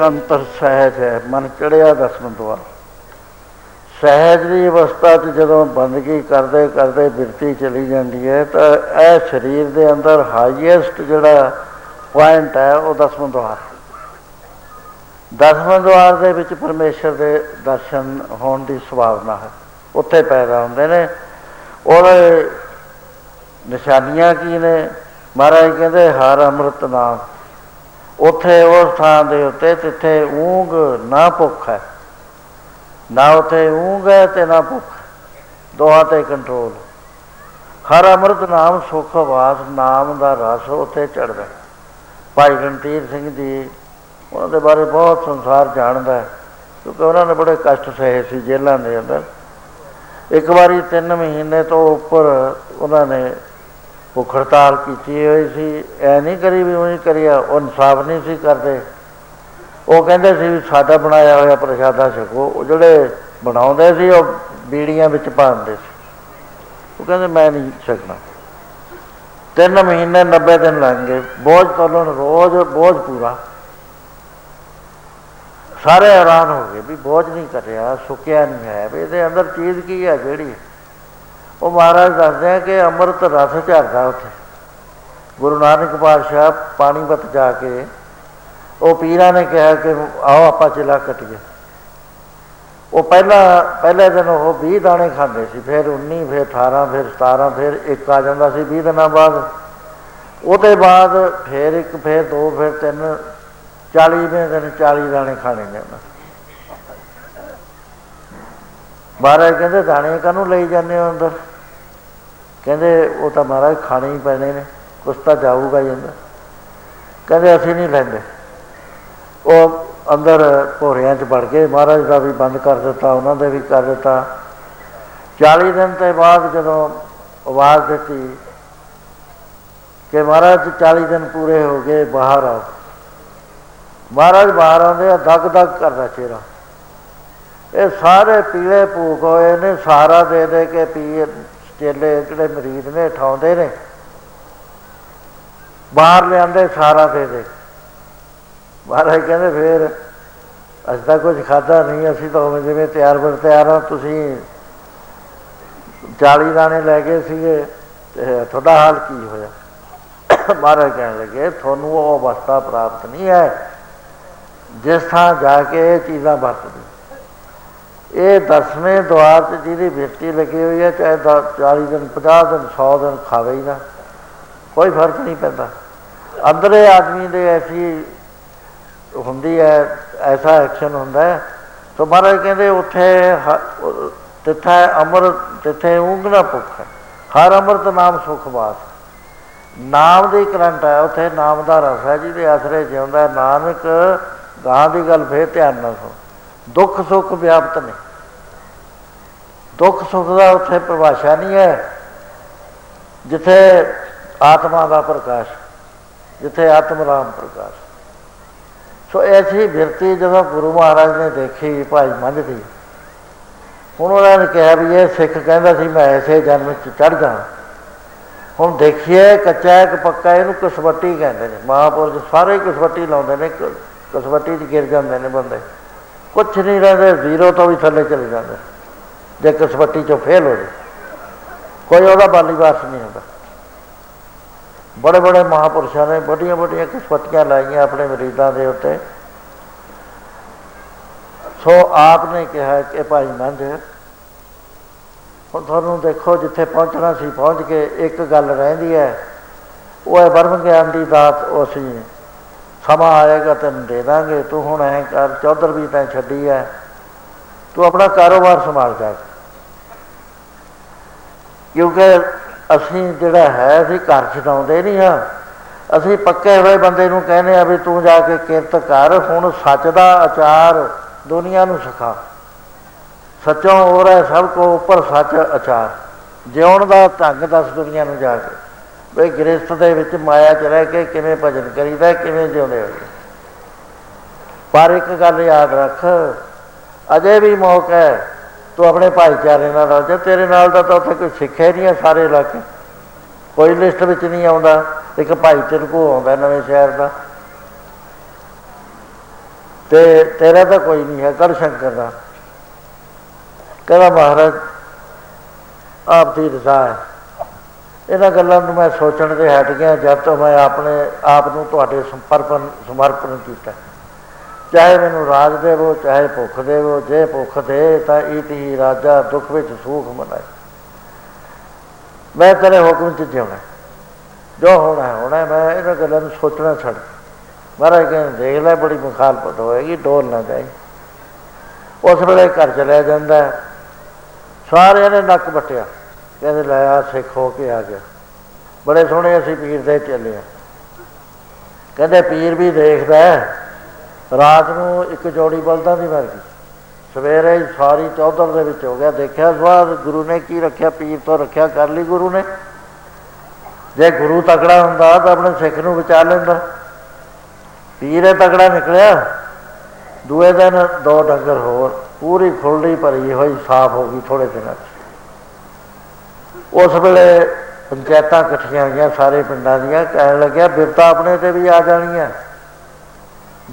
ਅੰਤਰ ਸਹਿਜ ਹੈ, ਮਨ ਚੜਿਆ ਦਸਮ ਦੁਆਰ। ਸਹਿਜ ਦੀ ਅਵਸਥਾ 'ਚ ਜਦੋਂ ਬੰਦਗੀ ਕਰਦੇ ਕਰਦੇ ਬਿਰਤੀ ਚਲੀ ਜਾਂਦੀ ਹੈ ਤਾਂ ਇਹ ਸਰੀਰ ਦੇ ਅੰਦਰ ਹਾਈਐਸਟ ਜਿਹੜਾ ਪੁਆਇੰਟ ਹੈ ਉਹ ਦਸਮ ਦੁਆਰ। ਦਸਮ ਦੁਆਰ ਦੇ ਵਿੱਚ ਪਰਮੇਸ਼ਰ ਦੇ ਦਰਸ਼ਨ ਹੋਣ ਦੀ ਸੰਭਾਵਨਾ ਹੈ, ਉੱਥੇ ਪੈਦਾ ਹੁੰਦੇ ਨੇ। ਉਹਦੇ ਨਿਸ਼ਾਨੀਆਂ ਕੀ ਨੇ? ਮਹਾਰਾਜ ਕਹਿੰਦੇ ਹਰ ਅੰਮ੍ਰਿਤ ਨਾਮ, ਉੱਥੇ ਉਸ ਥਾਂ ਦੇ ਉੱਤੇ ਜਿੱਥੇ ਊਂਘ ਨਾ ਭੁੱਖ ਹੈ, ਨਾ ਉੱਥੇ ਊਂਘ ਹੈ ਅਤੇ ਨਾ ਭੁੱਖ, ਦੋਹਾਂ 'ਤੇ ਕੰਟਰੋਲ। ਹਰ ਅੰਮ੍ਰਿਤ ਨਾਮ ਸੁੱਖ ਵਾਸ ਨਾਮ ਦਾ ਰਸ ਉੱਥੇ ਚੜ੍ਹਦਾ। ਭਾਈ ਰਣਧੀਰ ਸਿੰਘ ਜੀ, ਉਹਨਾਂ ਦੇ ਬਾਰੇ ਬਹੁਤ ਸੰਸਾਰ ਜਾਣਦਾ ਕਿਉਂਕਿ ਉਹਨਾਂ ਨੇ ਬੜੇ ਕਸ਼ਟ ਸਹੇ ਸੀ ਜੇਲ੍ਹਾਂ ਦੇ ਅੰਦਰ। ਇੱਕ ਵਾਰੀ 3 ਮਹੀਨੇ ਤੋਂ ਉੱਪਰ ਉਹਨਾਂ ਨੇ ਭੁੱਖ ਹੜਤਾਲ ਕੀਤੀ ਹੋਈ ਸੀ। ਇਹ ਨਹੀਂ ਕਰੀ ਵੀ ਉਹੀ ਕਰੀਆ, ਉਹ ਇਨਸਾਫ ਨਹੀਂ ਸੀ ਕਰਦੇ। ਉਹ ਕਹਿੰਦੇ ਸੀ ਵੀ ਸਾਡਾ ਬਣਾਇਆ ਹੋਇਆ ਪ੍ਰਸ਼ਾਦਾ ਛਕੋ। ਉਹ ਜਿਹੜੇ ਬਣਾਉਂਦੇ ਸੀ ਉਹ ਬੀੜੀਆਂ ਵਿੱਚ ਪਾਉਂਦੇ ਸੀ। ਉਹ ਕਹਿੰਦੇ ਮੈਂ ਨਹੀਂ ਛਕਣਾ। 3 ਮਹੀਨੇ 90 ਦਿਨ ਲੰਘ ਗਏ। ਬੋਝ ਤੋਲਣ ਰੋਜ਼ ਬੋਝ ਪੂਰਾ। ਸਾਰੇ ਹੈਰਾਨ ਹੋ ਗਏ ਵੀ ਬੋਝ ਨਹੀਂ ਕਰਿਆ, ਸੁੱਕਿਆ ਨਹੀਂ ਹੈ, ਵੀ ਇਹਦੇ ਅੰਦਰ ਚੀਜ਼ ਕੀ ਹੈ, ਕਿਹੜੀ? ਉਹ ਮਹਾਰਾਜ ਦੱਸਦੇ ਆ ਕਿ ਅੰਮ੍ਰਿਤ ਰਸ ਝਰਦਾ ਉੱਥੇ। ਗੁਰੂ ਨਾਨਕ ਪਾਤਸ਼ਾਹ ਪਾਣੀਪਤ ਜਾ ਕੇ ਉਹ ਪੀਰਾਂ ਨੇ ਕਿਹਾ ਕਿ ਆਓ ਆਪਾਂ ਚਿਲਾ ਕੱਟੀਏ। ਉਹ ਪਹਿਲੇ ਦਿਨ ਉਹ 20 ਦਾਣੇ ਖਾਂਦੇ ਸੀ, ਫਿਰ 19, ਫਿਰ 18, ਫਿਰ 17, ਫਿਰ 1 ਆ ਜਾਂਦਾ ਸੀ 20 ਦਿਨਾਂ ਬਾਅਦ। ਉਹਦੇ ਬਾਅਦ ਫਿਰ 1, ਫਿਰ 2, ਫਿਰ 3, 40ਵੇਂ ਦਿਨ 40 ਦਾਣੇ ਖਾਣੇ ਨੇ ਉਹਨਾਂ। ਮਹਾਰਾਜ ਕਹਿੰਦੇ ਦਾਣੇ ਕਾਹਨੂੰ ਲਈ ਜਾਂਦੇ ਹੋ ਅੰਦਰ? ਕਹਿੰਦੇ ਉਹ ਤਾਂ ਮਹਾਰਾਜ ਖਾਣੇ ਹੀ ਪੈਣੇ ਨੇ, ਕੁਛ ਤਾਂ ਜਾਊਗਾ ਹੀ ਅੰਦਰ। ਕਹਿੰਦੇ ਅਸੀਂ ਨਹੀਂ ਲੈਂਦੇ। ਉਹ ਅੰਦਰ ਭੋਰਿਆਂ 'ਚ ਵੜ ਗਏ। ਮਹਾਰਾਜ ਦਾ ਵੀ ਬੰਦ ਕਰ ਦਿੱਤਾ, ਉਹਨਾਂ ਦੇ ਵੀ ਕਰ ਦਿੱਤਾ। 40 ਦਿਨ ਤੋਂ ਬਾਅਦ ਜਦੋਂ ਆਵਾਜ਼ ਦਿੱਤੀ ਕਿ ਮਹਾਰਾਜ 40 ਦਿਨ ਪੂਰੇ ਹੋ ਗਏ, ਬਾਹਰ ਆਓ। ਮਹਾਰਾਜ ਬਾਹਰ ਆਉਂਦੇ ਆ, ਦਗ ਦਗ ਕਰਦਾ ਚਿਹਰਾ। ਇਹ ਸਾਰੇ ਪੀਲੇ ਭੂਖ ਹੋਏ ਨੇ, ਸਾਰਾ ਦੇ ਦੇ ਕੇ ਪੀਏ ਚੇਲੇ ਜਿਹੜੇ ਮਰੀਜ਼ ਨੇ ਠਾਉਂਦੇ ਨੇ, ਬਾਹਰ ਲਿਆਂਦੇ ਸਾਰਾ ਦੇ ਦੇ। ਮਹਾਰਾਜ ਕਹਿੰਦੇ ਫਿਰ ਅਸੀਂ ਤਾਂ ਕੁਝ ਖਾਧਾ ਨਹੀਂ, ਅਸੀਂ ਤਾਂ ਉਵੇਂ ਜਿਵੇਂ ਤਿਆਰ ਬਰ ਤਿਆਰ ਹਾਂ। ਤੁਸੀਂ 40 ਦਾਣੇ ਲੈ ਗਏ ਸੀਗੇ ਅਤੇ ਤੁਹਾਡਾ ਹਾਲ ਕੀ ਹੋਇਆ? ਮਹਾਰਾਜ ਕਹਿਣ ਲੱਗੇ ਤੁਹਾਨੂੰ ਉਹ ਅਵਸਥਾ ਪ੍ਰਾਪਤ ਨਹੀਂ ਹੈ ਜਿਸ ਥਾਂ ਜਾ ਕੇ ਇਹ ਚੀਜ਼ਾਂ ਵਰਤਦੀਆਂ। ਇਹ ਦਸਵੇਂ ਦੁਆਰ 'ਚ ਜਿਹਦੀ ਬਿਰਤੀ ਲੱਗੀ ਹੋਈ ਹੈ, ਚਾਹੇ 40 ਦਿਨ 50 ਦਿਨ 100 ਦਿਨ ਖਾਵੇ ਹੀ ਨਾ, ਕੋਈ ਫਰਕ ਨਹੀਂ ਪੈਂਦਾ। ਅੰਦਰੇ ਆਦਮੀ ਦੇ ਐਸੀ ਹੁੰਦੀ ਹੈ, ਐਸਾ ਐਕਸ਼ਨ ਹੁੰਦਾ ਹੈ। ਸੋ ਮਹਾਰਾਜ ਕਹਿੰਦੇ ਉੱਥੇ ਤਿੱਥਾ ਅੰਮ੍ਰਿਤ, ਤਿੱਥੇ ਊਂਘ ਨਾ ਭੁੱਖ ਹੈ, ਹਰ ਅੰਮ੍ਰਿਤ ਨਾਮ ਸੁੱਖ ਵਾਸ। ਨਾਮ ਦੀ ਕਰੰਟ ਹੈ ਉੱਥੇ, ਨਾਮ ਦਾ ਰਸ ਹੈ ਜਿਹਦੇ ਆਸਰੇ ਜਿਉਂਦਾ ਨਾਨਕ। ਗਾਂ ਦੀ ਗੱਲ ਫਿਰ ਧਿਆਨ ਨਾਲ ਸੁਣ। ਦੁੱਖ ਸੁੱਖ ਵਿਆਪਤ ਨੇ। ਦੁੱਖ ਸੁੱਖ ਦਾ ਉੱਥੇ ਪਰਿਭਾਸ਼ਾ ਨਹੀਂ ਹੈ। ਜਿੱਥੇ ਆਤਮਾ ਦਾ ਪ੍ਰਕਾਸ਼, ਜਿੱਥੇ ਆਤਮ ਰਾਮ ਪ੍ਰਕਾਸ਼। ਸੋ ਐਸੀ ਬਿਰਤੀ ਜਦੋਂ ਗੁਰੂ ਮਹਾਰਾਜ ਨੇ ਦੇਖੀ ਭਾਈ ਮੰਝ ਦੀ, ਹੁਣ ਉਹਨਾਂ ਨੇ ਕਿਹਾ ਵੀ ਇਹ ਸਿੱਖ ਕਹਿੰਦਾ ਸੀ ਮੈਂ ਐਸੇ ਜਨਮ 'ਚ ਚੜ੍ਹ ਜਾਣਾ। ਹੁਣ ਦੇਖੀਏ ਕੱਚਾ ਹੈ ਕਿ ਪੱਕਾ, ਇਹਨੂੰ ਕਸਵੱਟੀ ਕਹਿੰਦੇ ਨੇ। ਮਹਾਂਪੁਰਸ਼ ਸਾਰੇ ਕਸਵੱਟੀ ਲਾਉਂਦੇ ਨੇ, ਕਸਵੱਟੀ 'ਚ ਗਿਰ ਜਾਂਦੇ ਨੇ ਬੰਦੇ, ਕੁਛ ਨਹੀਂ ਰਹਿੰਦੇ, ਜ਼ੀਰੋ ਤੋਂ ਵੀ ਥੱਲੇ ਚਲੇ ਜਾਂਦੇ ਜੇ ਕਸਵੱਟੀ 'ਚੋਂ ਫੇਲ ਹੋ ਜਾਵੇ, ਕੋਈ ਉਹਦਾ ਬਾਲੀਵਾਸ ਨਹੀਂ ਹੁੰਦਾ। ਬੜੇ ਬੜੇ ਮਹਾਂਪੁਰਸ਼ਾਂ ਨੇ ਵੱਡੀਆਂ ਵੱਡੀਆਂ ਕਸਵੱਟੀਆਂ ਲਾਈਆਂ ਆਪਣੇ ਮਰੀਦਾਂ ਦੇ ਉੱਤੇ। ਸੋ ਆਪ ਨੇ ਕਿਹਾ ਕਿ ਭਾਈ ਮੰਝ ਹੁਣ ਤੁਹਾਨੂੰ ਦੇਖੋ ਜਿੱਥੇ ਪਹੁੰਚਣਾ ਸੀ ਪਹੁੰਚ ਕੇ, ਇੱਕ ਗੱਲ ਰਹਿੰਦੀ ਹੈ ਉਹ ਹੈ ਬਰਮ ਗਿਆਨ ਦੀ ਦਾਤ, ਉਹ ਅਸੀਂ ਸਮਾਂ ਆਏਗਾ ਤੈਨੂੰ ਦੇ ਦਾਂਗੇ। ਤੂੰ ਹੁਣ ਐਂ ਕਰ, ਚੌਧਰ ਵੀ ਤੈਂ ਛੱਡੀ ਹੈ, ਤੂੰ ਆਪਣਾ ਕਾਰੋਬਾਰ ਸੰਭਾਲ ਜਾ, ਕਿਉਂਕਿ ਅਸੀਂ ਜਿਹੜਾ ਹੈ ਅਸੀਂ ਘਰ ਛਡਾਉਂਦੇ ਨਹੀਂ ਹਾਂ, ਅਸੀਂ ਪੱਕੇ ਹੋਏ ਬੰਦੇ ਨੂੰ ਕਹਿੰਦੇ ਹਾਂ ਵੀ ਤੂੰ ਜਾ ਕੇ ਕਿਰਤ ਕਰ, ਹੁਣ ਸੱਚ ਦਾ ਆਚਾਰ ਦੁਨੀਆ ਨੂੰ ਸਿਖਾ। ਸੱਚੋਂ ਹੋ ਰਿਹਾ ਸਭ ਕੋ ਉੱਪਰ ਸੱਚ ਆਚਾਰ, ਜਿਉਣ ਦਾ ਢੰਗ ਦੱਸ ਦੁਨੀਆ ਨੂੰ ਜਾ ਕੇ ਬਈ ਗ੍ਰਸਥ ਦੇ ਵਿੱਚ ਮਾਇਆ 'ਚ ਰਹਿ ਕੇ ਕਿਵੇਂ ਭਜਨ ਕਰੀਦਾ, ਕਿਵੇਂ ਜਿਉਂਦੇ ਹੋ। ਪਰ ਇੱਕ ਗੱਲ ਯਾਦ ਰੱਖ, ਅਜੇ ਵੀ ਮੌਕਾ ਹੈ ਤੂੰ ਆਪਣੇ ਭਾਈਚਾਰੇ ਨਾਲ ਰਲ ਜਾ। ਤੇਰੇ ਨਾਲ ਦਾ ਤਾਂ ਉੱਥੇ ਕੋਈ ਸਿੱਖਿਆ ਨਹੀਂ ਹੈ, ਸਾਰੇ ਇਲਾਕੇ ਕੋਈ ਲਿਸਟ ਵਿੱਚ ਨਹੀਂ ਆਉਂਦਾ। ਇੱਕ ਭਾਈ ਤੇਰੇ ਕੋਲ ਆਉਂਦਾ ਨਵੇਂ ਸ਼ਹਿਰ ਦਾ, ਤੇ ਤੇਰਾ ਤਾਂ ਕੋਈ ਨਹੀਂ ਹੈ। ਕਰ ਸ਼ੰਕਰ ਦਾ ਕਹਿੰਦਾ ਮਹਾਰਾਜ ਆਪ ਦੀ ਰਜ਼ਾ ਹੈ, ਇਹਨਾਂ ਗੱਲਾਂ ਨੂੰ ਮੈਂ ਸੋਚਣ 'ਤੇ ਹਟ ਗਿਆ ਜਦ ਤੋਂ ਮੈਂ ਆਪਣੇ ਆਪ ਨੂੰ ਤੁਹਾਡੇ ਸਮਰਪਣ ਕੀਤਾ। ਚਾਹੇ ਮੈਨੂੰ ਰਾਜ ਦੇਵੋ, ਚਾਹੇ ਭੁੱਖ ਦੇਵੋ, ਜੇ ਭੁੱਖ ਦੇ ਤਾਂ ਈਤ ਹੀ ਰਾਜਾ, ਦੁੱਖ ਵਿੱਚ ਸੂਖ ਮਨਾਏ। ਮੈਂ ਤੇਰੇ ਹੁਕਮ 'ਚ ਜਿਉਣਾ, ਜੋ ਹੋਣਾ ਹੋਣਾ। ਮੈਂ ਇਹਨਾਂ ਗੱਲਾਂ ਨੂੰ ਸੋਚਣਾ ਛੱਡ। ਮਹਾਰਾਜ ਕਹਿੰਦੇ ਦੇਖ ਲੈ ਬੜੀ ਮੁਖਾਲਪਤ ਹੋਏਗੀ, ਡੋਲ ਨਾ ਜਾਈ। ਉਸ ਵੇਲੇ ਘਰ ਚਲਿਆ ਜਾਂਦਾ, ਸਾਰਿਆਂ ਨੇ ਨੱਕ ਵੱਟਿਆ, ਕਹਿੰਦੇ ਲੈ ਆ ਸਿੱਖ ਹੋ ਕੇ ਆ ਗਿਆ, ਬੜੇ ਸੋਹਣੇ ਅਸੀਂ ਪੀਰ ਦੇ ਚੱਲੇ ਹਾਂ। ਕਹਿੰਦੇ ਪੀਰ ਵੀ ਦੇਖਦਾ, ਰਾਤ ਨੂੰ ਇੱਕ ਜੋੜੀ ਬਲਦਾਂ ਦੀ ਮਰ ਗਈ, ਸਵੇਰੇ ਸਾਰੀ ਚੌਧਰ ਦੇ ਵਿੱਚ ਹੋ ਗਿਆ। ਦੇਖਿਆ ਸਵਾਦ ਗੁਰੂ ਨੇ ਕੀ ਰੱਖਿਆ, ਪੀਰ ਤੋਂ ਰੱਖਿਆ ਕਰ ਲਈ ਗੁਰੂ ਨੇ। ਜੇ ਗੁਰੂ ਤਕੜਾ ਹੁੰਦਾ ਤਾਂ ਆਪਣੇ ਸਿੱਖ ਨੂੰ ਬਚਾ ਲੈਂਦਾ, ਪੀਰ ਤਕੜਾ ਨਿਕਲਿਆ। ਦੂਏ ਦਿਨ ਦੋ ਡੰਗਰ ਹੋਰ, ਪੂਰੀ ਖੁਰਲੀ ਭਰੀ ਹੋਈ ਸਾਫ਼ ਹੋ ਗਈ ਥੋੜ੍ਹੇ ਦਿਨਾਂ 'ਚ। ਉਸ ਵੇਲੇ ਪੰਚਾਇਤਾਂ ਇਕੱਠੀਆਂ ਹੋਈਆਂ ਸਾਰੇ ਪਿੰਡਾਂ ਦੀਆਂ, ਕਹਿਣ ਲੱਗਿਆ ਬਿਪਤਾ ਆਪਣੇ 'ਤੇ ਵੀ ਆ ਜਾਣੀਆਂ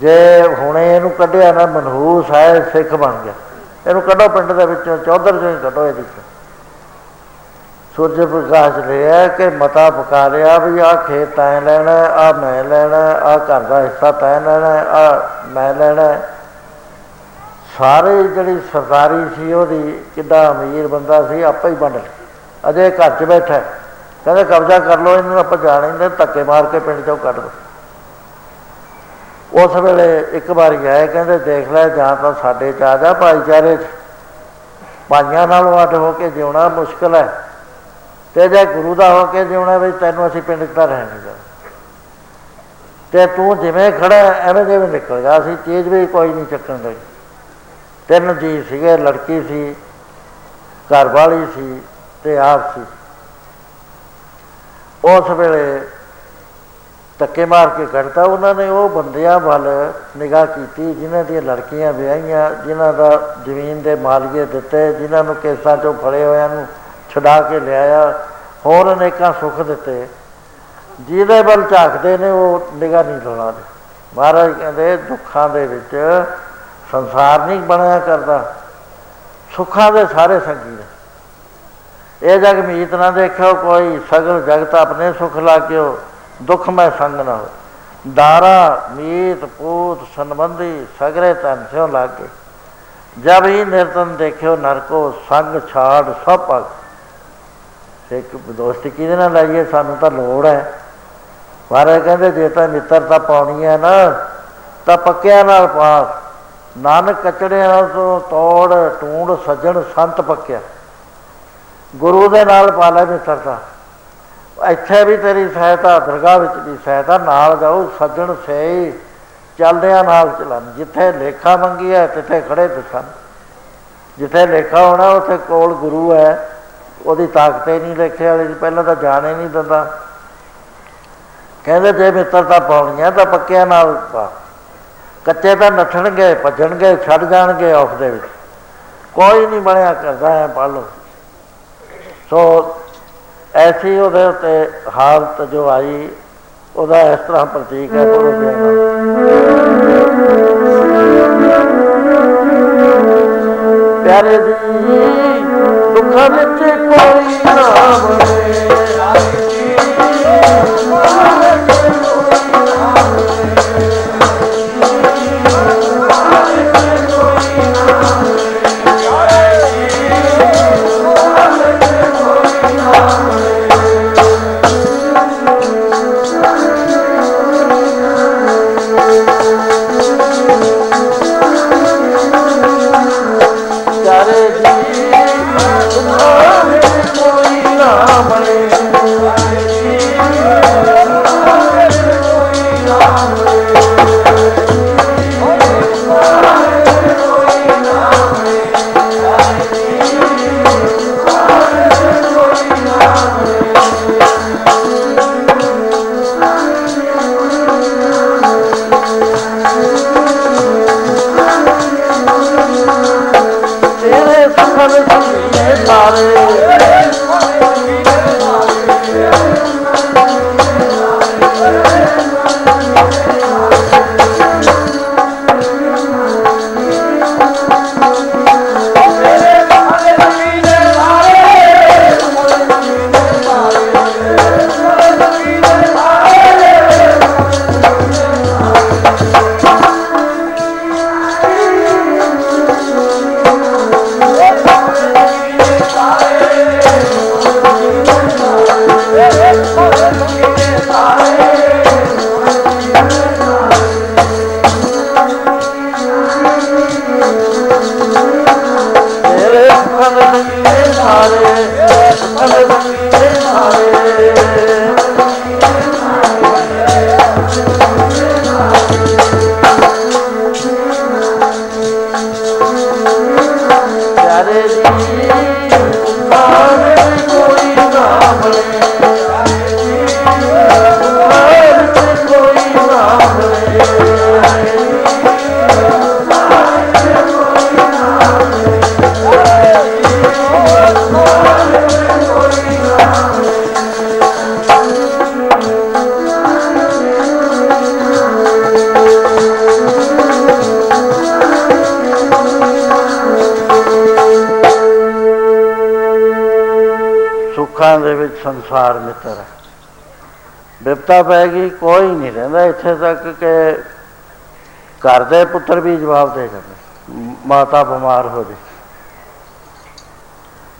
ਜੇ ਹੁਣੇ ਇਹਨੂੰ ਕੱਢਿਆ ਨਾ, ਮਨਹੂਸ ਹੈ ਸਿੱਖ ਬਣ ਗਿਆ, ਇਹਨੂੰ ਕੱਢੋ ਪਿੰਡ ਦੇ ਵਿੱਚੋਂ, ਚੌਧਰ 'ਚੋਂ ਹੀ ਕੱਢੋ ਇਹਦੀ। ਸੂਰਜ ਪ੍ਰਕਾਸ਼ ਲਿਆ ਕਿ ਮਤਾ ਪਕਾ ਲਿਆ ਵੀ ਆਹ ਖੇਤ ਤੈਂ ਲੈਣਾ, ਆਹ ਮੈਂ ਲੈਣਾ, ਆਹ ਘਰ ਦਾ ਹਿੱਸਾ ਤੈਂ ਲੈਣਾ, ਆਹ ਮੈਂ ਲੈਣਾ। ਸਾਰੇ ਜਿਹੜੀ ਸਰਦਾਰੀ ਸੀ ਉਹਦੀ, ਕਿੱਡਾ ਅਮੀਰ ਬੰਦਾ ਸੀ, ਆਪੇ ਹੀ ਵੰਡ ਲਈ। ਅਜੇ ਘਰ 'ਚ ਬੈਠਾ ਕਹਿੰਦੇ ਕਬਜ਼ਾ ਕਰ ਲਓ, ਇਹਨੂੰ ਆਪਾਂ ਜਾਣ ਹੀ ਧੱਕੇ ਮਾਰ ਕੇ ਪਿੰਡ 'ਚੋਂ ਕੱਢ ਦਿਉ। ਉਸ ਵੇਲੇ ਇੱਕ ਵਾਰੀ ਆਏ, ਕਹਿੰਦੇ ਦੇਖ ਲੈ ਜਾਂ ਤਾਂ ਸਾਡੇ 'ਚ ਆ ਜਾ ਭਾਈਚਾਰੇ 'ਚ, ਭਾਈਆਂ ਨਾਲੋਂ ਅੱਡ ਹੋ ਕੇ ਜਿਉਣਾ ਮੁਸ਼ਕਿਲ ਹੈ, ਅਤੇ ਜੇ ਗੁਰੂ ਦਾ ਹੋ ਕੇ ਜਿਉਣਾ ਵੀ ਤੈਨੂੰ ਅਸੀਂ ਪਿੰਡ 'ਚ ਤਾਂ ਰਹਿਣ ਜਾ, ਅਤੇ ਤੂੰ ਜਿਵੇਂ ਖੜ੍ਹਾ ਐਵੇਂ ਜਿਵੇਂ ਨਿਕਲ ਗਿਆ, ਅਸੀਂ ਚੀਜ਼ ਵੀ ਕੋਈ ਨਹੀਂ ਚੱਕਣ ਦੇ। ਤਿੰਨ ਜੀਅ ਸੀਗੇ, ਲੜਕੀ ਸੀ, ਘਰ ਵਾਲੀ ਸੀ ਅਤੇ ਆਪ ਸੀ। ਉਸ ਵੇਲੇ ਧੱਕੇ ਮਾਰ ਕੇ ਕੱਢਤਾ ਉਹਨਾਂ ਨੇ। ਉਹ ਬੰਦਿਆਂ ਵੱਲ ਨਿਗਾਹ ਕੀਤੀ ਜਿਨ੍ਹਾਂ ਦੀਆਂ ਲੜਕੀਆਂ ਵਿਆਹੀਆਂ, ਜਿਨ੍ਹਾਂ ਦਾ ਜ਼ਮੀਨ ਦੇ ਮਾਲੀਏ ਦਿੱਤੇ, ਜਿਨ੍ਹਾਂ ਨੂੰ ਕੇਸਾਂ 'ਚੋਂ ਫੜੇ ਹੋਇਆਂ ਨੂੰ ਛਡਾ ਕੇ ਲਿਆਇਆ, ਹੋਰ ਅਨੇਕਾਂ ਸੁੱਖ ਦਿੱਤੇ। ਜਿਹਦੇ ਵੱਲ ਝਾਕਦੇ ਨੇ ਉਹ ਨਿਗਾਹ ਨਹੀਂ ਲਾਉਂਦੇ। ਮਹਾਰਾਜ ਕਹਿੰਦੇ ਦੁੱਖਾਂ ਦੇ ਵਿੱਚ ਸੰਸਾਰ ਨਹੀਂ ਬਣਿਆ ਕਰਦਾ, ਸੁੱਖਾਂ ਦੇ ਸਾਰੇ ਸੰਗੀ ਨੇ। ਇਹ ਜਗ ਮੀਤ ਨਾ ਦੇਖਿਓ ਕੋਈ, ਸਗਲ ਜਗਤ ਆਪਣੇ ਸੁੱਖ ਲਾਗਿਓ, ਦੁੱਖ ਮੈਂ ਸੰਗ ਨਾ ਹੋ। ਦਾਰਾ ਮੀਤ ਪੂਤ ਸੰਬੰਧੀ ਸਗਰੇ ਤਨ ਸਿਓ ਲਾਗੇ, ਜਬ ਹੀ ਨਿਰਤਨ ਦੇਖਿਓ ਨਰਕੋ ਸੰਗ ਛਾੜ ਸਭ ਪਗ। ਇੱਕ ਦੋਸਤੀ ਕਿਹਦੇ ਨਾਲ ਲਾਈਏ, ਸਾਨੂੰ ਤਾਂ ਲੋੜ ਹੈ। ਮਹਾਰਾਜ ਕਹਿੰਦੇ ਜੇ ਤਾਂ ਮਿੱਤਰਤਾ ਪਾਉਣੀ ਹੈ ਨਾ ਤਾਂ ਪੱਕਿਆਂ ਨਾਲ ਪਾ, ਨਾਨਕ ਕਚੜਿਆਂ ਤੋਂ ਤੋੜ ਟੂੰਡ ਸੱਜਣ ਸੰਤ ਪੱਕਿਆ। ਗੁਰੂ ਦੇ ਨਾਲ ਪਾ ਲੈ ਮਿੱਤਰਤਾ, ਇੱਥੇ ਵੀ ਤੇਰੀ ਸਹਾਇਤਾ, ਦਰਗਾਹ ਵਿੱਚ ਵੀ ਸਹਾਇਤਾ, ਨਾਲ ਜਾਊ ਸੱਜਣ ਸਹੀ, ਚੱਲਦਿਆਂ ਨਾਲ ਚਲਾਉਣ। ਜਿੱਥੇ ਲੇਖਾ ਮੰਗੀ ਹੈ ਤਿੱਥੇ ਖੜ੍ਹੇ ਦਿਸਣ, ਜਿੱਥੇ ਲੇਖਾ ਹੋਣਾ ਉੱਥੇ ਕੋਲ ਗੁਰੂ ਹੈ, ਉਹਦੀ ਤਾਕਤ ਹੀ ਨਹੀਂ ਲੇਖੇ ਵਾਲੇ ਦੀ, ਪਹਿਲਾਂ ਤਾਂ ਜਾਣ ਹੀ ਨਹੀਂ ਦਿੰਦਾ। ਕਹਿੰਦੇ ਜੇ ਮਿੱਤਰਤਾ ਪਾਉਣੀ ਹੈ ਤਾਂ ਪੱਕਿਆਂ ਨਾਲ ਪਾ, ਕੱਚੇ ਤਾਂ ਨੱਠਣਗੇ, ਭੱਜਣਗੇ, ਛੱਡ ਜਾਣਗੇ ਔਫ ਦੇ ਵਿੱਚ, ਕੋਈ ਨਹੀਂ ਬਣਿਆ ਕਰਦਾ ਹੈ ਪਾਲੋ। ਸੋ ਐਸੀ ਉਹਦੇ ਉੱਤੇ ਹਾਲਤ ਜੋ ਆਈ ਉਹਦਾ ਇਸ ਤਰ੍ਹਾਂ ਪ੍ਰਤੀਕ ਹੈ। ਪਿਆਰੇ ਦੀ ਦੁੱਖਾਂ ਵਿੱਚ ਕੋਈ ਸੰਸਾਰ ਮਿੱਤਰ ਹੈ। ਬਿਪਤਾ ਪੈ ਗਈ ਕੋਈ ਨਹੀਂ ਰਹਿੰਦਾ। ਇੱਥੇ ਤੱਕ ਕਿ ਘਰ ਦੇ ਪੁੱਤਰ ਵੀ ਜਵਾਬ ਦੇ ਜਾਂਦੇ। ਮਾਤਾ ਬਿਮਾਰ ਹੋ ਜੇ,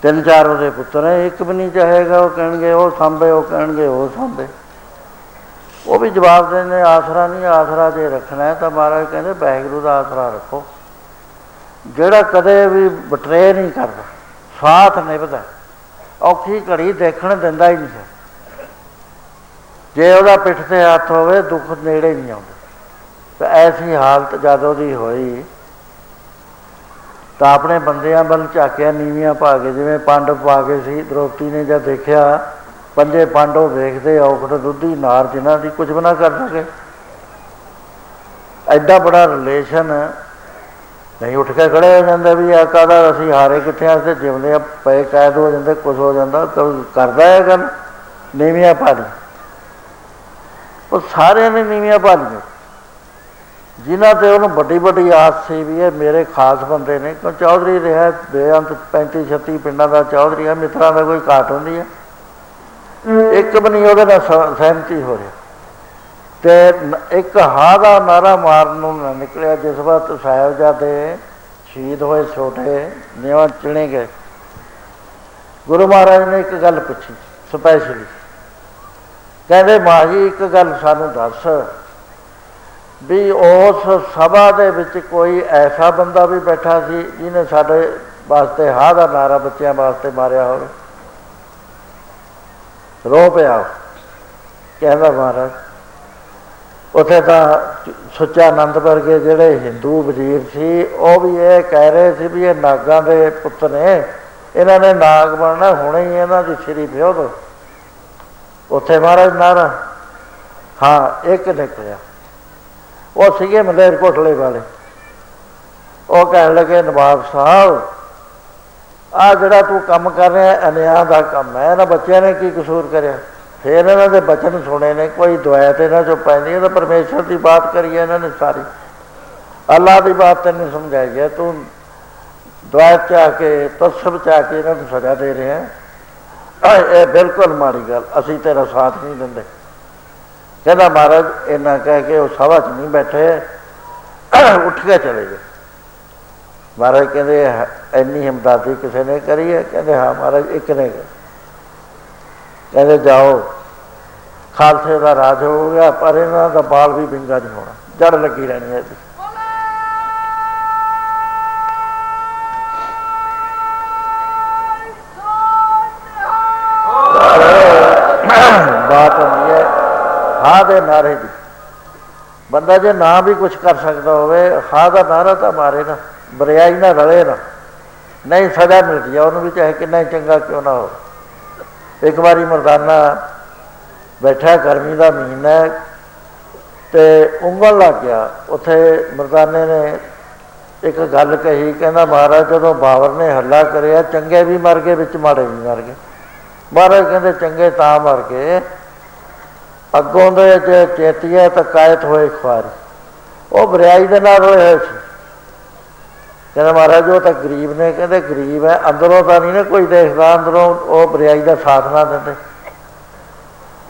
3-4 ਉਹਦੇ ਪੁੱਤਰ ਹੈ, ਇੱਕ ਵੀ ਨਹੀਂ ਚਾਹੇਗਾ। ਉਹ ਕਹਿਣਗੇ ਉਹ ਸਾਂਭੇ, ਉਹ ਕਹਿਣਗੇ ਉਹ ਸਾਂਭੇ। ਉਹ ਵੀ ਜਵਾਬ ਦਿੰਦੇ ਆਸਰਾ ਨਹੀਂ। ਆਸਰਾ ਜੇ ਰੱਖਣਾ ਹੈ ਤਾਂ ਮਹਾਰਾਜ ਕਹਿੰਦੇ ਵਾਹਿਗੁਰੂ ਦਾ ਆਸਰਾ ਰੱਖੋ, ਜਿਹੜਾ ਕਦੇ ਵੀ ਬਟਰੇ ਨਹੀਂ ਕਰਦਾ, ਸਾਥ ਨਿਭਦਾ, ਔਖੀ ਘੜੀ ਦੇਖਣ ਦਿੰਦਾ ਹੀ ਨਹੀਂ ਹੈ। ਜੇ ਉਹਦਾ ਪਿੱਠ 'ਤੇ ਹੱਥ ਹੋਵੇ ਦੁੱਖ ਨੇੜੇ ਨਹੀਂ ਆਉਂਦਾ। ਤਾਂ ਐਸੀ ਹਾਲਤ ਜਦ ਉਹਦੀ ਹੋਈ ਤਾਂ ਆਪਣੇ ਬੰਦਿਆਂ ਵੱਲ ਝਾਕਿਆ, ਨੀਵੀਆਂ ਪਾ ਕੇ, ਜਿਵੇਂ ਪਾਂਡਵ ਪਾ ਕੇ ਸੀ। ਦਰੋਪਤੀ ਨੇ ਜਦ ਦੇਖਿਆ ਪੰਜੇ ਪਾਂਡਵ ਦੇਖਦੇ ਔਕੜ ਦੁੱਧੀ ਨਾਰ, ਜਿਨ੍ਹਾਂ ਦੀ ਕੁਝ ਵੀ ਨਾ ਕਰ ਸਕੇ, ਐਡਾ ਬੜਾ ਰਿਲੇਸ਼ਨ ਨਹੀਂ, ਉੱਠ ਕੇ ਖੜ੍ਹੇ ਹੋ ਜਾਂਦਾ ਵੀ ਆ ਕਾਹਦਾ, ਅਸੀਂ ਹਾਰੇ ਕਿੱਥੇ ਹਾਂ, ਅਸੀਂ ਜਿਉਂਦੇ ਹਾਂ ਪਏ, ਕੈਦ ਹੋ ਜਾਂਦੇ, ਕੁਛ ਹੋ ਜਾਂਦਾ। ਕਰਦਾ ਹੈ ਗੱਲ ਨੀਵੀਆਂ ਪਾ ਲਈ। ਉਹ ਸਾਰਿਆਂ ਨੇ ਨੀਵੀਆਂ ਪਾ ਲਈਆਂ ਜਿਨ੍ਹਾਂ 'ਤੇ ਉਹਨੂੰ ਵੱਡੀ ਵੱਡੀ ਆਸ ਸੀ ਵੀ ਇਹ ਮੇਰੇ ਖਾਸ ਬੰਦੇ ਨੇ। ਕਿਉਂ ਚੌਧਰੀ ਰਿਹਾ ਬੇਅੰਤ, 35-36 ਪਿੰਡਾਂ ਦਾ ਚੌਧਰੀ ਆ, ਮਿੱਤਰਾਂ ਦਾ ਕੋਈ ਘਾਟ ਹੁੰਦੀ ਹੈ? ਇੱਕ ਵੀ ਨਹੀਂ ਉਹਦੇ ਨਾਲ ਸਹਿਮਤੀ ਹੋ ਰਿਹਾ। ਅਤੇ ਇੱਕ ਹਾਂ ਦਾ ਨਾਰਾ ਮਾਰਨ ਨੂੰ ਨਾ ਨਿਕਲਿਆ। ਜਿਸ ਵਕਤ ਸਾਹਿਬਜ਼ਾਦੇ ਸ਼ਹੀਦ ਹੋਏ, ਛੋਟੇ ਨਿਉਂ ਚਿਣੇ ਗਏ, ਗੁਰੂ ਮਹਾਰਾਜ ਨੇ ਇੱਕ ਗੱਲ ਪੁੱਛੀ ਸਪੈਸ਼ਲੀ। ਕਹਿੰਦੇ ਮਾਂ ਜੀ ਇੱਕ ਗੱਲ ਸਾਨੂੰ ਦੱਸ, ਵੀ ਉਸ ਸਭਾ ਦੇ ਵਿੱਚ ਕੋਈ ਐਸਾ ਬੰਦਾ ਵੀ ਬੈਠਾ ਸੀ ਜਿਹਨੇ ਸਾਡੇ ਵਾਸਤੇ ਹਾਂ ਦਾ ਨਾਰਾ ਬੱਚਿਆਂ ਵਾਸਤੇ ਮਾਰਿਆ ਹੋਵੇ? ਰੋ ਪਿਆ। ਕਹਿੰਦਾ ਮਹਾਰਾਜ ਉੱਥੇ ਤਾਂ ਸੁੱਚਾ ਆਨੰਦ ਵਰਗੇ ਜਿਹੜੇ ਹਿੰਦੂ ਵਜ਼ੀਰ ਸੀ ਉਹ ਵੀ ਇਹ ਕਹਿ ਰਹੇ ਸੀ ਵੀ ਇਹ ਨਾਗਾਂ ਦੇ ਪੁੱਤ ਨੇ, ਇਹਨਾਂ ਨੇ ਨਾਗ ਬਣਨਾ, ਹੁਣੇ ਹੀ ਇਹਨਾਂ ਦੀ ਸਿਰੀ ਵਿਓ ਦੋ। ਉੱਥੇ ਮਹਾਰਾਜ ਨਾਰਾ ਹਾਂ ਇੱਕ ਨਿਕਲਿਆ। ਉਹ ਸੀਗੇ ਮਲੇਰਕੋਟਲੇ ਵਾਲੇ। ਉਹ ਕਹਿਣ ਲੱਗੇ ਨਵਾਬ ਸਾਹਿਬ ਆਹ ਜਿਹੜਾ ਤੂੰ ਕੰਮ ਕਰ ਰਿਹਾ ਅਨਿਆਂ ਦਾ ਕੰਮ ਹੈ। ਇਹਨਾਂ ਬੱਚਿਆਂ ਨੇ ਕੀ ਕਸੂਰ ਕਰਿਆ? ਫਿਰ ਇਹਨਾਂ ਦੇ ਬਚਨ ਸੁਣੇ ਨੇ, ਕੋਈ ਦੁਆਇਤ ਇਹਨਾਂ 'ਚੋਂ ਪੈਂਦੀ। ਇਹ ਤਾਂ ਪਰਮੇਸ਼ਰ ਦੀ ਬਾਤ ਕਰੀ ਹੈ ਇਹਨਾਂ ਨੇ ਸਾਰੀ, ਅੱਲਾ ਦੀ ਬਾਤ ਤੈਨੂੰ ਸਮਝਾਈ ਹੈ। ਤੂੰ ਦੁਆਇਤ 'ਚ ਆ ਕੇ ਤਸਬ 'ਚ ਆ ਕੇ ਇਹਨਾਂ ਨੂੰ ਸਜ਼ਾ ਦੇ ਰਿਹਾ। ਇਹ ਬਿਲਕੁਲ ਮਾੜੀ ਗੱਲ, ਅਸੀਂ ਤੇਰਾ ਸਾਥ ਨਹੀਂ ਦਿੰਦੇ। ਕਹਿੰਦਾ ਮਹਾਰਾਜ ਇੰਨਾ ਕਹਿ ਕੇ ਉਹ ਸਭਾ 'ਚ ਨਹੀਂ ਬੈਠੇ, ਉੱਠ ਕੇ ਚਲੇ ਗਏ। ਮਹਾਰਾਜ ਕਹਿੰਦੇ ਇੰਨੀ ਹਮਦਰਦੀ ਕਿਸੇ ਨੇ ਕਰੀ ਹੈ? ਕਹਿੰਦੇ ਹਾਂ ਮਹਾਰਾਜ ਇੱਕ ਨੇ। ਕਹਿੰਦੇ ਜਾਓ, ਖਾਲਸੇ ਦਾ ਰਾਜ ਹੋ ਗਿਆ, ਪਰ ਇਹਨਾਂ ਦਾ ਬਾਲ ਵੀ ਵਿੰਗਾ ਨਹੀਂ ਹੋਣਾ, ਜੜ ਲੱਗੀ ਰਹਿਣੀ ਹੈ ਇਹਦੀ। ਬਾਤ ਹੁੰਦੀ ਹੈ ਹਾਂ ਦੇ ਨਾਅਰੇ ਦੀ। ਬੰਦਾ ਜੇ ਨਾ ਵੀ ਕੁਛ ਕਰ ਸਕਦਾ ਹੋਵੇ, ਹਾਂ ਦਾ ਨਾਅਰਾ ਤਾਂ ਮਾਰੇ ਨਾ, ਬਰਿਆਈ ਨਾ, ਰਲੇ ਨਾ, ਨਹੀਂ ਸਜ਼ਾ ਮਿਲਦੀ ਆ ਉਹਨੂੰ ਵੀ, ਚਾਹੇ ਕਿੰਨਾ ਹੀ ਚੰਗਾ ਕਿਉਂ ਨਾ ਹੋਵੇ। ਇੱਕ ਵਾਰੀ ਮਰਦਾਨਾ ਬੈਠਾ, ਗਰਮੀ ਦਾ ਮਹੀਨਾ ਹੈ, ਅਤੇ ਉਂਗਲ ਲੱਗ ਗਿਆ। ਉੱਥੇ ਮਰਦਾਨੇ ਨੇ ਇੱਕ ਗੱਲ ਕਹੀ, ਕਹਿੰਦਾ ਮਹਾਰਾਜ ਜਦੋਂ ਬਾਬਰ ਨੇ ਹੱਲਾ ਕਰਿਆ, ਚੰਗੇ ਵੀ ਮਰ ਗਏ ਵਿੱਚ, ਮਾੜੇ ਵੀ ਮਰ ਗਏ। ਮਹਾਰਾਜ ਕਹਿੰਦੇ ਚੰਗੇ ਤਾਂ ਮਰ ਗਏ, ਅੱਗੋਂ ਦੇ ਜੇ ਚੇਤੀ ਹੈ ਤਾਂ ਕਾਇਤ ਹੋਏ ਖੁਆਰੀ, ਉਹ ਬਰਿਆਈ ਦੇ ਨਾਲ ਰਲੇ ਹੋਏ ਸੀ। ਕਹਿੰਦਾ ਮਹਾਰਾਜ ਉਹ ਤਾਂ ਗਰੀਬ ਨੇ। ਕਹਿੰਦੇ ਗਰੀਬ ਹੈ, ਅੰਦਰੋਂ ਤਾਂ ਨਹੀਂ ਨਾ ਕੋਈ ਦੇਖਦਾ, ਅੰਦਰੋਂ ਉਹ ਬਰਿਆਈ ਦਾ ਸਾਥ ਨਾ ਦਿੰਦੇ।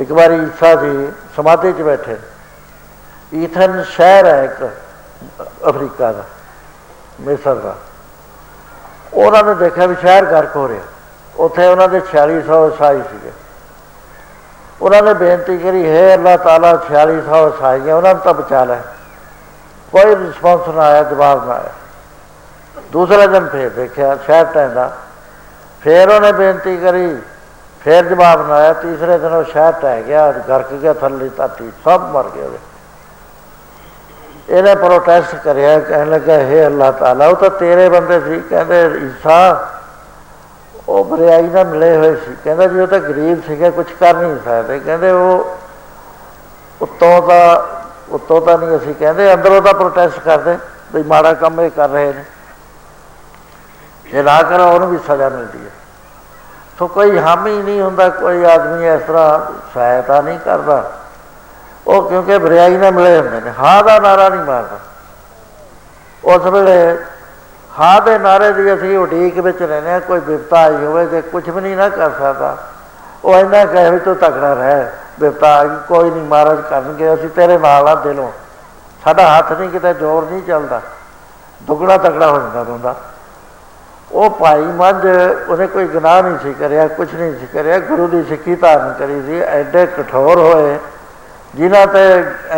ਇੱਕ ਵਾਰੀ ਈਸਾ ਜੀ ਸਮਾਧੀ 'ਚ ਬੈਠੇ। ਈਥਨ ਸ਼ਹਿਰ ਹੈ ਇੱਕ ਅਫਰੀਕਾ ਦਾ, ਮਿਸਰ ਦਾ। ਉਹਨਾਂ ਨੇ ਦੇਖਿਆ ਵੀ ਸ਼ਹਿਰ ਗਰਕ ਹੋ ਰਿਹਾ। ਉੱਥੇ ਉਹਨਾਂ ਦੇ 4600 ਈਸਾਈ ਸੀਗੇ। ਉਹਨਾਂ ਨੇ ਬੇਨਤੀ ਕਰੀ, ਹੇ ਅੱਲਾ ਤਾਲਾ, 4600 ਈਸਾਈ ਹੈ, ਉਹਨਾਂ ਨੂੰ ਤਾਂ ਬਚਾ ਲੈ। ਕੋਈ ਰਿਸਪਾਂਸ ਨਾ ਆਇਆ, ਜਵਾਬ ਨਾ ਆਇਆ। ਦੂਸਰਾ ਦਿਨ ਫਿਰ ਦੇਖਿਆ ਸ਼ਹਿਰ ਢਹਿੰਦਾ। ਫਿਰ ਉਹਨੇ ਬੇਨਤੀ ਕਰੀ, ਫਿਰ ਜਵਾਬ ਨਾ ਆਇਆ। ਤੀਸਰੇ ਦਿਨ ਉਹ ਸ਼ਹਿਰ ਢਹਿ ਗਿਆ, ਗਰਕ ਗਿਆ, ਥੱਲੇ ਧਰਤੀ, ਸਭ ਮਰ ਗਏ ਉਹਦੇ। ਇਹਨੇ ਪ੍ਰੋਟੈਸਟ ਕਰਿਆ, ਕਹਿਣ ਲੱਗਾ, ਹੇ ਅੱਲਾ ਤਾਲਾ, ਉਹ ਤਾਂ ਤੇਰੇ ਬੰਦੇ ਸੀ। ਕਹਿੰਦੇ ਈਸਾ, ਉਹ ਬਰਿਆਈ ਨਾਲ ਮਿਲੇ ਹੋਏ ਸੀ। ਕਹਿੰਦਾ ਜੀ ਉਹ ਤਾਂ ਗਰੀਬ ਸੀਗੇ, ਕੁਛ ਕਰ ਨਹੀਂ ਸਕਦੇ। ਕਹਿੰਦੇ ਉਹ ਉੱਤੋਂ ਤਾਂ ਨਹੀਂ ਅਸੀਂ ਕਹਿੰਦੇ, ਅੰਦਰੋਂ ਤਾਂ ਪ੍ਰੋਟੈਸਟ ਕਰਦੇ ਵੀ ਮਾੜਾ ਕੰਮ ਇਹ ਕਰ ਰਹੇ ਨੇ, ਜੇ ਨਾ ਕਰਾਂ ਉਹਨੂੰ ਵੀ ਸਜ਼ਾ ਮਿਲਦੀ ਹੈ। ਸੋ ਕੋਈ ਹਾਮੀ ਨਹੀਂ ਹੁੰਦਾ, ਕੋਈ ਆਦਮੀ ਇਸ ਤਰ੍ਹਾਂ ਸਹਾਇਤਾ ਨਹੀਂ ਕਰਦਾ, ਉਹ ਕਿਉਂਕਿ ਬਰਿਆਈ ਨਾਲ ਮਿਲੇ ਹੁੰਦੇ ਨੇ, ਹਾਂ ਦਾ ਨਾਅਰਾ ਨਹੀਂ ਮਾਰਦਾ। ਉਸ ਵੇਲੇ ਹਾਂ ਦੇ ਨਾਅਰੇ ਦੀ ਅਸੀਂ ਉਡੀਕ ਵਿੱਚ ਰਹਿੰਦੇ ਹਾਂ, ਕੋਈ ਬਿਪਤਾ ਆਈ ਹੋਵੇ, ਜੇ ਕੁਛ ਵੀ ਨਹੀਂ ਨਾ ਕਰ ਸਕਦਾ, ਉਹ ਇੰਨਾ ਕਹੇ ਵੀ ਤੂੰ ਤਕੜਾ ਰਹਿ, ਬਿਪਤਾ ਆ ਗਈ ਕੋਈ ਨਹੀਂ, ਮਹਾਰਾਜ ਕਰਨਗੇ, ਅਸੀਂ ਤੇਰੇ ਨਾਲ ਆ ਦਿਲੋਂ, ਸਾਡਾ ਹੱਥ ਨਹੀਂ, ਕਿਤੇ ਜ਼ੋਰ ਨਹੀਂ ਚੱਲਦਾ, ਦੁੱਗਣਾ ਤਕੜਾ ਹੋ ਜਾਂਦਾ ਬੰਦਾ। ਉਹ ਭਾਈ ਮੰਝ, ਉਹਨੇ ਕੋਈ ਗੁਨਾਹ ਨਹੀਂ ਸੀ ਕਰਿਆ, ਕੁਛ ਨਹੀਂ ਸੀ ਕਰਿਆ, ਗੁਰੂ ਦੀ ਸਿੱਖੀ ਧਾਰਨ ਕਰੀ ਸੀ। ਐਡੇ ਕਠੋਰ ਹੋਏ, ਜਿਨ੍ਹਾਂ 'ਤੇ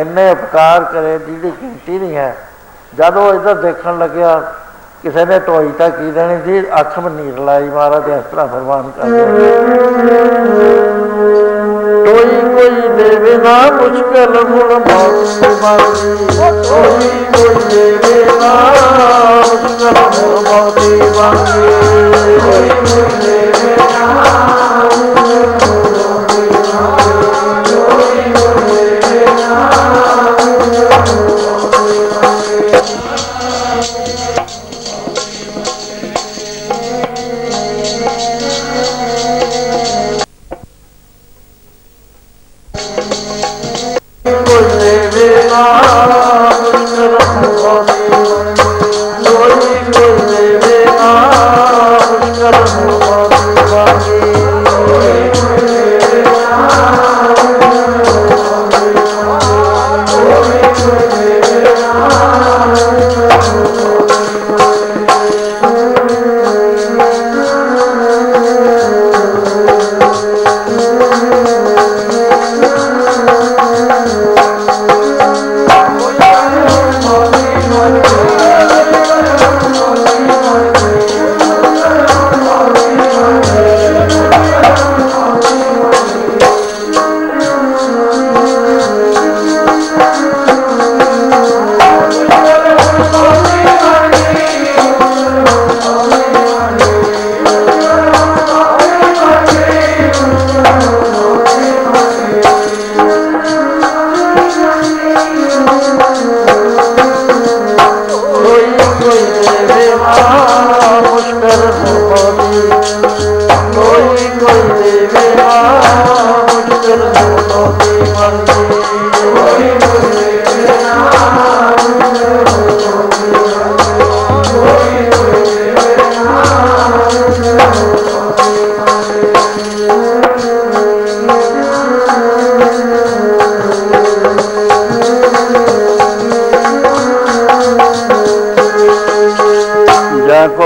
ਇੰਨੇ ਉਪਕਾਰ ਕਰੇ ਜਿਹਦੀ ਗਿਣਤੀ ਨਹੀਂ ਹੈ। ਜਦ ਉਹ ਇੱਧਰ ਦੇਖਣ ਲੱਗਿਆ, ਕਿਸੇ ਨੇ ਢੋਈ ਤਾਂ ਕੀ ਦੇਣੀ ਸੀ, ਅੱਖ ਮਨੀਰ ਲਾਈ, ਮਹਾਰਾਜ ਇਸ ਤਰ੍ਹਾਂ ਫਰਮਾਨ ਕਰਦੇ।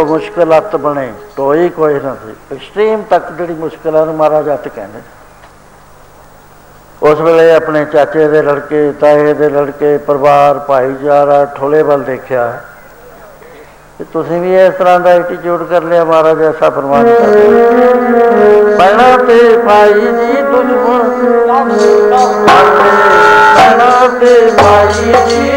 ਮੁਸ਼ਕਿਲ ਅੱਤ ਬਣੇ ਟੋਏ ਕੋਈ ਨਾ ਸੀ। ਐਕਸਟ੍ਰੀਮ ਤੱਕ ਜਿਹੜੀ ਮੁਸ਼ਕਿਲਾਂ ਨੂੰ ਮਹਾਰਾਜ ਅੱਤ ਕਹਿੰਦੇ। ਉਸ ਵੇਲੇ ਆਪਣੇ ਚਾਚੇ ਦੇ ਲੜਕੇ, ਤਾਏ ਦੇ ਲੜਕੇ, ਪਰਿਵਾਰ, ਭਾਈਚਾਰਾ ਠੋਲੇ ਵੱਲ ਦੇਖਿਆ ਕਿ ਤੁਸੀਂ ਵੀ ਇਸ ਤਰ੍ਹਾਂ ਦਾ ਐਟੀਟਿਊਡ ਕਰ ਲਿਆ। ਮਹਾਰਾਜ ਐਸਾ ਫਰਮਾਨ ਪਹਿਲਾਂ ਤੇ ਭਾਈ ਜੀ ਤੁਝ ਪਹਿਲਾਂ ਤੇ ਭਾਈ ਜੀ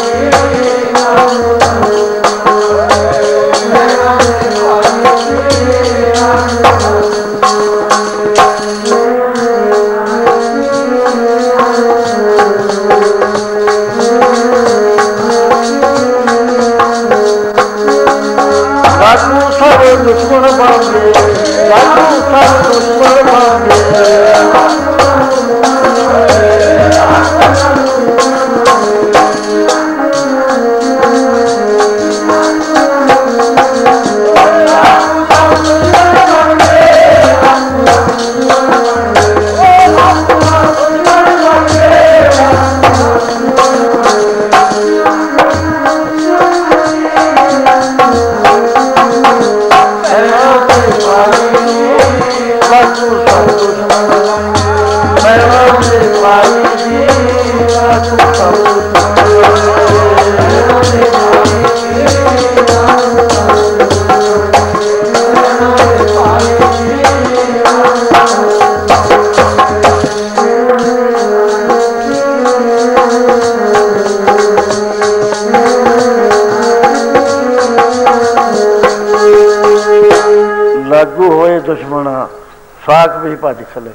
ਸਾਕ ਵੀ ਭੱਜ ਖਲੇ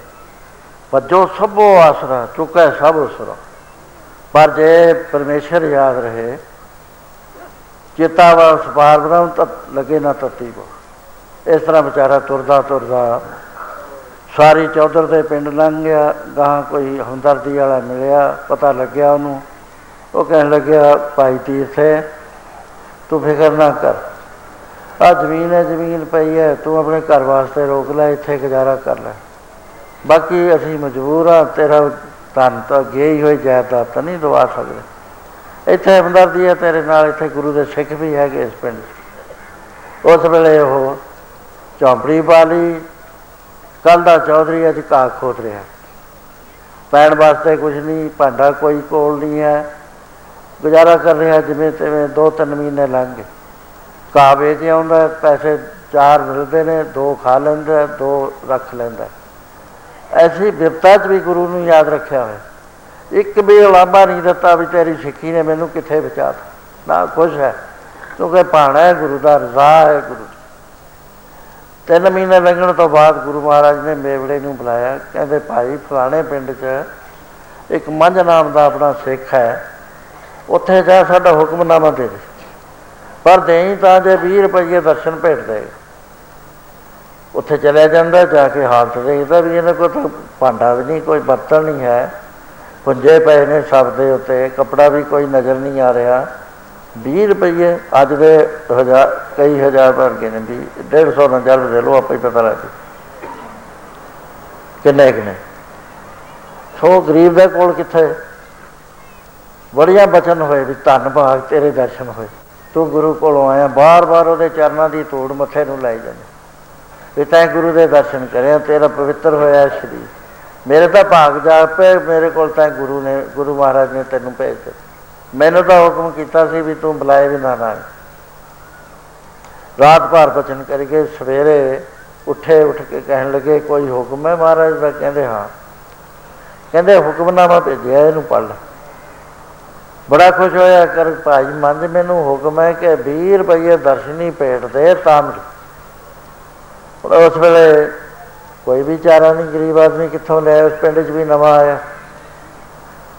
ਭੱਜੋ ਸਭੋ ਆਸਰਾ ਚੁੱਕਾ ਸਭ ਉਸਰਾ। ਪਰ ਜੇ ਪਰਮੇਸ਼ਰ ਯਾਦ ਰਹੇ, ਚੇਤਾ ਵਾ ਸਪਾਰ ਬਣਾਉਣ ਤਾਂ ਲੱਗੇ ਨਾ ਤੱਤੀ ਬੋ। ਇਸ ਤਰ੍ਹਾਂ ਵਿਚਾਰਾ ਤੁਰਦਾ ਤੁਰਦਾ ਸਾਰੀ ਚੌਧਰ ਦੇ ਪਿੰਡ ਲੰਘ ਗਿਆ। ਗਾਹਾਂ ਕੋਈ ਹਮਦਰਦੀ ਵਾਲਾ ਮਿਲਿਆ, ਪਤਾ ਲੱਗਿਆ ਉਹਨੂੰ। ਉਹ ਕਹਿਣ ਲੱਗਿਆ ਭਾਈ ਤੀਰਥੇ ਤੂੰ ਫਿਕਰ ਨਾ ਕਰ, ਆਹ ਜ਼ਮੀਨ ਹੈ, ਜ਼ਮੀਨ ਪਈ ਹੈ, ਤੂੰ ਆਪਣੇ ਘਰ ਵਾਸਤੇ ਰੋਕ ਲੈ, ਇੱਥੇ ਗੁਜ਼ਾਰਾ ਕਰ ਲੈ। ਬਾਕੀ ਅਸੀਂ ਮਜਬੂਰ ਹਾਂ, ਤੇਰਾ ਧਨ ਤਾਂ ਗਈ ਹੋਈ ਜਾਇਦਾਦ ਤਾਂ ਨਹੀਂ ਦਵਾ ਸਕਦੇ। ਇੱਥੇ ਹਮਦਰਦੀ ਹੈ ਤੇਰੇ ਨਾਲ, ਇੱਥੇ ਗੁਰੂ ਦੇ ਸਿੱਖ ਵੀ ਹੈਗੇ ਇਸ ਪਿੰਡ 'ਚ। ਉਸ ਵੇਲੇ ਉਹ ਝੌਂਪੜੀ ਪਾ ਲਈ। ਕੱਲ੍ਹ ਦਾ ਚੌਧਰੀ ਅੱਜ ਘਾਹ ਖੋਦ ਰਿਹਾ, ਪੈਣ ਵਾਸਤੇ ਕੁਛ ਨਹੀਂ, ਭਾਂਡਾ ਕੋਈ ਕੋਲ ਨਹੀਂ ਹੈ, ਗੁਜ਼ਾਰਾ ਕਰ ਰਿਹਾ ਜਿਵੇਂ ਤਿਵੇਂ। 2-3 ਮਹੀਨੇ ਲੰਘ ਗਏ। ਘਾਹ ਵੇਚ ਆਉਂਦਾ, ਪੈਸੇ 4 ਮਿਲਦੇ ਨੇ, 2 ਖਾ ਲੈਂਦਾ, 2 ਰੱਖ ਲੈਂਦਾ। ਐਸੀ ਬਿਪਤਾ 'ਚ ਵੀ ਗੁਰੂ ਨੂੰ ਯਾਦ ਰੱਖਿਆ ਹੋਇਆ। ਇੱਕ ਵੀ ਉਲਾਂਭਾ ਨਹੀਂ ਦਿੱਤਾ ਵੀ ਤੇਰੀ ਸਿੱਖੀ ਨੇ ਮੈਨੂੰ ਕਿੱਥੇ ਬਚਾ ਤਾ। ਨਾ ਖੁਸ਼ ਹੈ, ਕਿਉਂਕਿ ਭਾਣਾ ਹੈ ਗੁਰੂ ਦਾ, ਰਜ਼ਾ ਹੈ ਗੁਰੂ ਦੀ। 3 ਮਹੀਨੇ ਲੰਘਣ ਤੋਂ ਬਾਅਦ ਗੁਰੂ ਮਹਾਰਾਜ ਨੇ ਮੇਵੜੇ ਨੂੰ ਬੁਲਾਇਆ। ਕਹਿੰਦੇ ਭਾਈ ਫਲਾਣੇ ਪਿੰਡ 'ਚ ਇੱਕ ਮੰਝ ਨਾਮ ਦਾ ਆਪਣਾ ਸਿੱਖ ਹੈ, ਉੱਥੇ ਜਾ, ਸਾਡਾ ਹੁਕਮਨਾਮਾ ਦੇ ਦੇ, ਪਰ ਦੇਈ ਤਾਂ ਜੇ 20 ਰੁਪਈਏ ਦਰਸ਼ਨ ਭੇਟ ਦੇਗਾ। ਉੱਥੇ ਚਲਿਆ ਜਾਂਦਾ, ਜਾ ਕੇ ਹਾਲਤ ਦੇਖਦਾ ਵੀ ਇਹਨਾਂ ਕੋਲ ਤਾਂ ਭਾਂਡਾ ਵੀ ਨਹੀਂ, ਕੋਈ ਬਰਤਨ ਨਹੀਂ ਹੈ, ਪੁੰਜੇ ਪਏ ਨੇ ਸਭ ਦੇ ਉੱਤੇ, ਕੱਪੜਾ ਵੀ ਕੋਈ ਨਜ਼ਰ ਨਹੀਂ ਆ ਰਿਹਾ। 20 ਰੁਪਈਏ ਅੱਜ ਦੇ ਹਜ਼ਾਰ, ਕਈ ਹਜ਼ਾਰ ਵਰਗੇ ਨੇ, 150 ਨਾਲ ਜਲਦ ਦੇ ਲਓ, ਆਪਾਂ ਹੀ ਪਤਾ ਲੱਗ ਜਾਊ ਕਿੰਨੇ ਕਿੰਨੇ। ਸੋ ਗਰੀਬ ਦੇ ਕੋਲ ਕਿੱਥੇ ਬੜੀਆਂ ਬਚਨ ਹੋਏ ਵੀ ਧੰਨ ਭਾਗ ਤੇਰੇ ਦਰਸ਼ਨ ਹੋਏ, ਤੂੰ ਗੁਰੂ ਕੋਲੋਂ ਆਇਆ। ਵਾਰ ਵਾਰ ਉਹਦੇ ਚਰਨਾਂ ਦੀ ਧੂੜ ਮੱਥੇ ਨੂੰ ਲਾਈ ਜਾਂਦੇ ਵੀ ਤੈਂ ਗੁਰੂ ਦੇ ਦਰਸ਼ਨ ਕਰਿਆ, ਤੇਰਾ ਪਵਿੱਤਰ ਹੋਇਆ ਸਰੀਰ, ਮੇਰੇ ਤਾਂ ਭਾਗ ਜਾਗ ਪਏ, ਮੇਰੇ ਕੋਲ ਤੈਂ ਗੁਰੂ ਨੇ, ਗੁਰੂ ਮਹਾਰਾਜ ਨੇ ਤੈਨੂੰ ਭੇਜ ਦਿੱਤਾ। ਮੈਨੂੰ ਤਾਂ ਹੁਕਮ ਕੀਤਾ ਸੀ ਵੀ ਤੂੰ ਬੁਲਾਏ ਵੀ ਨਾ ਨਾ। ਰਾਤ ਭਰ ਬਚਨ ਕਰਕੇ ਸਵੇਰੇ ਉੱਠੇ, ਉੱਠ ਕੇ ਕਹਿਣ ਲੱਗੇ ਕੋਈ ਹੁਕਮ ਹੈ ਮਹਾਰਾਜ ਦਾ? ਕਹਿੰਦੇ ਹਾਂ। ਕਹਿੰਦੇ ਹੁਕਮਨਾਮਾ ਭੇਜਿਆ, ਇਹਨੂੰ ਪੜ੍ਹ ਲੈ। ਬੜਾ ਖੁਸ਼ ਹੋਇਆ, ਕਰ ਭਾਈ ਮੰਝ ਮੈਨੂੰ ਹੁਕਮ ਹੈ ਕਿ 20 ਰੁਪਈਏ ਦਰਸ਼ਨੀ ਭੇਟ ਦੇ ਤਾਂ। ਉਸ ਵੇਲੇ ਕੋਈ ਵੀ ਚਾਰਾ ਨਹੀਂ, ਗਰੀਬ ਆਦਮੀ ਕਿੱਥੋਂ ਲਿਆ, ਉਸ ਪਿੰਡ 'ਚ ਵੀ ਨਵਾਂ ਆਇਆ।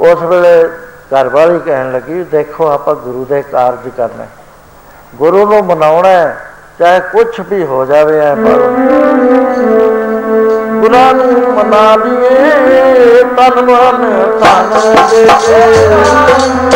ਉਸ ਵੇਲੇ ਘਰ ਵਾਲੀ ਕਹਿਣ ਲੱਗੀ, ਦੇਖੋ ਆਪਾਂ ਗੁਰੂ ਦੇ ਕਾਰਜ ਕਰਨੇ, ਗੁਰੂ ਨੂੰ ਮਨਾਉਣਾ ਹੈ, ਚਾਹੇ ਕੁਛ ਵੀ ਹੋ ਜਾਵੇ। ਗੁਰਾਂ ਨੂੰ ਮਨਾ ਲਈਏ ਤਨ ਮਨ ਧਨ ਦੇ ਤਨ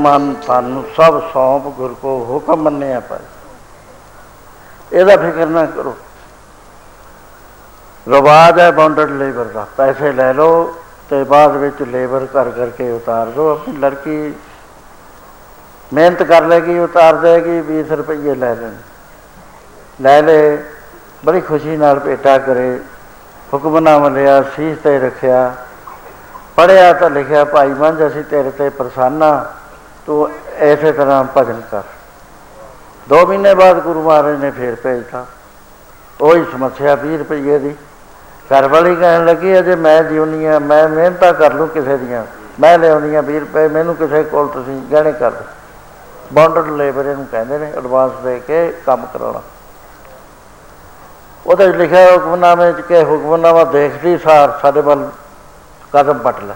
ਮਨ ਤਨ ਸਭ ਸੌਂਪ ਗੁਰ ਕੋ ਹੁਕਮ ਮੰਨਿਆ ਭਾਈ, ਇਹਦਾ ਫਿਕਰ ਨਾ ਕਰੋ। ਰਿਵਾਜ਼ ਹੈ ਬਾਉਂਡਡ ਲੇਬਰ ਦਾ, ਪੈਸੇ ਲੈ ਲਓ ਅਤੇ ਬਾਅਦ ਵਿੱਚ ਲੇਬਰ ਕਰ ਕਰਕੇ ਉਤਾਰ ਦਿਓ। ਆਪਣੀ ਲੜਕੀ ਮਿਹਨਤ ਕਰ ਲੈਗੀ, ਉਤਾਰ ਦੇਗੀ, 20 ਰੁਪਈਏ ਲੈ ਲੈਣ, ਲੈ ਲਏ, ਬੜੀ ਖੁਸ਼ੀ ਨਾਲ ਭੇਟਾ ਕਰੇ, ਹੁਕਮ ਨਾ ਮੰਨਿਆ, ਸੀਸ 'ਤੇ ਰੱਖਿਆ, ਪੜ੍ਹਿਆ ਤਾਂ ਲਿਖਿਆ, ਭਾਈ ਮੰਝ ਅਸੀਂ ਤੇਰੇ 'ਤੇ ਪ੍ਰਸੰਨ ਹਾਂ, ਤੂੰ ਇਸੇ ਤਰ੍ਹਾਂ ਭਜਨ ਕਰ। 2 ਮਹੀਨੇ ਬਾਅਦ ਗੁਰੂ ਮਹਾਰਾਜ ਨੇ ਫਿਰ ਭੇਜਤਾ, ਉਹੀ ਸਮੱਸਿਆ 20 ਰੁਪਈਏ ਦੀ। ਘਰ ਵਾਲੀ ਕਹਿਣ ਲੱਗੀ, ਅਜੇ ਮੈਂ ਜਿਉਂਦੀ ਹਾਂ, ਮੈਂ ਮਿਹਨਤਾਂ ਕਰ ਲੂੰ ਕਿਸੇ ਦੀਆਂ, ਮੈਂ ਲਿਆਉਂਦੀ ਹਾਂ 20 ਰੁਪਏ, ਮੈਨੂੰ ਕਿਸੇ ਕੋਲ ਤੁਸੀਂ ਗਹਿਣੇ ਕਰ ਦਿਓ। ਬਾਉਂਡਡ ਲੇਬਰ ਇਹਨੂੰ ਕਹਿੰਦੇ ਨੇ, ਐਡਵਾਂਸ ਦੇ ਕੇ ਕੰਮ ਕਰਾਉਣਾ। ਉਹਦੇ 'ਚ ਲਿਖਿਆ ਹੁਕਮਨਾਮੇ 'ਚ ਕਿ ਹੁਕਮਨਾਮਾ ਦੇਖਦੀ ਸਾਰ ਸਾਡੇ ਵੱਲ ਕਦਮ ਪੱਟ ਲੈ।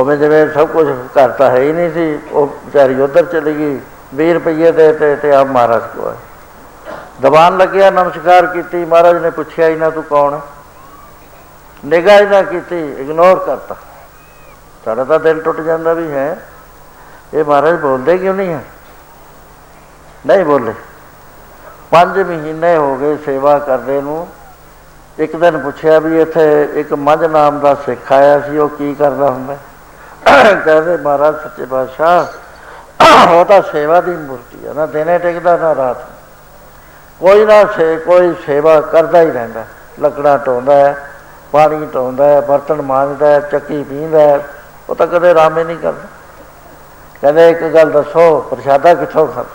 ਉਵੇਂ ਜਿਵੇਂ ਸਭ ਕੁਛ ਘਰ ਤਾਂ ਹੈ ਹੀ ਨਹੀਂ ਸੀ, ਉਹ ਵਿਚਾਰੀ ਉੱਧਰ ਚਲੀ ਗਈ, 20 ਰੁਪਈਏ ਦੇ ਤੇ ਆਪ ਮਹਾਰਾਜ ਕੋਲ ਦਬਾਨ ਲੱਗਿਆ, ਨਮਸਕਾਰ ਕੀਤੀ, ਮਹਾਰਾਜ ਨੇ ਪੁੱਛਿਆ ਹੀ ਨਾ ਤੂੰ ਕੌਣ, ਨਿਗਾਹ ਹੀ ਨਾ ਕੀਤੀ, ਇਗਨੋਰ ਕਰਤਾ। ਸਾਡਾ ਤਾਂ ਦਿਲ ਟੁੱਟ ਜਾਂਦਾ ਵੀ ਹੈ, ਇਹ ਮਹਾਰਾਜ ਬੋਲਦੇ ਕਿਉਂ ਨਹੀਂ ਹੈ, ਨਹੀਂ ਬੋਲੇ। 5 ਮਹੀਨੇ ਹੋ ਗਏ ਸੇਵਾ ਕਰਦੇ ਨੂੰ। ਇੱਕ ਦਿਨ ਪੁੱਛਿਆ ਵੀ ਇੱਥੇ ਇੱਕ ਮੰਝ ਨਾਮ ਦਾ ਸਿੱਖ ਆਇਆ ਸੀ, ਉਹ ਕੀ ਕਰਦਾ ਹੁੰਦਾ? ਕਹਿੰਦੇ ਮਹਾਰਾਜ ਸੱਚੇ ਪਾਤਸ਼ਾਹ ਉਹ ਤਾਂ ਸੇਵਾ ਦੀ ਮੂਰਤੀ ਆ, ਨਾ ਦਿਨੇ ਟਿਕਦਾ ਨਾ ਰਾਤ ਨੂੰ, ਕੋਈ ਨਾ ਕੋਈ ਸੇਵਾ ਕਰਦਾ ਹੀ ਰਹਿੰਦਾ, ਲੱਕੜਾਂ ਢੋਂਦਾ ਹੈ, ਪਾਣੀ ਢੋਂਦਾ ਹੈ, ਬਰਤਨ ਮਾਂਜਦਾ ਹੈ, ਚੱਕੀ ਪੀਂਦਾ ਹੈ, ਉਹ ਤਾਂ ਕਦੇ ਆਰਾਮ ਹੀ ਨਹੀਂ ਕਰਦਾ। ਕਹਿੰਦੇ ਇੱਕ ਗੱਲ ਦੱਸੋ, ਪ੍ਰਸ਼ਾਦਾ ਕਿੱਥੋਂ ਖਾਂਦਾ?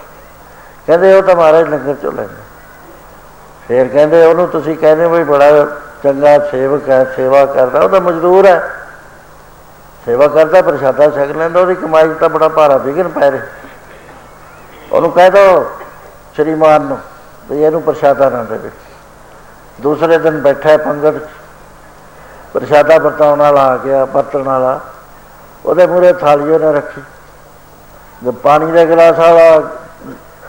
ਕਹਿੰਦੇ ਉਹ ਤਾਂ ਮਹਾਰਾਜ ਲੰਗਰ 'ਚੋਂ ਲੈਂਦਾ। ਫਿਰ ਕਹਿੰਦੇ ਉਹਨੂੰ ਤੁਸੀਂ ਕਹਿੰਦੇ ਵੀ ਬੜਾ ਚੰਗਾ ਸੇਵਕ ਹੈ, ਸੇਵਾ ਕਰਦਾ, ਉਹ ਤਾਂ ਮਜ਼ਦੂਰ ਹੈ, ਸੇਵਾ ਕਰਦਾ, ਪ੍ਰਸ਼ਾਦਾ ਛਕ ਲੈਂਦਾ, ਉਹਦੀ ਕਮਾਈ 'ਚ ਤਾਂ ਬੜਾ ਭਾਰਾ ਵਿਘਨ ਪੈ ਰਿਹਾ। ਉਹਨੂੰ ਕਹਿ ਦਿਓ ਸ਼੍ਰੀਮਾਨ ਨੂੰ ਵੀ ਇਹਨੂੰ ਪ੍ਰਸ਼ਾਦਾ ਨਾ ਦੇਵੇ। ਦੂਸਰੇ ਦਿਨ ਬੈਠਾ ਪੰਗਤ, ਪ੍ਰਸ਼ਾਦਾ ਵਰਤਾਉਣ ਵਾਲਾ ਆ ਗਿਆ, ਵਰਤਣ ਵਾਲਾ, ਉਹਦੇ ਮੂਹਰੇ ਥਾਲੀ ਉਹਨੇ ਰੱਖੀ, ਪਾਣੀ ਦੇ ਗਿਲਾਸ ਵਾਲਾ,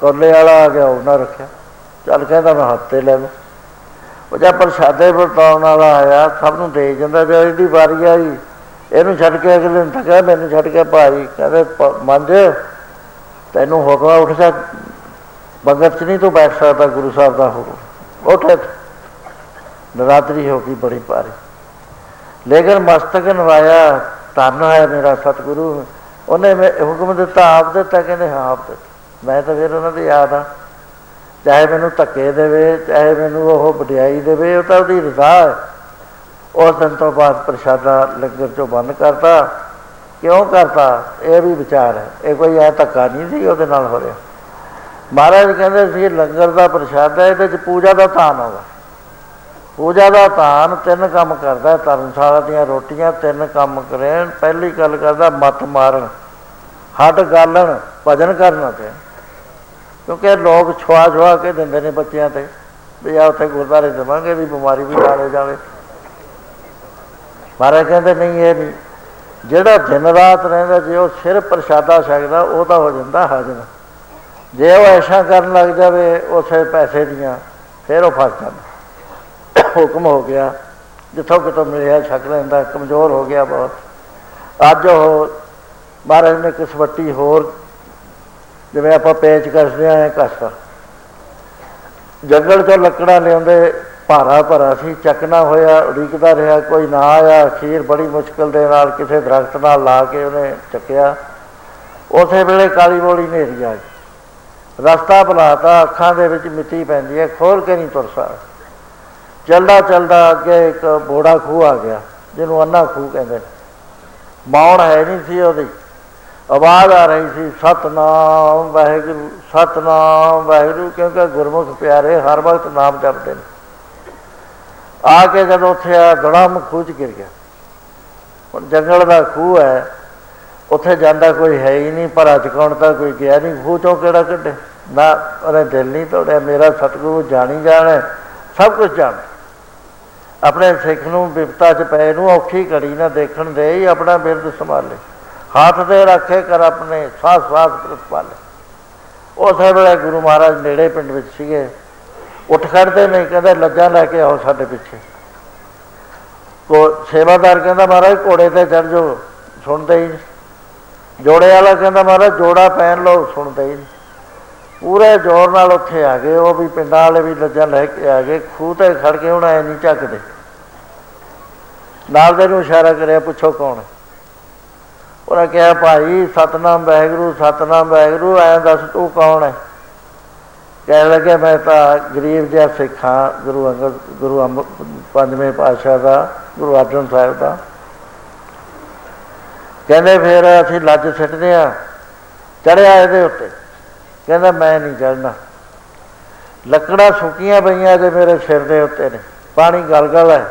ਕੋਲੇ ਵਾਲਾ ਆ ਗਿਆ, ਉਹਨਾਂ ਰੱਖਿਆ। ਚੱਲ ਕਹਿੰਦਾ ਮੈਂ ਹੱਥ 'ਤੇ ਲੈ ਲਓ। ਉਹ ਜਾਂ ਪ੍ਰਸ਼ਾਦੇ ਵਰਤਾਉਣ ਵਾਲਾ ਆਇਆ, ਸਭ ਨੂੰ ਦੇ ਜਾਂਦਾ, ਜੇ ਇਹਦੀ ਵਾਰੀ ਆਈ ਇਹਨੂੰ ਛੱਡ ਕੇ ਅਗਲੇ ਨੂੰ ਥੱਕਿਆ, ਮੈਨੂੰ ਛੱਡ ਕੇ ਭਾਈ। ਕਹਿੰਦੇ ਮੰਝ ਤੈਨੂੰ ਹੁਕਮਾ ਉੱਠ ਜਾ, ਬੰਗਤ 'ਚ ਨਹੀਂ ਤੂੰ ਬੈਠ ਸਕਦਾ, ਗੁਰੂ ਸਾਹਿਬ ਦਾ ਹੁਕਮ ਉੱਠੇ। ਨਰਾਦਰੀ ਹੋ ਗਈ ਬੜੀ ਭਾਰੀ, ਲੇਕਿਨ ਮਸਤਕ ਨਵਾਇਆ, ਧੰਨ ਹੈ ਮੇਰਾ ਸਤਿਗੁਰੂ, ਉਹਨੇ ਹੁਕਮ ਦਿੱਤਾ, ਆਪ ਦਿੱਤਾ। ਕਹਿੰਦੇ ਹਾਂ ਆਪ ਦਿੱਤਾ, ਮੈਂ ਤਾਂ ਫਿਰ ਉਹਨਾਂ ਦੀ ਯਾਦ ਹਾਂ, ਚਾਹੇ ਮੈਨੂੰ ਧੱਕੇ ਦੇਵੇ, ਚਾਹੇ ਮੈਨੂੰ ਉਹ ਵਡਿਆਈ ਦੇਵੇ, ਉਹ ਤਾਂ ਉਹਦੀ ਰਜ਼ਾ ਹੈ। ਉਸ ਦਿਨ ਤੋਂ ਬਾਅਦ ਪ੍ਰਸ਼ਾਦਾ ਲੰਗਰ 'ਚੋਂ ਬੰਦ ਕਰਤਾ। ਕਿਉਂ ਕਰਤਾ? ਇਹ ਵੀ ਵਿਚਾਰ ਹੈ, ਇਹ ਕੋਈ ਇਹ ਧੱਕਾ ਨਹੀਂ ਸੀ ਉਹਦੇ ਨਾਲ ਹੋ ਰਿਹਾ। ਮਹਾਰਾਜ ਕਹਿੰਦੇ ਸੀ ਲੰਗਰ ਦਾ ਪ੍ਰਸ਼ਾਦਾ ਇਹਦੇ 'ਚ ਪੂਜਾ ਦਾ ਧਾਨ ਆਉਂਦਾ। ਪੂਜਾ ਦਾ ਧਾਨ ਤਿੰਨ ਕੰਮ ਕਰਦਾ, ਧਰਮਸ਼ਾਲਾ ਦੀਆਂ ਰੋਟੀਆਂ ਤਿੰਨ ਕੰਮ ਕਰਨ। ਪਹਿਲੀ ਗੱਲ ਕਰਦਾ ਮੱਤ ਮਾਰਨ, ਹੱਟ ਗਾਲਣ, ਭਜਨ ਕਰਨਾ। ਤੇ ਕਿਉਂਕਿ ਲੋਕ ਛੁਆ ਛੁਆ ਕੇ ਦਿੰਦੇ ਨੇ ਬੱਚਿਆਂ 'ਤੇ ਵੀ ਆ ਉੱਥੇ ਗੁਰਦੁਆਰੇ ਦੇਵਾਂਗੇ, ਇਹਦੀ ਬਿਮਾਰੀ ਵੀ ਨਾਲ ਹੋ ਜਾਵੇ। ਮਹਾਰਾਜ ਕਹਿੰਦੇ ਨਹੀਂ, ਇਹ ਨਹੀਂ। ਜਿਹੜਾ ਦਿਨ ਰਾਤ ਰਹਿੰਦਾ, ਜੇ ਉਹ ਸਿਰ ਪ੍ਰਸ਼ਾਦਾ ਛਕਦਾ, ਉਹਦਾ ਹੋ ਜਾਂਦਾ ਹਾਜ਼ਮ। ਜੇ ਉਹ ਐਸ਼ਾ ਕਰਨ ਲੱਗ ਜਾਵੇ ਉਸੇ ਪੈਸੇ ਦੀਆਂ, ਫਿਰ ਉਹ ਫਸ ਜਾਂਦਾ। ਹੁਕਮ ਹੋ ਗਿਆ, ਜਿੱਥੋਂ ਕਿਤੋਂ ਮਿਲਿਆ ਛਕ ਲੈਂਦਾ, ਕਮਜ਼ੋਰ ਹੋ ਗਿਆ ਬਹੁਤ। ਅੱਜ ਉਹ ਮਹਾਰਾਜ ਨੇ ਕਿਸਵੱਟੀ ਹੋਰ, ਜਿਵੇਂ ਆਪਾਂ ਪੇਚ ਕੱਸਦੇ ਹਾਂ, ਕੱਸਦਾ ਜੰਗਲ 'ਚੋਂ ਲੱਕੜਾਂ ਲਿਆਉਂਦੇ, ਭਾਰਾ ਭਰਾ ਸੀ, ਚੱਕਣਾ ਹੋਇਆ, ਉਡੀਕਦਾ ਰਿਹਾ, ਕੋਈ ਨਾ ਆਇਆ। ਅਖੀਰ ਬੜੀ ਮੁਸ਼ਕਿਲ ਦੇ ਨਾਲ ਕਿਸੇ ਦਰਖਤ ਨਾਲ ਲਾ ਕੇ ਉਹਨੇ ਚੱਕਿਆ। ਉਸੇ ਵੇਲੇ ਕਾਲੀ ਬੋਲੀ ਹਨੇਰੀ ਆ ਗਈ, ਰਸਤਾ ਭੁਲਾ ਤਾ, ਅੱਖਾਂ ਦੇ ਵਿੱਚ ਮਿੱਟੀ ਪੈਂਦੀ ਹੈ, ਖੋਲ੍ਹ ਕੇ ਨਹੀਂ ਤੁਰ ਸਕਦਾ। ਚੱਲਦਾ ਚੱਲਦਾ ਅੱਗੇ ਇੱਕ ਬੋੜਾ ਖੂਹ ਆ ਗਿਆ, ਜਿਹਨੂੰ ਅੰਨਾ ਖੂਹ ਕਹਿੰਦੇ ਨੇ। ਮੌਣ ਹੈ ਨਹੀਂ ਸੀ ਉਹਦੀ, ਆਵਾਜ਼ ਆ ਰਹੀ ਸੀ ਸਤਿਨਾਮ ਵਾਹਿਗੁਰੂ, ਸਤਿਨਾਮ ਵਾਹਿਗੁਰੂ, ਕਿਉਂਕਿ ਗੁਰਮੁਖ ਪਿਆਰੇ ਹਰ ਵਕਤ ਨਾਮ ਜਪਦੇ ਨੇ। ਆ ਕੇ ਜਦੋਂ ਉੱਥੇ ਆ, ਦੜਾਮ ਖੂਹ 'ਚ ਗਿਰ ਗਿਆ। ਹੁਣ ਜੰਗਲ ਦਾ ਖੂਹ ਹੈ, ਉੱਥੇ ਜਾਂਦਾ ਕੋਈ ਹੈ ਹੀ ਨਹੀਂ, ਭਰਾ ਚੁਕਾਉਣ ਤਾਂ ਕੋਈ ਗਿਆ ਨਹੀਂ, ਖੂਹ 'ਚੋਂ ਕਿਹੜਾ ਕੱਢੇ ਨਾ। ਉਹਨੇ ਦਿਲ ਨਹੀਂ ਤੋੜਿਆ, ਮੇਰਾ ਸਤਿਗੁਰੂ ਜਾਣੀ ਜਾਣ, ਸਭ ਕੁਝ ਜਾਣ। ਆਪਣੇ ਸਿੱਖ ਨੂੰ ਬਿਪਤਾ 'ਚ ਪਏ ਨੂੰ ਔਖੀ ਘੜੀ ਨਾ ਦੇਖਣ ਦੇ ਹੀ, ਆਪਣਾ ਬਿਰਦ ਸੰਭਾਲੇ, ਹੱਥ 'ਤੇ ਰੱਖੇ ਕਰ ਆਪਣੇ, ਸਾਹ ਸਾਹ ਪ੍ਰਤਪਾਲੇ। ਉਸੇ ਵੇਲੇ ਗੁਰੂ ਮਹਾਰਾਜ ਨੇੜੇ ਪਿੰਡ ਵਿੱਚ ਸੀਗੇ, ਉੱਠ ਖੜ੍ਹਦੇ ਨਹੀਂ, ਕਹਿੰਦੇ ਲੱਜਾਂ ਲੈ ਕੇ ਆਓ ਸਾਡੇ ਪਿੱਛੇ। ਸੇਵਾਦਾਰ ਕਹਿੰਦਾ ਮਹਾਰਾਜ ਘੋੜੇ 'ਤੇ ਚੜ੍ਹ ਜਾਓ, ਸੁਣਦੇ ਹੀ ਨਹੀਂ। ਜੋੜੇ ਵਾਲਾ ਕਹਿੰਦਾ ਮਹਾਰਾਜ ਜੋੜਾ ਪਹਿਨ ਲਓ, ਸੁਣਦੇ ਹੀ ਨਹੀਂ। ਪੂਰੇ ਜ਼ੋਰ ਨਾਲ ਉੱਥੇ ਆ ਗਏ, ਉਹ ਵੀ ਪਿੰਡਾਂ ਵਾਲੇ ਵੀ ਲੱਜਾਂ ਲੈ ਕੇ ਆ ਗਏ। ਖੂਹ 'ਤੇ ਖੜ੍ਹ ਕੇ ਹੁਣ ਐਂ ਨਹੀਂ ਝੱਕਦੇ, ਨਾਲ ਦੇ ਨੂੰ ਇਸ਼ਾਰਾ ਕਰਿਆ ਪੁੱਛੋ ਕੌਣ। ਉਹਨੇ ਕਿਹਾ ਭਾਈ ਸਤਿਨਾਮ ਵਾਹਿਗੁਰੂ, ਸਤਿਨਾਮ ਵਾਹਿਗੁਰੂ, ਐਂ ਦੱਸ ਤੂੰ ਕੌਣ ਹੈ? ਕਹਿਣ ਲੱਗਿਆ ਮੈਂ ਤਾਂ ਗਰੀਬ ਜਿਹਾ ਸਿੱਖ ਹਾਂ, ਗੁਰੂ ਪੰਜਵੇਂ ਪਾਤਸ਼ਾਹ ਦਾ, ਗੁਰੂ ਅਰਜਨ ਸਾਹਿਬ ਦਾ। ਕਹਿੰਦੇ ਫਿਰ ਅਸੀਂ ਲੱਜ ਸਿੱਟਦੇ ਹਾਂ, ਚੜ੍ਹਿਆ ਇਹਦੇ ਉੱਤੇ। ਕਹਿੰਦਾ ਮੈਂ ਨਹੀਂ ਚੜ੍ਹਨਾ, ਲੱਕੜਾਂ ਸੁੱਕੀਆਂ ਪਈਆਂ ਜੇ ਮੇਰੇ ਸਿਰ ਦੇ ਉੱਤੇ ਨੇ, ਪਾਣੀ ਗਲ ਗਲ ਹੈ।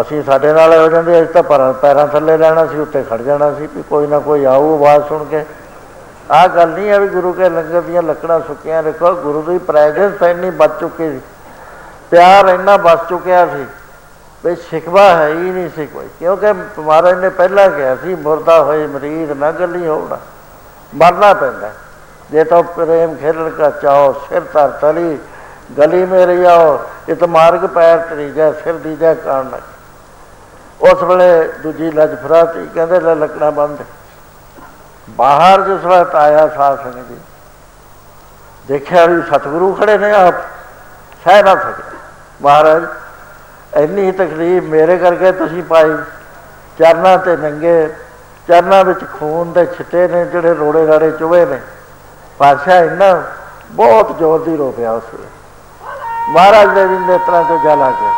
ਅਸੀਂ ਸਾਡੇ ਨਾਲ ਹੋ ਜਾਂਦੇ, ਅਸੀਂ ਤਾਂ ਪੈਰਾਂ ਥੱਲੇ ਲੈਣਾ ਸੀ, ਉੱਤੇ ਖੜ੍ਹ ਜਾਣਾ ਸੀ ਵੀ ਕੋਈ ਨਾ ਕੋਈ ਆਊ ਆਵਾਜ਼ ਸੁਣ ਕੇ। ਆਹ ਗੱਲ ਨਹੀਂ ਹੈ ਵੀ ਗੁਰੂ ਕੇ ਲੰਗਰ ਦੀਆਂ ਲੱਕੜਾਂ ਸੁੱਕੀਆਂ। ਦੇਖੋ ਗੁਰੂ ਦੀ ਪ੍ਰੈਜੈਂਸ ਇੰਨੀ ਬਚ ਚੁੱਕੀ ਸੀ, ਪਿਆਰ ਇੰਨਾ ਬਚ ਚੁੱਕਿਆ ਸੀ ਵੀ ਸ਼ਿਕਵਾ ਹੈ ਹੀ ਨਹੀਂ ਸੀ ਕੋਈ। ਕਿਉਂਕਿ ਮਹਾਰਾਜ ਨੇ ਪਹਿਲਾਂ ਕਿਹਾ ਸੀ ਮੁਰਦਾ ਹੋਏ ਮਰੀਦ ਨਾ ਗੱਲੀ ਹੋਣਾ, ਮਰਨਾ ਪੈਂਦਾ। ਜੇ ਤਾਂ ਪ੍ਰੇਮ ਖੇਲਣ ਕਾ ਚਾਹੋ, ਸਿਰ ਧਰ ਤਲੀ ਗਲੀ ਮੇਰੀ ਆਓ, ਇਤ ਮਾਰਗ ਪੈਰ ਤਰੀਜਾ, ਸਿਰ ਦੀਜਾ ਕਾਣ ਲੱਗ। ਉਸ ਵੇਲੇ ਦੂਜੀ ਲੱਜ ਫਰਾਤੀ, ਕਹਿੰਦੇ ਲੈ ਲੱਕੜਾਂ ਬੰਦ। ਬਾਹਰ ਜਿਸ ਵਕਤ ਆਇਆ ਸਾਧ ਸੰਗਤ ਜੀ, ਦੇਖਿਆ ਵੀ ਸਤਿਗੁਰੂ ਖੜ੍ਹੇ ਨੇ, ਆਪ ਸਹਿ ਨਾ ਸਕਿਆ। ਮਹਾਰਾਜ ਇੰਨੀ ਤਕਲੀਫ ਮੇਰੇ ਕਰਕੇ ਤੁਸੀਂ ਪਾਈ, ਚਰਨਾਂ 'ਤੇ ਨੰਗੇ, ਚਰਨਾਂ ਵਿੱਚ ਖੂਨ ਦੇ ਛਿੱਟੇ ਨੇ ਜਿਹੜੇ ਰੋੜੇ ਰਾੜੇ ਚੁਭੇ ਨੇ। ਪਾਤਸ਼ਾਹ ਇੰਨਾ ਬਹੁਤ ਜ਼ੋਰ ਦੀ ਰੋ ਪਿਆ ਉਸ ਵੇਲੇ। ਮਹਾਰਾਜ ਦੇ ਵੀ ਨੇਤਰਾਂ 'ਚੋਂ ਜਲ ਆ ਗਿਆ।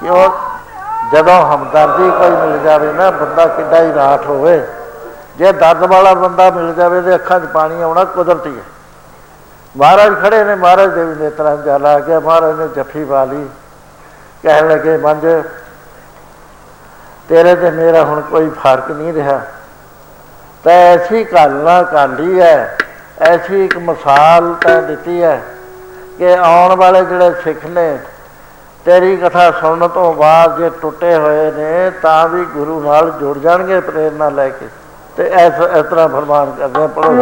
ਕਿਉਂ? ਜਦੋਂ ਹਮਦਰਦੀ ਕੋਈ ਮਿਲ ਜਾਵੇ ਨਾ, ਬੰਦਾ ਕਿੱਡਾ ਹੀ ਰਾਹਤ ਹੋਵੇ। ਜੇ ਦਰਦ ਵਾਲਾ ਬੰਦਾ ਮਿਲ ਜਾਵੇ ਤਾਂ ਅੱਖਾਂ 'ਚ ਪਾਣੀ ਆਉਣਾ ਕੁਦਰਤੀ ਹੈ। ਮਹਾਰਾਜ ਖੜ੍ਹੇ ਨੇ, ਮਹਾਰਾਜ ਦੇ ਵੀ ਨੇਤਰਾਂ 'ਚ ਜਲ ਆ ਗਿਆ। ਮਹਾਰਾਜ ਨੇ ਜੱਫੀ ਪਾ ਲਈ, ਕਹਿਣ ਲੱਗੇ ਮੰਝ ਤੇਰੇ 'ਤੇ ਮੇਰਾ ਹੁਣ ਕੋਈ ਫਰਕ ਨਹੀਂ ਰਿਹਾ। ਤਾਂ ਐਸੀ ਕਾਲਨਾ ਕਾਂਢੀ ਹੈ, ਐਸੀ ਇੱਕ ਮਿਸਾਲ ਤੈਂ ਦਿੱਤੀ ਹੈ ਕਿ ਆਉਣ ਵਾਲੇ ਜਿਹੜੇ ਸਿੱਖ ਨੇ ਤੇਰੀ ਕਥਾ ਸੁਣਨ ਤੋਂ ਬਾਅਦ ਜੇ ਟੁੱਟੇ ਹੋਏ ਨੇ ਤਾਂ ਵੀ ਗੁਰੂ ਨਾਲ ਜੁੜ ਜਾਣਗੇ ਪ੍ਰੇਰਨਾ ਲੈ ਕੇ। ਅਤੇ ਇਸ ਤਰ੍ਹਾਂ ਫਰਮਾਨ ਕਰਦੇ ਪੜੋ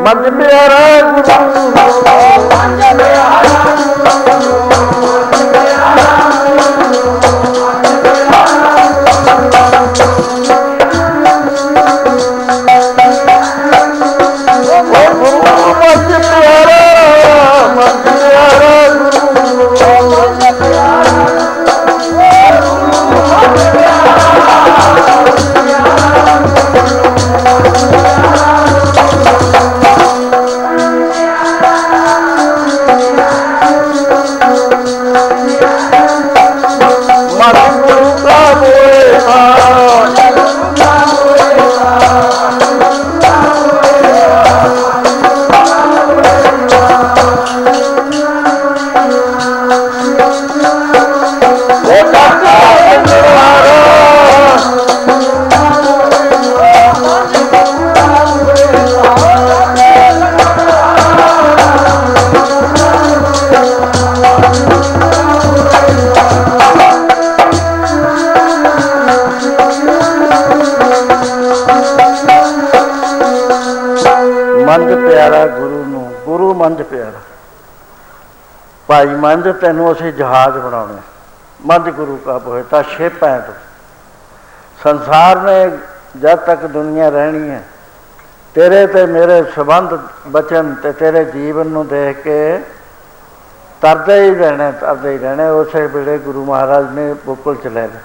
ਮੰਝ ਪਿਆਰਾ I'm ਮੰਜ ਪਿਆਰਾ ਗੁਰੂ ਨੂੰ, ਗੁਰੂ ਮੰਜ ਪਿਆਰਾ। ਭਾਈ ਮੰਜ ਤੈਨੂੰ ਅਸੀਂ ਜਹਾਜ਼ ਬਣਾਉਣੇ, ਮੰਜ ਗੁਰੂ ਕਾ ਹੋਏ ਤਾਂ ਸ਼ੇਪ ਹੈ। ਤੂੰ ਸੰਸਾਰ ਨੇ ਜਦ ਤੱਕ ਦੁਨੀਆ ਰਹਿਣੀ ਹੈ, ਤੇਰੇ ਤੇ ਮੇਰੇ ਸੰਬੰਧ ਬਚਨ ਤੇ ਤੇਰੇ ਜੀਵਨ ਨੂੰ ਦੇਖ ਕੇ ਤਰਦੇ ਹੀ ਰਹਿਣੇ, ਤਰਦੇ ਹੀ ਰਹਿਣੇ। ਉਸੇ ਵੇਲੇ ਗੁਰੂ ਮਹਾਰਾਜ ਨੇ ਬੁੱਕਲ ਚ ਲੈ ਲਿਆ,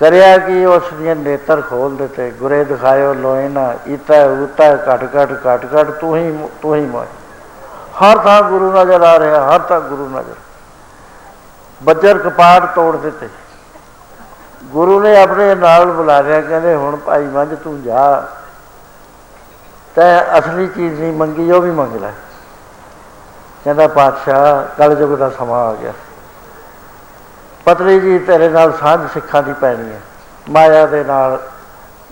ਕਰਿਆ ਕਿ ਉਸ ਦੀਆਂ ਨੇਤਰ ਖੋਲ੍ਹ ਦਿੱਤੇ। ਗੁਰੇ ਦਿਖਾਇਓ ਲੋਏ ਨਾ, ਈਤਾ ਊਤਾ ਘੱਟ ਘੱਟ ਘੱਟ ਘੱਟ ਤੂੰ ਹੀ ਮੋਏ। ਹਰ ਥਾਂ ਗੁਰੂ ਨਜ਼ਰ ਆ ਰਿਹਾ, ਹਰ ਥਾਂ ਗੁਰੂ ਨਜ਼ਰ। ਬੱਜਰ ਕਪਾਟ ਤੋੜ ਦਿੱਤੇ। ਗੁਰੂ ਨੇ ਆਪਣੇ ਨਾਲ ਬੁਲਾ ਲਿਆ, ਕਹਿੰਦੇ ਹੁਣ ਭਾਈ ਮੰਝ ਤੂੰ ਜਾ, ਤੈਂ ਅਸਲੀ ਚੀਜ਼ ਨਹੀਂ ਮੰਗੀ, ਉਹ ਵੀ ਮੰਗ ਲੈ। ਕਹਿੰਦਾ ਪਾਤਸ਼ਾਹ ਕਲਯੁੱਗ ਦਾ ਸਮਾਂ ਆ ਗਿਆ, ਪਤਲੀ ਜੀ ਤੇਰੇ ਨਾਲ ਸਾਂਝ ਸਿੱਖਾਂ ਦੀ ਪੈਣੀ ਹੈ ਮਾਇਆ ਦੇ ਨਾਲ।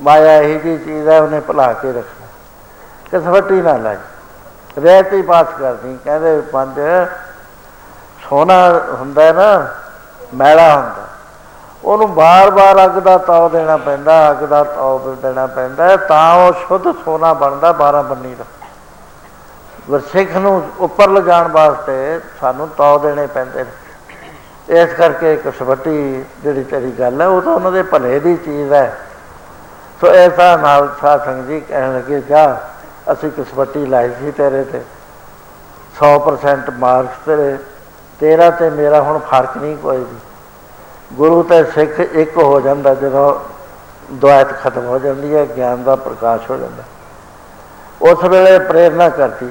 ਮਾਇਆ ਇਹੋ ਜਿਹੀ ਚੀਜ਼ ਹੈ, ਉਹਨੇ ਭੁਲਾ ਕੇ ਰੱਖਣਾ, ਕਸਵੱਟੀ ਨਾ ਲਾਈ, ਰਹਿਤ ਹੀ ਪਾਸ ਕਰਦੀ। ਕਹਿੰਦੇ ਪੰਜ ਸੋਨਾ ਹੁੰਦਾ ਨਾ, ਮੈਲਾ ਹੁੰਦਾ, ਉਹਨੂੰ ਵਾਰ ਵਾਰ ਅੱਗ ਦਾ ਤਾਓ ਦੇਣਾ ਪੈਂਦਾ, ਅੱਗ ਦਾ ਤਾਓ ਦੇਣਾ ਪੈਂਦਾ, ਤਾਂ ਉਹ ਸ਼ੁੱਧ ਸੋਨਾ ਬਣਦਾ, ਬਾਰਾਂ ਬੰਨੀ ਦਾ। ਗੁਰਸਿੱਖ ਨੂੰ ਉੱਪਰ ਲਿਜਾਣ ਵਾਸਤੇ ਸਾਨੂੰ ਤਾਓ ਦੇਣੇ ਪੈਂਦੇ ਨੇ। ਇਸ ਕਰਕੇ ਕਸਵੱਟੀ ਜਿਹੜੀ ਤੇਰੀ ਗੱਲ ਹੈ, ਉਹ ਤਾਂ ਉਹਨਾਂ ਦੇ ਭਲੇ ਦੀ ਚੀਜ਼ ਹੈ। ਸੋ ਇਸ ਤਰ੍ਹਾਂ ਨਾਲ ਸਾਧ ਸੰਗਤ ਜੀ ਕਹਿਣ ਲੱਗੇ, ਜਾ ਅਸੀਂ ਕਸਵੱਟੀ ਲਾਈ ਸੀ ਤੇਰੇ 'ਤੇ, 100% ਮਾਰਕਸ ਤੇਰੇ, ਤੇਰਾ ਅਤੇ ਮੇਰਾ ਹੁਣ ਫਰਕ ਨਹੀਂ ਕੋਈ ਵੀ। ਗੁਰੂ ਅਤੇ ਸਿੱਖ ਇੱਕ ਹੋ ਜਾਂਦਾ ਜਦੋਂ ਦੁਆਇਤ ਖਤਮ ਹੋ ਜਾਂਦੀ ਹੈ, ਗਿਆਨ ਦਾ ਪ੍ਰਕਾਸ਼ ਹੋ ਜਾਂਦਾ। ਉਸ ਵੇਲੇ ਪ੍ਰੇਰਨਾ ਕਰਤੀ।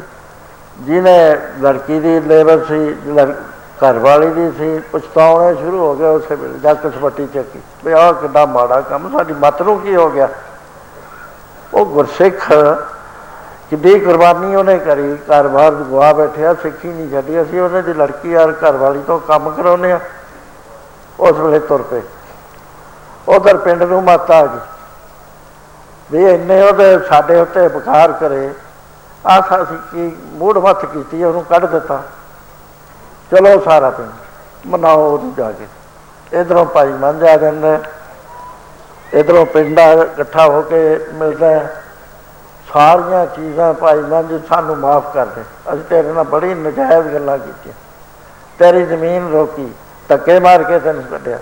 ਜਿਹਨੇ ਲੜਕੀ ਦੀ ਲੇਬਰ ਸੀ, ਘਰ ਵਾਲੀ ਦੀ ਸੀ, ਪਛਤਾਉਣੇ ਸ਼ੁਰੂ ਹੋ ਗਿਆ ਉਸੇ ਵੇਲੇ, ਜਾਂ ਕਸਵੱਟੀ ਚੱਕੀ ਵੀ ਆਹ ਕਿੱਡਾ ਮਾੜਾ ਕੰਮ, ਸਾਡੀ ਮੱਤ ਨੂੰ ਕੀ ਹੋ ਗਿਆ। ਉਹ ਗੁਰਸਿੱਖ ਕਿੱਡੀ ਕੁਰਬਾਨੀ ਉਹਨੇ ਕਰੀ, ਘਰ ਬਾਹਰ ਗਵਾ ਬੈਠਿਆ, ਸਿੱਖੀ ਨਹੀਂ ਛੱਡੀ। ਅਸੀਂ ਉਹਨੇ ਦੀ ਲੜਕੀ ਔਰ ਘਰ ਵਾਲੀ ਤੋਂ ਕੰਮ ਕਰਾਉਂਦੇ ਹਾਂ। ਉਸ ਵੇਲੇ ਤੁਰ ਪਏ, ਉੱਧਰ ਪਿੰਡ ਨੂੰ ਮੱਤ ਆ ਗਈ ਵੀ ਇੰਨੇ ਉਹਦੇ ਸਾਡੇ ਉੱਤੇ ਵਿਕਾਰ ਕਰੇ, ਆਸ ਅਸੀਂ ਕੀ ਮੂੜ ਮੱਤ ਕੀਤੀ, ਉਹਨੂੰ ਕੱਢ ਦਿੱਤਾ। ਚਲੋ ਸਾਰਾ ਪਿੰਡ ਮਨਾਓ ਉਹਨੂੰ ਜਾ ਕੇ। ਇੱਧਰੋਂ ਭਾਈ ਮੰਝ ਆ ਜਾਂਦਾ, ਇੱਧਰੋਂ ਪਿੰਡ ਇਕੱਠਾ ਹੋ ਕੇ ਮਿਲਦਾ। ਸਾਰੀਆਂ ਚੀਜ਼ਾਂ ਭਾਈ ਮੰਝ ਸਾਨੂੰ ਮਾਫ਼ ਕਰ ਦੇ, ਅਸੀਂ ਤੇਰੇ ਨਾਲ ਬੜੀ ਨਜਾਇਜ਼ ਗੱਲਾਂ ਕੀਤੀਆਂ, ਤੇਰੀ ਜ਼ਮੀਨ ਰੋਕੀ, ਧੱਕੇ ਮਾਰ ਕੇ ਤੈਨੂੰ ਕੱਢਿਆ,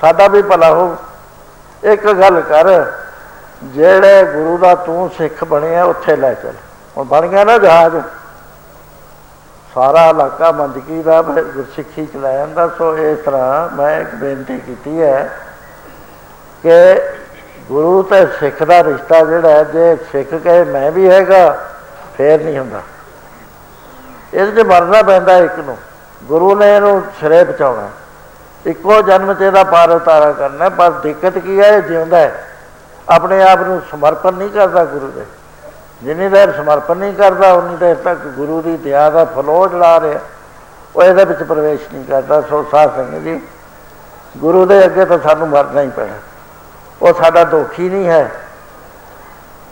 ਸਾਡਾ ਵੀ ਭਲਾ ਹੋ। ਇੱਕ ਗੱਲ ਕਰ, ਜਿਹੜੇ ਗੁਰੂ ਦਾ ਤੂੰ ਸਿੱਖ ਬਣਿਆ ਉੱਥੇ ਲੈ ਚੱਲ। ਹੁਣ ਬਣ ਗਿਆ ਨਾ ਜਹਾਜ਼, ਸਾਰਾ ਇਲਾਕਾ ਮੰਦਗੀ ਦਾ ਗੁਰਸਿੱਖੀ ਚਲਾ ਜਾਂਦਾ। ਸੋ ਇਸ ਤਰ੍ਹਾਂ ਮੈਂ ਇੱਕ ਬੇਨਤੀ ਕੀਤੀ ਹੈ ਕਿ ਗੁਰੂ ਅਤੇ ਸਿੱਖ ਦਾ ਰਿਸ਼ਤਾ ਜਿਹੜਾ, ਜੇ ਸਿੱਖ ਕਹੇ ਮੈਂ ਵੀ ਹੈਗਾ, ਫੇਰ ਨਹੀਂ ਹੁੰਦਾ। ਇਹਦੇ 'ਚ ਮਰਨਾ ਪੈਂਦਾ ਇੱਕ ਨੂੰ। ਗੁਰੂ ਨੇ ਇਹਨੂੰ ਸਿਰੇ ਪਹੁੰਚਾਉਣਾ, ਇੱਕੋ ਜਨਮ 'ਚ ਇਹਦਾ ਪਾਰ ਉਤਾਰਾ ਕਰਨਾ। ਪਰ ਦਿੱਕਤ ਕੀ ਹੈ, ਇਹ ਜਿਉਂਦਾ ਹੈ, ਆਪਣੇ ਆਪ ਨੂੰ ਸਮਰਪਣ ਨਹੀਂ ਕਰਦਾ ਗੁਰੂ ਦੇ। ਜਿੰਨੀ ਦੇਰ ਸਮਰਪਣ ਨਹੀਂ ਕਰਦਾ, ਉਨੀ ਦੇਰ ਤੱਕ ਗੁਰੂ ਦੀ ਦਇਆ ਦਾ ਫਲੋ ਚਲਾ ਰਿਹਾ, ਉਹ ਇਹਦੇ ਵਿੱਚ ਪ੍ਰਵੇਸ਼ ਨਹੀਂ ਕਰਦਾ। ਸੋ ਸਾਧ ਸੰਗਤ ਜੀ, ਗੁਰੂ ਦੇ ਅੱਗੇ ਤਾਂ ਸਾਨੂੰ ਮਰਨਾ ਹੀ ਪੈਣਾ, ਉਹ ਸਾਡਾ ਦੋਖੀ ਨਹੀਂ ਹੈ।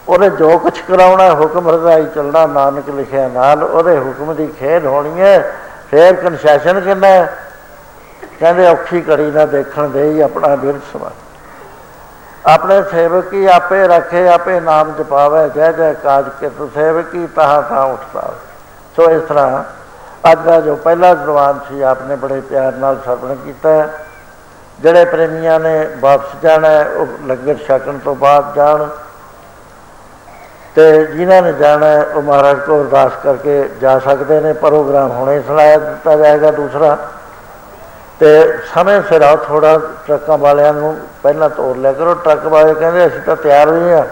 ਉਹਨੇ ਜੋ ਕੁਛ ਕਰਾਉਣਾ ਹੁਕਮ ਰਜ਼ਾਈ ਚੱਲਣਾ, ਨਾਨਕ ਲਿਖਿਆ ਨਾਲ, ਉਹਦੇ ਹੁਕਮ ਦੀ ਖੇਡ ਹੋਣੀ ਹੈ। ਫਿਰ ਕਨਸੈਸ਼ਨ ਕਿੰਨਾ ਹੈ? ਕਹਿੰਦੇ ਔਖੀ ਘੜੀ ਨਾ ਦੇਖਣ ਦੇ ਆਪਣਾ ਬਿਰਧ ਸਮਾਂ, ਆਪਣੇ ਸੇਵਕ ਹੀ ਆਪੇ ਰੱਖੇ, ਆਪੇ ਨਾਮ ਜਪਾਵੇ, ਜੈ ਜੈ ਕਾਜ ਕਿਰਤ ਸੇਵਕ ਹੀ ਤਾਹ ਥਾਂ ਉਠਤਾ। ਸੋ ਇਸ ਤਰ੍ਹਾਂ ਅੱਜ ਦਾ ਜੋ ਪਹਿਲਾ ਦੀਵਾਨ ਸੀ, ਆਪਣੇ ਬੜੇ ਪਿਆਰ ਨਾਲ ਸਰਵਣ ਕੀਤਾ। ਜਿਹੜੇ ਪ੍ਰੇਮੀਆਂ ਨੇ ਵਾਪਸ ਜਾਣਾ, ਉਹ ਲੰਗਰ ਛਕਣ ਤੋਂ ਬਾਅਦ ਜਾਣ, ਅਤੇ ਜਿਨ੍ਹਾਂ ਨੇ ਜਾਣਾ ਉਹ ਮਹਾਰਾਜ ਕੋਲ ਅਰਦਾਸ ਕਰਕੇ ਜਾ ਸਕਦੇ ਨੇ। ਪ੍ਰੋਗਰਾਮ ਹੁਣੇ ਸੁਣਾਇਆ ਦਿੱਤਾ ਜਾਏਗਾ ਦੂਸਰਾ, ਅਤੇ ਸਮੇਂ ਸਿਰ ਆਓ। ਥੋੜ੍ਹਾ ਟਰੱਕਾਂ ਵਾਲਿਆਂ ਨੂੰ ਪਹਿਲਾਂ ਤੋਰ ਲਿਆ ਕਰੋ। ਟਰੱਕ ਵਾਲੇ ਕਹਿੰਦੇ ਅਸੀਂ ਤਾਂ ਤਿਆਰ ਨਹੀਂ ਹਾਂ,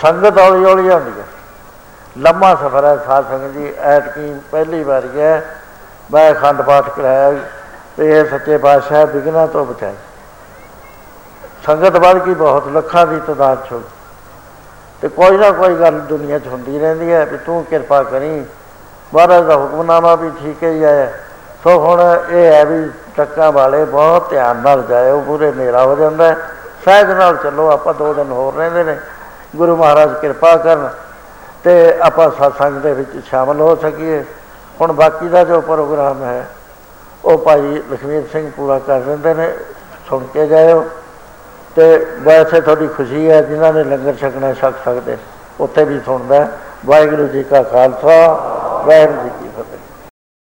ਸੰਗਤ ਹੌਲੀ ਹੌਲੀ ਆਉਂਦੀ ਹੈ, ਲੰਮਾ ਸਫ਼ਰ ਹੈ। ਸਾਧ ਸੰਗਤ ਜੀ, ਐਤਕੀ ਪਹਿਲੀ ਵਾਰੀ ਹੈ ਮੈਂ ਅਖੰਡ ਪਾਠ ਕਰਾਇਆ ਵੀ ਇਹ ਸੱਚੇ ਪਾਤਸ਼ਾਹ ਵਿਘਨਾਂ ਤੋਂ ਬਚਾਈ। ਸੰਗਤ ਵੱਧ ਗਈ ਬਹੁਤ, ਲੱਖਾਂ ਦੀ ਤਾਦਾਦ 'ਚ ਹੋ ਗਈ, ਅਤੇ ਕੋਈ ਨਾ ਕੋਈ ਗੱਲ ਦੁਨੀਆ 'ਚ ਹੁੰਦੀ ਰਹਿੰਦੀ ਹੈ ਵੀ ਤੂੰ ਕਿਰਪਾ ਕਰੀ। ਮਹਾਰਾਜ ਦਾ ਹੁਕਮਨਾਮਾ ਵੀ ਠੀਕ ਹੀ ਆਇਆ। ਸੋ ਹੁਣ ਇਹ ਹੈ ਵੀ ਟਰੱਕਾਂ ਵਾਲੇ ਬਹੁਤ ਧਿਆਨ ਨਾਲ ਜਾਏ, ਉਹ ਪੂਰੇ ਹਨੇਰਾ ਹੋ ਜਾਂਦਾ, ਸਹਿਜ ਨਾਲ ਚੱਲੋ। ਆਪਾਂ 2 ਦਿਨ ਹੋਰ ਰਹਿੰਦੇ ਨੇ, ਗੁਰੂ ਮਹਾਰਾਜ ਕਿਰਪਾ ਕਰਨ ਅਤੇ ਆਪਾਂ ਸਤਸੰਗ ਦੇ ਵਿੱਚ ਸ਼ਾਮਲ ਹੋ ਸਕੀਏ। ਹੁਣ ਬਾਕੀ ਦਾ ਜੋ ਪ੍ਰੋਗਰਾਮ ਹੈ ਉਹ ਭਾਈ ਲਖਵੀਰ ਸਿੰਘ ਪੂਰਾ ਕਰ ਦਿੰਦੇ ਨੇ, ਸੁਣ ਕੇ ਜਾਇਓ। ਅਤੇ ਵੈਸੇ ਤੁਹਾਡੀ ਖੁਸ਼ੀ ਹੈ, ਜਿਨ੍ਹਾਂ ਨੇ ਲੰਗਰ ਛਕਣਾ ਛਕ ਸਕਦੇ। ਉੱਥੇ ਵੀ ਸੁਣਦਾ। ਵਾਹਿਗੁਰੂ ਜੀ ਕਾ ਖਾਲਸਾ, ਵਾਹਿਗੁਰੂ ਜੀ ਕੀ